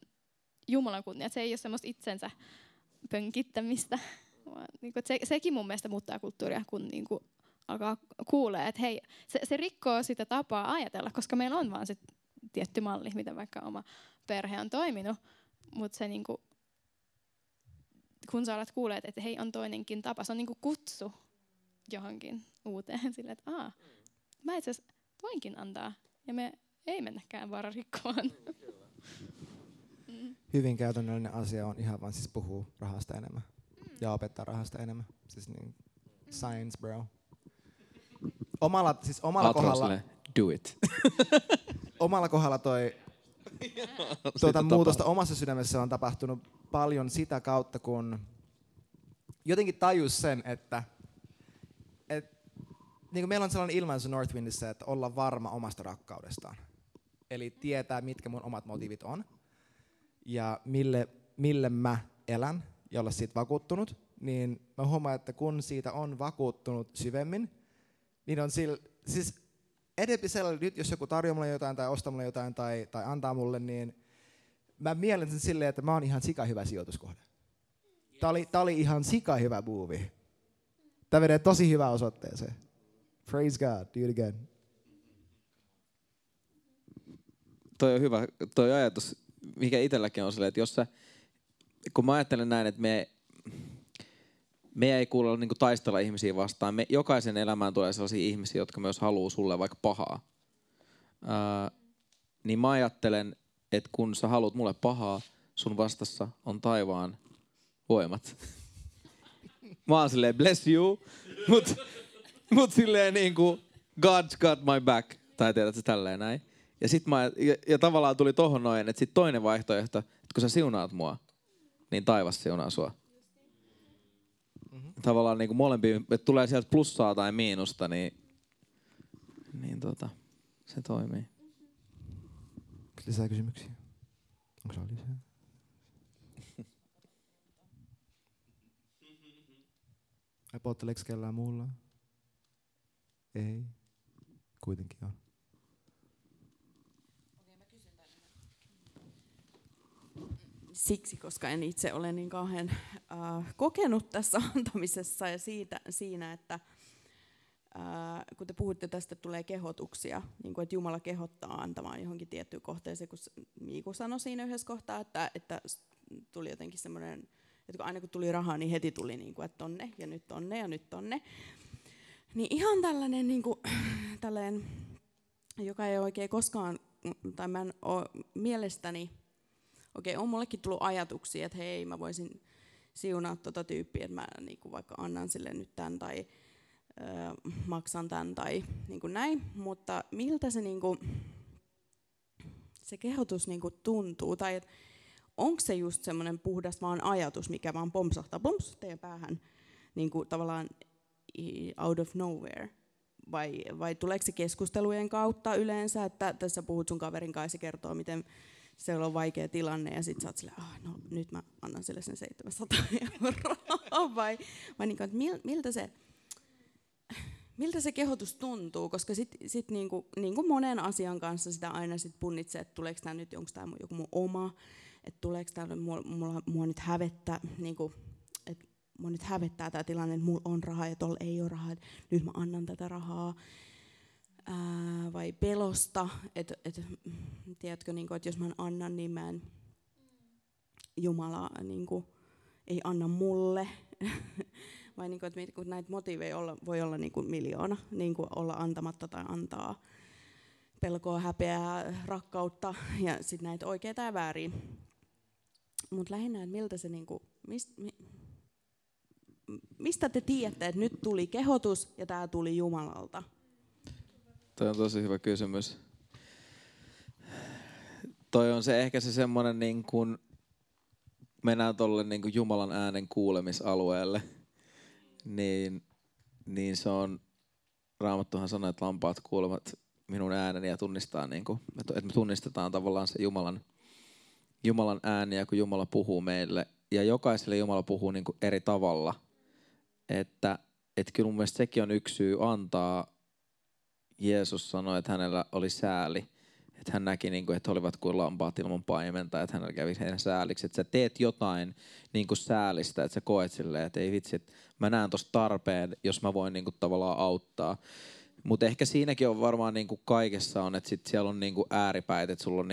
Jumalan kunnia. Se ei ole semmoista itsensä pönkittämistä. Niinku, sekin mun mielestä muuttaa kulttuuria, kun niinku alkaa kuulee, että hei, se rikkoo sitä tapaa ajatella, koska meillä on vaan se tietty malli, miten vaikka oma perhe on toiminut, mutta se niinku, kun sä alat kuulee, että hei, on toinenkin tapa, se on niinku kutsu johonkin uuteen, sille, että mä itse asiassa voinkin antaa, ja me ei mennäkään vaan rikkoon. Hyvin käytännöllinen asia on ihan vaan siis puhua rahasta enemmän ja opettaa rahasta enemmän. Siis niin, science bro. Omalla kohdalla... do it. Omalla kohdalla toi muutosta omassa sydämessä on tapahtunut paljon sitä kautta, kun jotenkin tajus sen, että niin kuin meillä on sellainen ilmaisu Northwindissä, että olla varma omasta rakkaudestaan. Eli tietää, mitkä mun omat motiivit on. Ja mille mä elän ja olla siitä vakuuttunut, niin mä huomaan, että kun siitä on vakuuttunut syvemmin, niin on siis edempi sellainen, nyt jos joku tarjoaa mulle jotain tai ostaa mulle jotain tai antaa mulle, niin mä mielen sen silleen, että mä oon ihan sikahyvä sijoituskohde. Yes. Tää oli ihan sikahyvä buuvi. Tää menee tosi hyvään osoitteeseen. Praise God, do it again. Toi on hyvä, toi ajatus. Mikä itselläkin on silleen, että kun mä ajattelen näin, että me ei kuule niinku taistella ihmisiä vastaan. Me, jokaisen elämään tulee sellaisia ihmisiä, jotka myös haluaa sulle vaikka pahaa. Niin mä ajattelen, että kun sä haluat mulle pahaa, sun vastassa on taivaan voimat. Mä oon silleen, bless you, mut silleen niinku, God's got my back. Tai tiedätkö tälleen näin. Ja sit ja tavallaan tuli tohon noin, että sit toinen vaihtoehto, että kun sä siunaat mua, niin taivas siunaa sua. Tavallaan niinku molempiin, että tulee sieltä plussaa tai miinusta, niin se toimii. Lisää kysymyksiä? Onko sulla lisää? Ajatteleeko kellään muulla? Ei. Kuitenkin on. Siksi, koska en itse ole niin kauhean kokenut tässä antamisessa ja siinä, että kun te puhutte tästä, tulee kehotuksia, niin kuin, että Jumala kehottaa antamaan johonkin tiettyyn kohteeseen, kun Miiku sanoi siinä yhdessä kohtaa, että tuli jotenkin semmoinen, että aina kun tuli rahaa, niin heti tuli, niin kuin, että tonne ja nyt tonne ja nyt tonne. Niin ihan tällainen, niin kuin, tällainen joka ei oikein koskaan, tai mä en ole mielestäni, okei, on mullekin tullut ajatuksia, että hei, mä voisin siunaa tota tyyppiä, että mä niin kuin vaikka annan sille nyt tämän tai maksan tämän tai niin kuin näin. Mutta miltä se, niin kuin, se kehotus niin kuin tuntuu? Tai onko se just semmoinen puhdas vaan ajatus, mikä vaan pompsahtaa teidän päähän niin kuin tavallaan out of nowhere? Vai tuleeko se keskustelujen kautta yleensä, että tässä puhut sun kaverin kanssa ja se kertoo, miten... Se on vaikea tilanne ja sitten sä oot silleen, no nyt mä annan sille sen 700 euroa, vai niin kuin, että miltä se, miltä se kehotus tuntuu, koska sit niin kuin monen asian kanssa sitä aina sit punnitsee, että tuleeko tämä nyt, onko tämä joku mun oma, että tuleeko tämä, mua nyt hävettää, niin kuin, että mua nyt hävettää tämä tilanne, että mulla on rahaa ja tuolla ei ole rahaa, nyt mä annan tätä rahaa. Vai pelosta, että tiedätkö, niin kuin, että jos mä annan, niin mä en, Jumala niin kuin, ei anna mulle. Vai niin kuin, että näitä motiiveja voi olla niin kuin miljoona, niin kuin olla antamatta tai antaa, pelkoa, häpeää, rakkautta ja sitten näitä oikeita ja vääriä. Mutta lähinnä, että miltä se, niin kuin, mistä te tiedätte, että nyt tuli kehotus ja tämä tuli Jumalalta? Toi on tosi hyvä kysymys. Toi on se ehkä se semmoinen, niin kun mennään tolle niin kun Jumalan äänen kuulemisalueelle, niin se on, Raamattuhan sanoo, että lampaat kuulevat minun ääneni ja tunnistaa, niin kun, että me tunnistetaan tavallaan se Jumalan ääniä, kun Jumala puhuu meille. Ja jokaiselle Jumala puhuu niin kun eri tavalla. Että kyllä mun mielestä sekin on yksi syy antaa. Jeesus sanoi, että hänellä oli sääli, että hän näki, että he olivat kuin lampaat ilman paimenta, että hänellä kävi heidän sääliksi, että sä teet jotain säälistä, että sä koet silleen, että ei vitsi, että mä näen tosta tarpeen, jos mä voin tavallaan auttaa. Mutta ehkä siinäkin on varmaan kaikessa on, että sit siellä on ääripäitä, että sulla on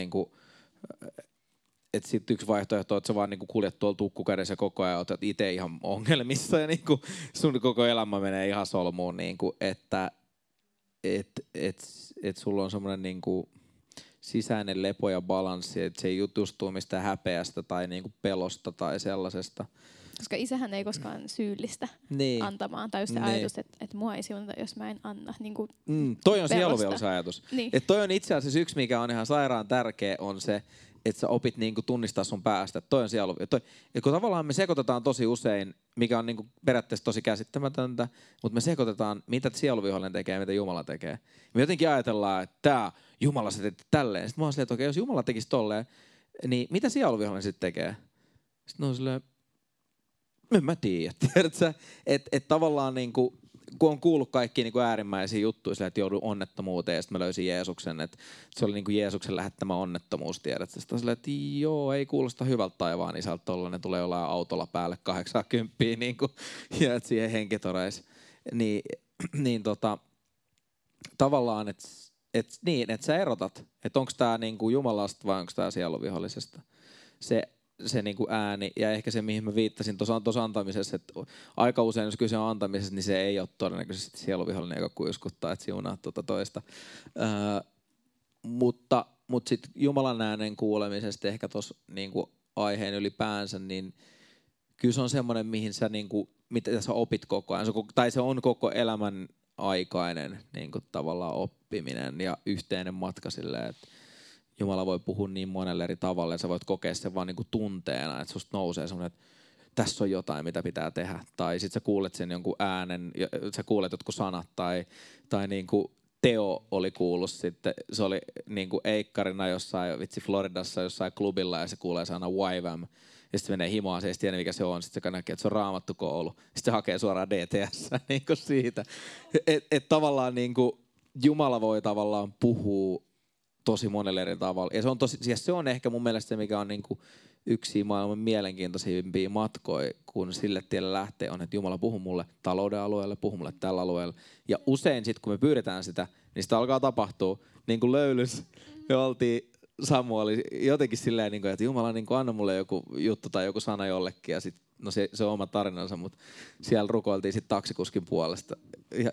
että sitten yksi vaihtoehto on, että sä vaan kuljet tuolla tukkukädessä koko ajan, otat itse ihan ongelmissa ja sun koko elämä menee ihan solmuun, että että sulla on semmoinen sisäinen lepo ja balanssi, että se ei jutustuu mistään häpeästä tai pelosta tai sellaisesta. Koska isähän ei koskaan syyllistä antamaan. Tai just se ajatus, että mua ei siunata, jos mä en anna. Toi on sielu vielä se ajatus. Niin. Et toi on itse asiassa yksi, mikä on ihan sairaan tärkeä, on se, että sä opit tunnistaa sun päästä. Toi on sielu. Kun tavallaan me sekoitetaan tosi usein, mikä on periaatteessa tosi käsittämätöntä, mutta me sekoitetaan, mitä sieluvihollinen tekee ja mitä Jumala tekee. Me jotenkin ajatellaan, että tää, Jumala sä teet tälleen. Sitten mä oon silleen, että okei, jos Jumala tekisi tolleen, niin mitä sieluvihollinen sitten tekee? Sitten on silleen, en mä tiedä, tiedätkö? Että tavallaan kun on kuullut kaikkia äärimmäisiä juttuja, että joudun onnettomuuteen ja sitten mä löysin Jeesuksen, että se oli Jeesuksen lähettämä onnettomuus, tiedätkö? Sitten on silleen, että joo, ei kuulosta hyvältä taivaan isältä tollainen, tulee jollain autolla päälle 80 ja että siihen henkitoreisi. Tavallaan, että sä erotat, että onko tää Jumalasta vai onko tää sieluvihollisesta. Se ääni ja ehkä se, mihin mä viittasin tuossa antamisessa, että aika usein jos kyse on antamisessa, niin se ei ole todennäköisesti sieluvihollinen, joka kuiskuttaa, että siunaa tuota toista. Mutta sitten Jumalan äänen kuulemisesta ehkä tuossa aiheen ylipäänsä, niin kyllä se on semmoinen, mihin sä, mitä sä opit koko ajan. Tai se on koko elämän aikainen tavallaan oppiminen ja yhteinen matka silleen, että Jumala voi puhua niin monelle eri tavalla ja sä voit kokea sen vaan tunteena, että susta nousee semmoinen, että tässä on jotain, mitä pitää tehdä. Tai sit sä kuulet sen jonkun äänen, sä kuulet jotkut sanat tai Teo oli kuullut sitten. Se oli eikkarina jossain, vitsi Floridassa jossain klubilla ja se kuulee sana YWAM. Ja sitten menee himaan, se ei tiedä mikä se on. Sitten se näkee, että se on raamattukoulu. Sitten se hakee suoraan DTS siitä. Että tavallaan Jumala voi tavallaan puhua tosi monella eri tavalla. Ja se on ehkä mun mielestä se, mikä on yksi maailman mielenkiintoisimpia matkoja, kun sille tielle lähtee on, että Jumala puhuu mulle talouden alueelle, puhuu mulle tällä alueella. Ja usein sitten, kun me pyydetään sitä, niin sitä alkaa tapahtua. Niin kuin löylys, me oltiin, Samu oli jotenkin silleen, että Jumala anna mulle joku juttu tai joku sana jollekin. Ja sit, no se on oma tarinansa, mutta siellä rukoiltiin sitten taksikuskin puolesta,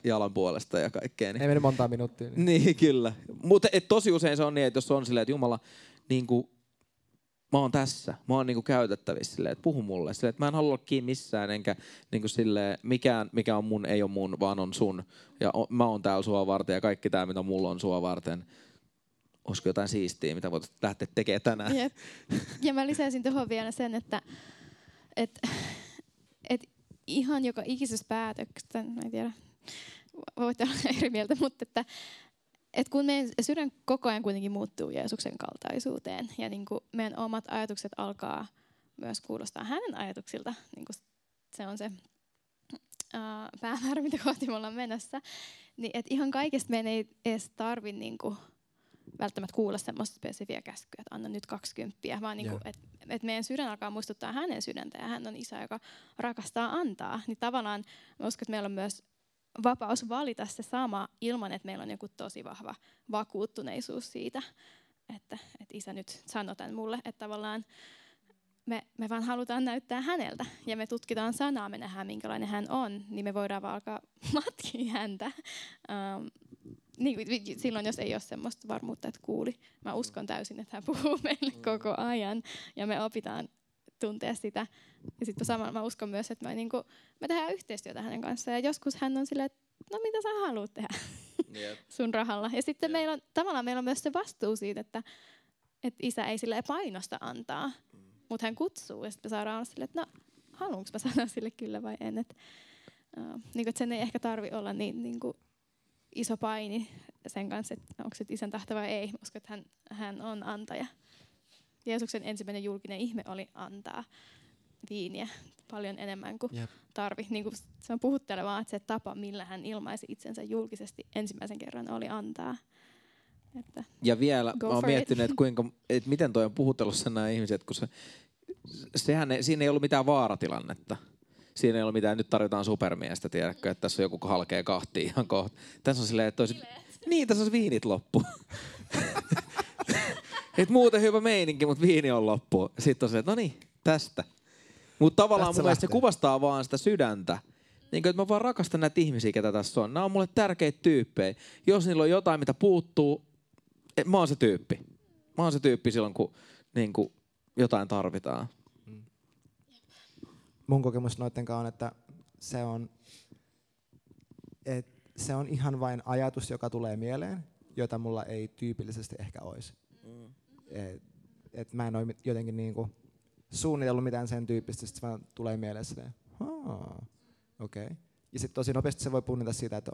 jalan puolesta ja kaikkea. Niin. Ei mennyt montaa minuuttia. Niin kyllä. Mutta tosi usein se on niin, että jos on silleen, että Jumala, mä oon tässä, mä oon käytettävissä silleen, että puhu mulle. Silleen, että mä en halua olla kiinni missään, enkä silleen, mikään mikä on mun, ei ole mun, vaan on sun. Ja mä oon täällä sua varten ja kaikki tää, mitä mulla on sua varten. Olisiko jotain siistiä, mitä voit lähteä tekemään tänään? Jep. Ja mä lisäisin tuohon vielä sen, että ihan joka ikisessä päätöksessä, mä en tiedä, voitte olla eri mieltä, mutta että kun meidän sydän koko ajan kuitenkin muuttuu Jeesuksen kaltaisuuteen ja meidän omat ajatukset alkaa myös kuulostaa hänen ajatuksilta, se on se päämäärä, mitä kohti me ollaan mennessä, niin et ihan kaikesta meidän ei edes tarvitse niinku välttämättä kuulla semmoista spesifiä käskyä, että anna nyt 20, vaan niinku, että et meidän sydän alkaa muistuttaa hänen sydäntä, ja hän on isä, joka rakastaa antaa. Niin tavallaan mä uskon, että meillä on myös vapaus valita se sama ilman, että meillä on joku tosi vahva vakuuttuneisuus siitä, että isä nyt sanoo tämän mulle, että tavallaan me vaan halutaan näyttää häneltä, ja me tutkitaan sanaa, me nähdään minkälainen hän on, niin me voidaan vaan alkaa matkia häntä. Niin, silloin, jos ei ole semmoista varmuutta, että kuuli. Mä uskon täysin, että hän puhuu meille koko ajan, ja me opitaan tuntea sitä. Ja sitten samalla mä uskon myös, että me tehdään yhteistyötä hänen kanssaan, ja joskus hän on silleen, että no mitä sä haluat tehdä sun rahalla. Ja sitten meillä on, tavallaan meillä on myös se vastuu siitä, että isä ei silleen painosta antaa, mutta hän kutsuu, ja sitten me saadaan olla silleen, että no haluanko mä sanoa sille kyllä vai en. Että sen ei ehkä tarvi olla niin iso paini sen kanssa, että onko se isän tahto vai ei. Uskon, että hän on antaja. Jeesuksen ensimmäinen julkinen ihme oli antaa viiniä paljon enemmän kuin tarvi. Niin kuin se on puhuttelevaa, että se tapa, millä hän ilmaisi itsensä julkisesti ensimmäisen kerran, oli antaa. Että ja vielä mä oon miettinyt, että miten toi on puhuttelussa nämä ihmiset, kun siinä ei ollut mitään vaaratilannetta. Siinä ei ole mitään, nyt tarjotaan supermiestä, tiedätkö, että tässä on joku halkee kahtia ihan kohta. Tässä on silleen, että olisi, niin, tässä on viinit loppu. Et muuten hyvä meininki, mutta viini on loppu. Sitten on silleen, että no niin, tästä. Mutta tavallaan mun mielestä se kuvastaa vaan sitä sydäntä. Niin kuin, että mä vaan rakastan näitä ihmisiä, ketä tässä on. Nämä on mulle tärkeitä tyyppejä. Jos niillä on jotain, mitä puuttuu, mä oon se tyyppi. Mä oon se tyyppi silloin, kun niin kuin, jotain tarvitaan. Mun kokemus noittenkaan on, että se on ihan vain ajatus, joka tulee mieleen, jota mulla ei tyypillisesti ehkä olisi. Et mä en ole jotenkin niinku suunnitellut mitään sen tyyppistä, sit vaan tulee mieleen silleen, okei. Ja sit tosi nopeasti se voi punnita siitä, että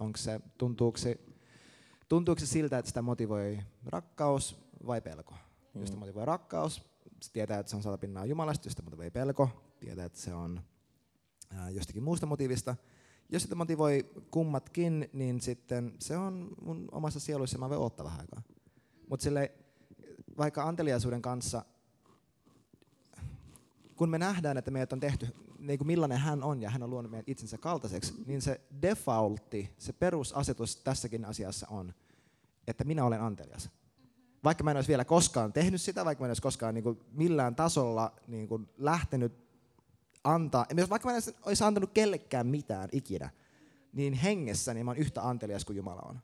tuntuuko se siltä, että sitä motivoi rakkaus vai pelko. Jos sitä motivoi rakkaus, se tietää, että se on 100% Jumalasta, jos sitä motivoi pelko, tietää, että se on jostakin muusta motiivista. Jos sitä motivoi kummatkin, niin sitten se on mun omassa sieluissa, mä voin odottaa vähän aikaa. Mutta vaikka anteliaisuuden kanssa, kun me nähdään, että meidät on tehty, niin kuin millainen hän on ja hän on luonut meidät itsensä kaltaiseksi, niin se defaultti, se perusasetus tässäkin asiassa on, että minä olen antelias. Vaikka mä en olisi vielä koskaan tehnyt sitä, vaikka mä en olisi koskaan niin millään tasolla niin lähtenyt antaa, vaikka mä en olisi antanut kellekään mitään ikinä, niin hengessä niin mä oon yhtä antelias kuin Jumala on.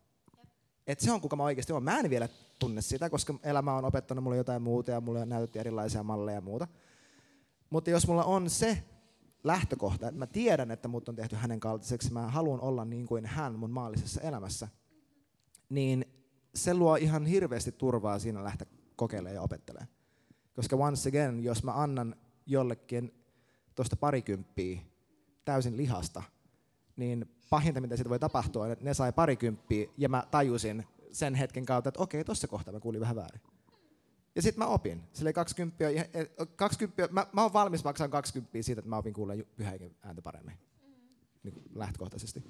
Et se on kuka mä oikeasti oon. Mä en vielä tunne sitä, koska elämä on opettanut mulle jotain muuta ja mulle on näytetty erilaisia malleja ja muuta. Mutta jos mulla on se lähtökohta, että mä tiedän, että mut on tehty hänen kaltaiseksi, mä haluan olla niin kuin hän mun maallisessa elämässä, niin se luo ihan hirveästi turvaa siinä lähteä kokeilemaan ja opettelemaan. Koska once again, jos mä annan jollekin tuosta 20 täysin lihasta, niin pahinta mitä siitä voi tapahtua, että ne sai 20 ja mä tajusin sen hetken kautta, että okei, tuossa kohtaa mä kuulin vähän väärin. Ja sit mä opin. Silleen 20, mä oon valmis maksamaan 20 siitä, että mä opin kuulemaan pyhäikin ääntä paremmin. Niin lähtökohtaisesti.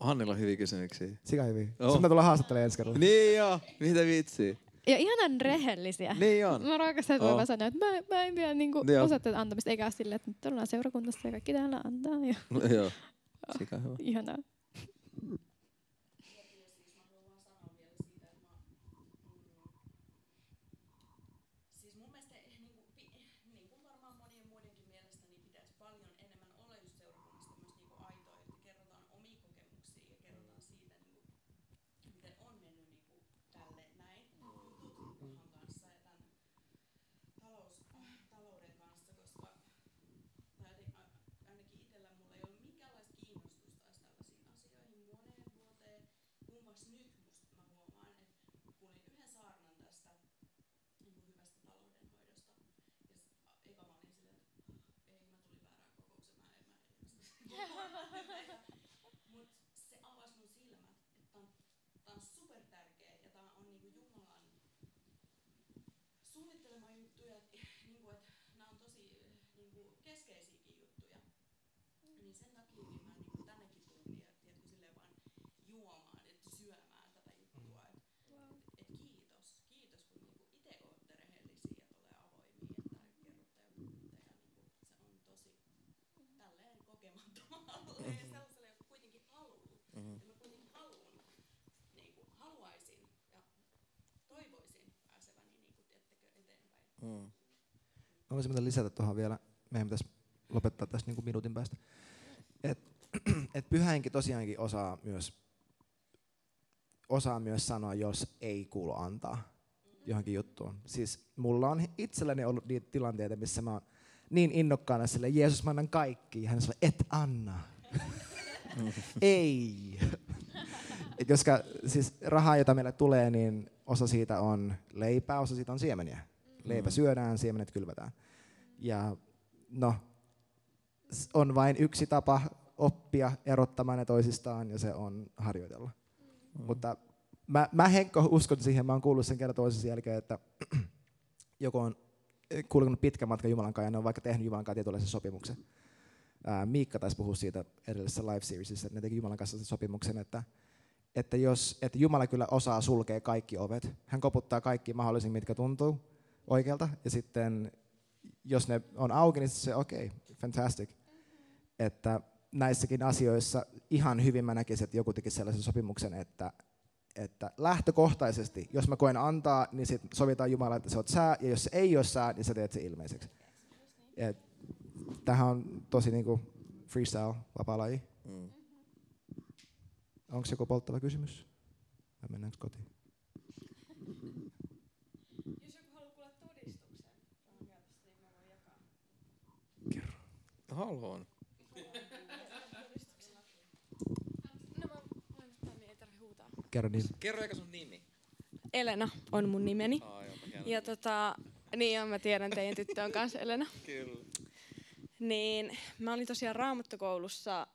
Hannilla on hyviä kysymyksiä. Sika hyviä. Oh. Sitten mä tullaan haastattelemaan ensi kerralla. Niin joo, mitä vitsiä. Ja ihanan rehellisiä. Niin on. Mä rakastan, että mä sanoin, että mä en vielä niinku osaa tätä antamista, eikä ole silleen, että nyt ollaan seurakunnassa ja kaikki täällä antaa. Joo, sika hyvä. Ihanaa. sen takia mä niin tännekin tultiin, tiedätkö, silleen vaan juomaan, että syömään tätä juttua. Et kiitos, kun niinku itse olette rehellisiä ja tulee avoimia, että kerrotte ja puhutte. Niinku, se on tosi tälleen kokemattomalle ja sellaiselle, joka kuitenkin haluaa. Ja mä kuitenkin haluaisin ja toivoisin pääseväni niinku, eteenpäin. Mm. Mä voisin mitä lisätä tuohon vielä. Meidän pitäisi lopettaa tässä niin kuin minuutin päästä. Et pyhähenki tosiaankin osaa myös sanoa, jos ei kuulu antaa johonkin juttuun. Siis mulla on itselläni ollut niitä tilanteita, missä mä oon niin innokkaana sille, Jeesus, mä annan kaikki. Ja hän sanoi, et anna. Ei. Koska siis rahaa, jota meille tulee, niin osa siitä on leipää, osa siitä on siemeniä. Leipä syödään, siemenet kylvetään. Ja no, on vain yksi tapa oppia erottamaan ne toisistaan, ja se on harjoitella. Mutta mä Henkko uskon siihen, mä oon kuullut sen kerran toisen jälkeen, että joku on kulkenut pitkän matkan Jumalan kanssa, ja ne on vaikka tehnyt Jumalan kanssa tietynlaisen sopimuksen. Miikka taisi puhua siitä edellisessä live seriesissä, että ne teki Jumalan kanssa sen sopimuksen, että Jumala kyllä osaa sulkea kaikki ovet. Hän koputtaa kaikki mahdollisiin, mitkä tuntuu oikealta, ja sitten jos ne on auki, niin se okei, fantastic. Että näissäkin asioissa ihan hyvin mä näkisin, että joku teki sellaisen sopimuksen, että lähtökohtaisesti, jos mä koen antaa, niin sit sovitaan Jumala, että se oot sä, ja jos se ei ole sä, niin sä teet se ilmeiseksi. Tämähän on tosi niinku freestyle, vapaa laji. Onko joku polttava kysymys? Vai mennäänkö kotiin? Haluan. Kerro eikä sun nimi. Elena on mun nimeni. Ja niin on, mä tiedän teidän tyttö on kanssa Elena. Kyllä. Niin, mä olin tosiaan raamattokoulussa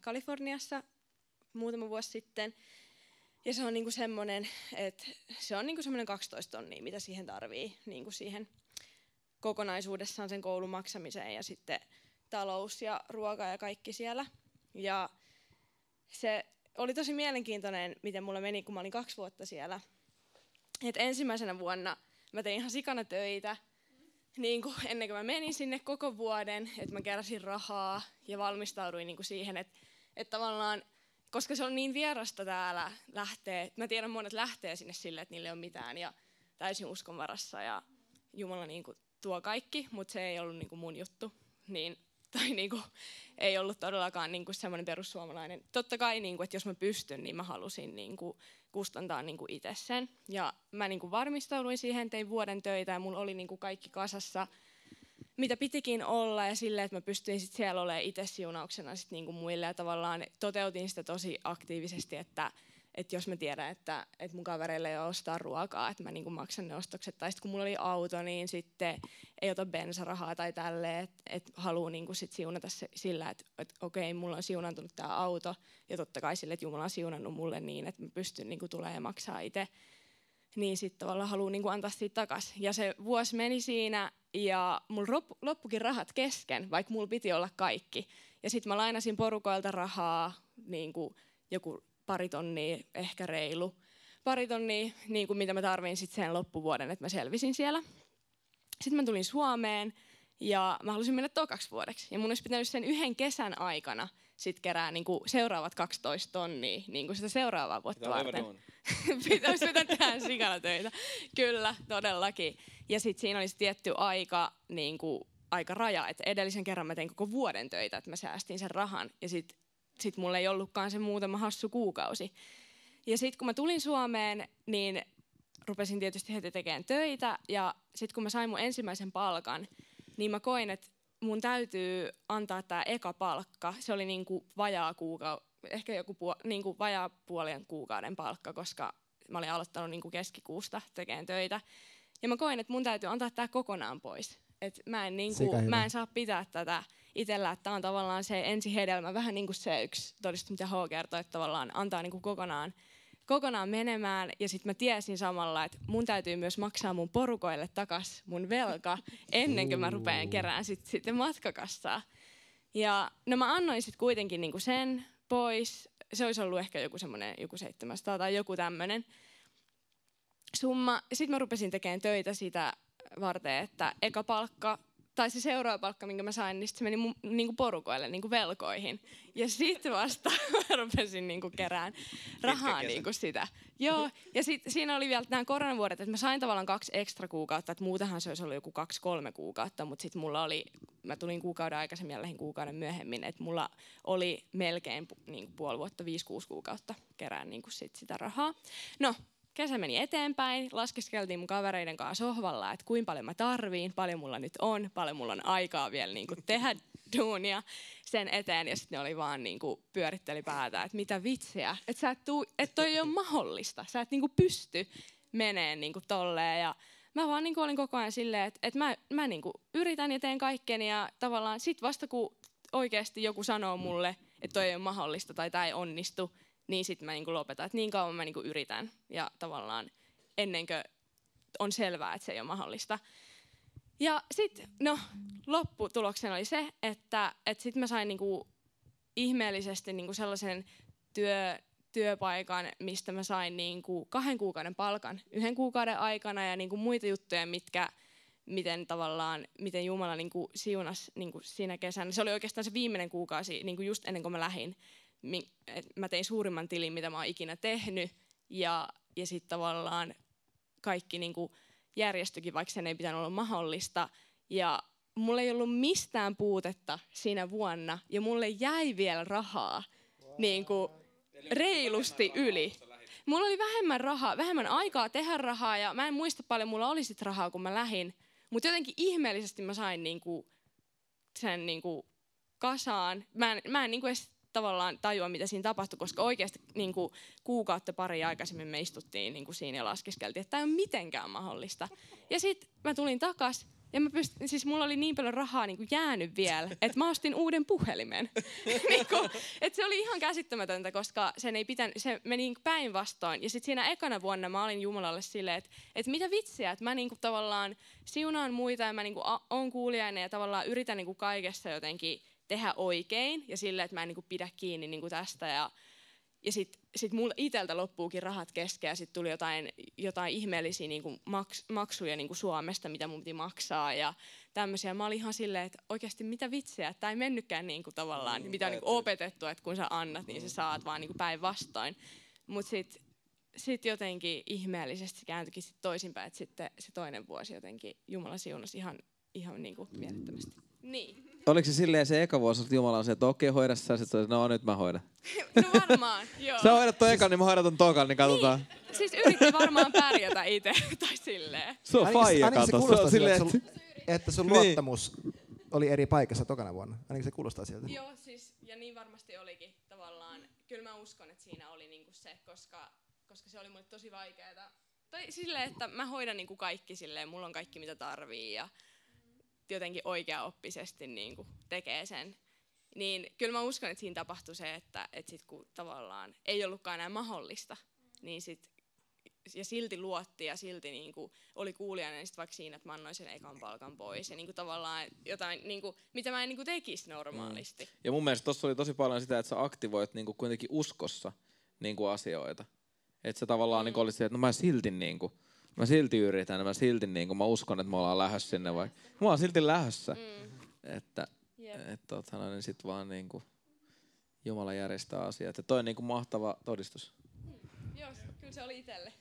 Kaliforniassa muutama vuosi sitten. Ja se on niinku semmonen, että se on niinku semmonen 12 tonnia, mitä siihen tarvii, niinku siihen kokonaisuudessaan sen koulun maksamiseen ja sitten talous ja ruoka ja kaikki siellä. Ja se oli tosi mielenkiintoinen, miten mulla meni, kun mä olin 2 vuotta siellä. Et ensimmäisenä vuonna mä tein ihan sikana töitä, niin kuin ennen kuin mä menin sinne koko vuoden, että mä keräsin rahaa ja valmistauduin niin kuin siihen, että tavallaan, koska se on niin vierasta täällä lähtee, että mä tiedän monet lähtee sinne silleen, että niille ei ole mitään ja täysin uskon varassa ja Jumala niin kuin tuo kaikki, mutta se ei ollut niinku mun juttu, niin, tai niinku, ei ollut todellakaan niinku semmoinen perussuomalainen. Totta kai, niinku, että jos mä pystyn, niin mä halusin niinku kustantaa niinku itse sen. Ja mä niinku varmistauduin siihen, tein vuoden töitä ja mulla oli niinku kaikki kasassa, mitä pitikin olla ja silleen, että mä pystyin sit siellä olemaan itse siunauksena sit niinku muille. Ja tavallaan toteutin sitä tosi aktiivisesti, että jos mä tiedän, että mun kavereille ei ole ostaa ruokaa, että mä niinku maksan ne ostokset. Tai sitten kun mulla oli auto, niin sitten ei ota bensarahaa tai tälleen, että haluaa niinku sit siunata se sillä, että okei, mulla on siunantunut tää auto. Ja totta kai sille, että Jumala on siunannut mulle niin, että mä pystyn niinku tulemaan maksaa itse. Niin sitten tavallaan haluaa niinku antaa siitä takas. Ja se vuosi meni siinä ja mulla loppukin rahat kesken, vaikka mulla piti olla kaikki. Ja sitten mä lainasin porukoilta rahaa, niinku joku pari tonnia, ehkä reilu. 2 tonnia, niin kuin mitä mä tarvin sit sen loppuvuoden, että mä selvisin siellä. Sitten mä tulin Suomeen ja mä halusin mennä 2 vuodeksi. Ja mun olisi pitänyt sen 1 kesän aikana sit kerää niin kuin seuraavat 12 tonnia niin kuin sitä seuraavaa vuotta varten. Pitäisi tehdä sikana töitä. Kyllä, todellakin. Ja sitten siinä olisi tietty aika, niin kuin, aikaraja. Et edellisen kerran mä tein koko vuoden töitä, että mä säästin sen rahan. Ja sitten mulla ei ollutkaan se muutama hassu kuukausi. Ja sitten kun mä tulin Suomeen, niin rupesin tietysti heti tekemään töitä. Ja sitten kun mä sain mun ensimmäisen palkan, niin mä koin, että mun täytyy antaa tää eka palkka. Se oli niinku vajaa puolen kuukauden palkka, koska mä olin aloittanut niinku keskikuusta tekemään töitä. Ja mä koin, että mun täytyy antaa tää kokonaan pois. Et mä en saa pitää tätä itsellä, että tämä on tavallaan se ensihedelmä, vähän niin kuin se yksi todistus, mitä H kertoi, että tavallaan antaa niin kuin kokonaan menemään. Ja sitten mä tiesin samalla, että mun täytyy myös maksaa mun porukoille takas mun velka, ennen kuin mä rupean kerään sitten matkakassaa. Ja no mä annoin sitten kuitenkin niinku sen pois. Se olisi ollut ehkä joku semmoinen, joku 700 tai joku tämmöinen summa. Sitten mä rupesin tekemään töitä sitä varten, että eka palkka, tai se seuraava palkka, minkä mä sain, niin sitten se meni mun niinku porukoille niinku velkoihin. Ja sitten vasta mä rupesin niinku kerään rahaa niinku sitä. Joo, ja sitten siinä oli vielä nämä koronavuodet, että mä sain tavallaan 2 ekstra kuukautta, että muutahan se olisi ollut joku 2-3 kuukautta, mutta sitten mulla oli, mä tulin kuukauden aikaisemmin ja lähdin kuukauden myöhemmin, että mulla oli melkein niinku 5,5 vuotta, 5-6 kuukautta kerään niinku sitä rahaa. No. Kesä meni eteenpäin, laskeskeltiin mun kavereiden kanssa sohvalla, että kuinka paljon mä tarviin, paljon mulla nyt on, paljon mulla on aikaa vielä niinku tehdä duunia sen eteen. Ja sitten ne oli vaan niinku pyöritteli päätä, että mitä vitsiä, että sä et tuu, että toi ei ole mahdollista, sä et niinku pysty meneen niinku tolleen. Ja mä vaan niinku olin koko ajan silleen, että mä niinku yritän ja teen kaikkeni ja tavallaan sit vasta kun oikeasti joku sanoo mulle, että toi ei ole mahdollista tai tää ei onnistu, niin sitten mä niinku lopetan, että niin kauan mä niinku yritän ja tavallaan ennen kuin on selvää, että se ei ole mahdollista. Ja sitten no, lopputuloksena oli se, että sitten mä sain niinku ihmeellisesti niinku sellaisen työpaikan, mistä mä sain niinku 2 kuukauden palkan 1 kuukauden aikana ja niinku muita juttuja, miten Jumala niinku siunasi niinku siinä kesänä. Se oli oikeastaan se viimeinen kuukausi niinku just ennen kuin mä lähdin. Mä tein suurimman tilin, mitä mä oon ikinä tehnyt, ja sitten tavallaan kaikki niinku järjestyikin, vaikka sen ei pitänyt olla mahdollista. Ja mulla ei ollut mistään puutetta siinä vuonna, ja mulle jäi vielä rahaa niinku, reilusti yli. Mulla oli vähemmän rahaa, vähemmän aikaa tehdä rahaa, ja mä en muista paljon mulla oli sit rahaa, kun mä lähdin. Mutta jotenkin ihmeellisesti mä sain niinku, sen niinku, kasaan. Mä en niinku edes tavallaan tajua, mitä siinä tapahtui, koska oikeasti niin kuin, kuukautta pari aikaisemmin me istuttiin niin kuin siinä ja laskeskeltiin, että tämä ei ole mitenkään mahdollista. Ja sitten mä tulin takas, ja siis mulla oli niin paljon rahaa niin kuin jäänyt vielä, että mä ostin uuden puhelimen. niin kuin, että se oli ihan käsittämätöntä, koska se meni päinvastoin. Ja sitten siinä ekana vuonna mä olin Jumalalle silleen, että mitä vitsiä, että mä niin kuin, tavallaan siunaan muita ja mä niin kuin, on kuulijainen ja tavallaan yritän niin kuin, kaikessa jotenkin tehdä oikein ja silleen, että mä en niin kuin pidä kiinni niin kuin tästä. Ja sit mulla iteltä loppuukin rahat kesken ja sit tuli jotain ihmeellisiä niin kuin maksuja niin kuin Suomesta, mitä mun piti maksaa ja tämmöisiä. Mä olin ihan silleen, että oikeasti mitä vitsiä, että tää ei mennytkään niin kuin tavallaan, mitä on niin kuin opetettu, että kun sä annat, niin sä saat vaan niin kuin päinvastoin. Mut sit jotenkin ihmeellisesti se kääntyikin sit toisinpäin, että sitten se toinen vuosi jotenkin Jumala siunasi ihan niin kuin mielettömästi. Niin. Oliko se silleen se eka vuosi, että Jumala on se, että okei, hoida sä, sitten no nyt mä hoidan. No varmaan, joo. Sä hoidat ton ekan, niin mä hoidan ton tokan, niin katsotaan. Niin. Siis yritti varmaan pärjätä itse, tai silleen. Se on faija, kato. Se on silleen, että sun luottamus oli eri paikassa tokana vuonna. Ainakin se kuulostaa sieltä. Joo, siis, ja niin varmasti olikin tavallaan. Kyllä mä uskon, että siinä oli niinku se, koska se oli mulle tosi vaikeeta. Tai silleen, että mä hoidan niinku kaikki silleen, mulla on kaikki mitä tarvii ja jotenkin oikeaoppisesti niin kuin tekee sen, niin kyllä mä uskon, että siinä tapahtui se, että sit kun tavallaan ei ollutkaan enää mahdollista, niin sit, ja silti luotti ja silti niin kuin oli kuulijainen sit vaikka siinä, että mä annoin sen ekan palkan pois ja niin kuin tavallaan jotain, niin kuin, mitä mä en niin kuin tekisi normaalisti. Ja mun mielestä tossa oli tosi paljon sitä, että sä aktivoit niin kuin kuitenkin uskossa niin kuin asioita. Että sä tavallaan niin kuin olit se, että no mä silti niin kuin mä silti yritän, mä silti niinku, mä uskon, että me ollaan lähdössä sinne vaikka. Mä oon silti lähdössä. Että niin sit vaan niinku Jumala järjestää asiat. Ja toi on niinku mahtava todistus. Joo, kyllä se oli itselle.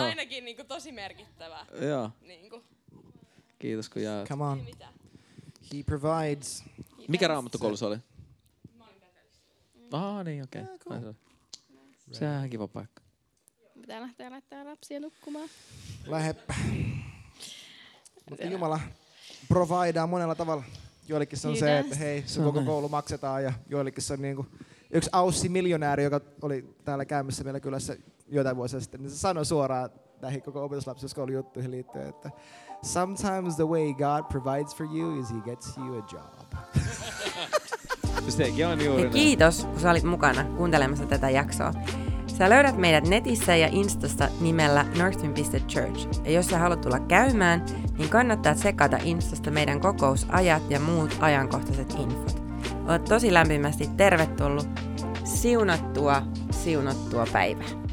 Ainakin niinku tosi merkittävää. Joo. Niinku. Kiitos kun jää. Come on. He provides. Mikä raamattukoulu se oli? Mä olin Baptist. Niin okei. Okay. Yeah, cool. Sehän on kiva paikka. Pitää lähteä laittaa lapsia nukkumaan. Lähepä. Mutta Jumala providaa monella tavalla. Joillekin se on se, että hei, se koko koulu maksetaan. Ja joillekin se on niinku yksi aussimiljonääri, joka oli täällä käymässä meillä kylässä joitain vuosia sitten. Niin se sanoi suoraan näihin koko opetuslapsiskoulun juttuihin liittyen, että sometimes the way God provides for you is he gets you a job. Hei, kiitos, kun sä olit mukana kuuntelemassa tätä jaksoa. Sä löydät meidät netissä ja Instasta nimellä northwind.church. Ja jos sä haluat tulla käymään, niin kannattaa tsekata Instasta meidän kokousajat ja muut ajankohtaiset infot. Olet tosi lämpimästi tervetullut. Siunattua päivää.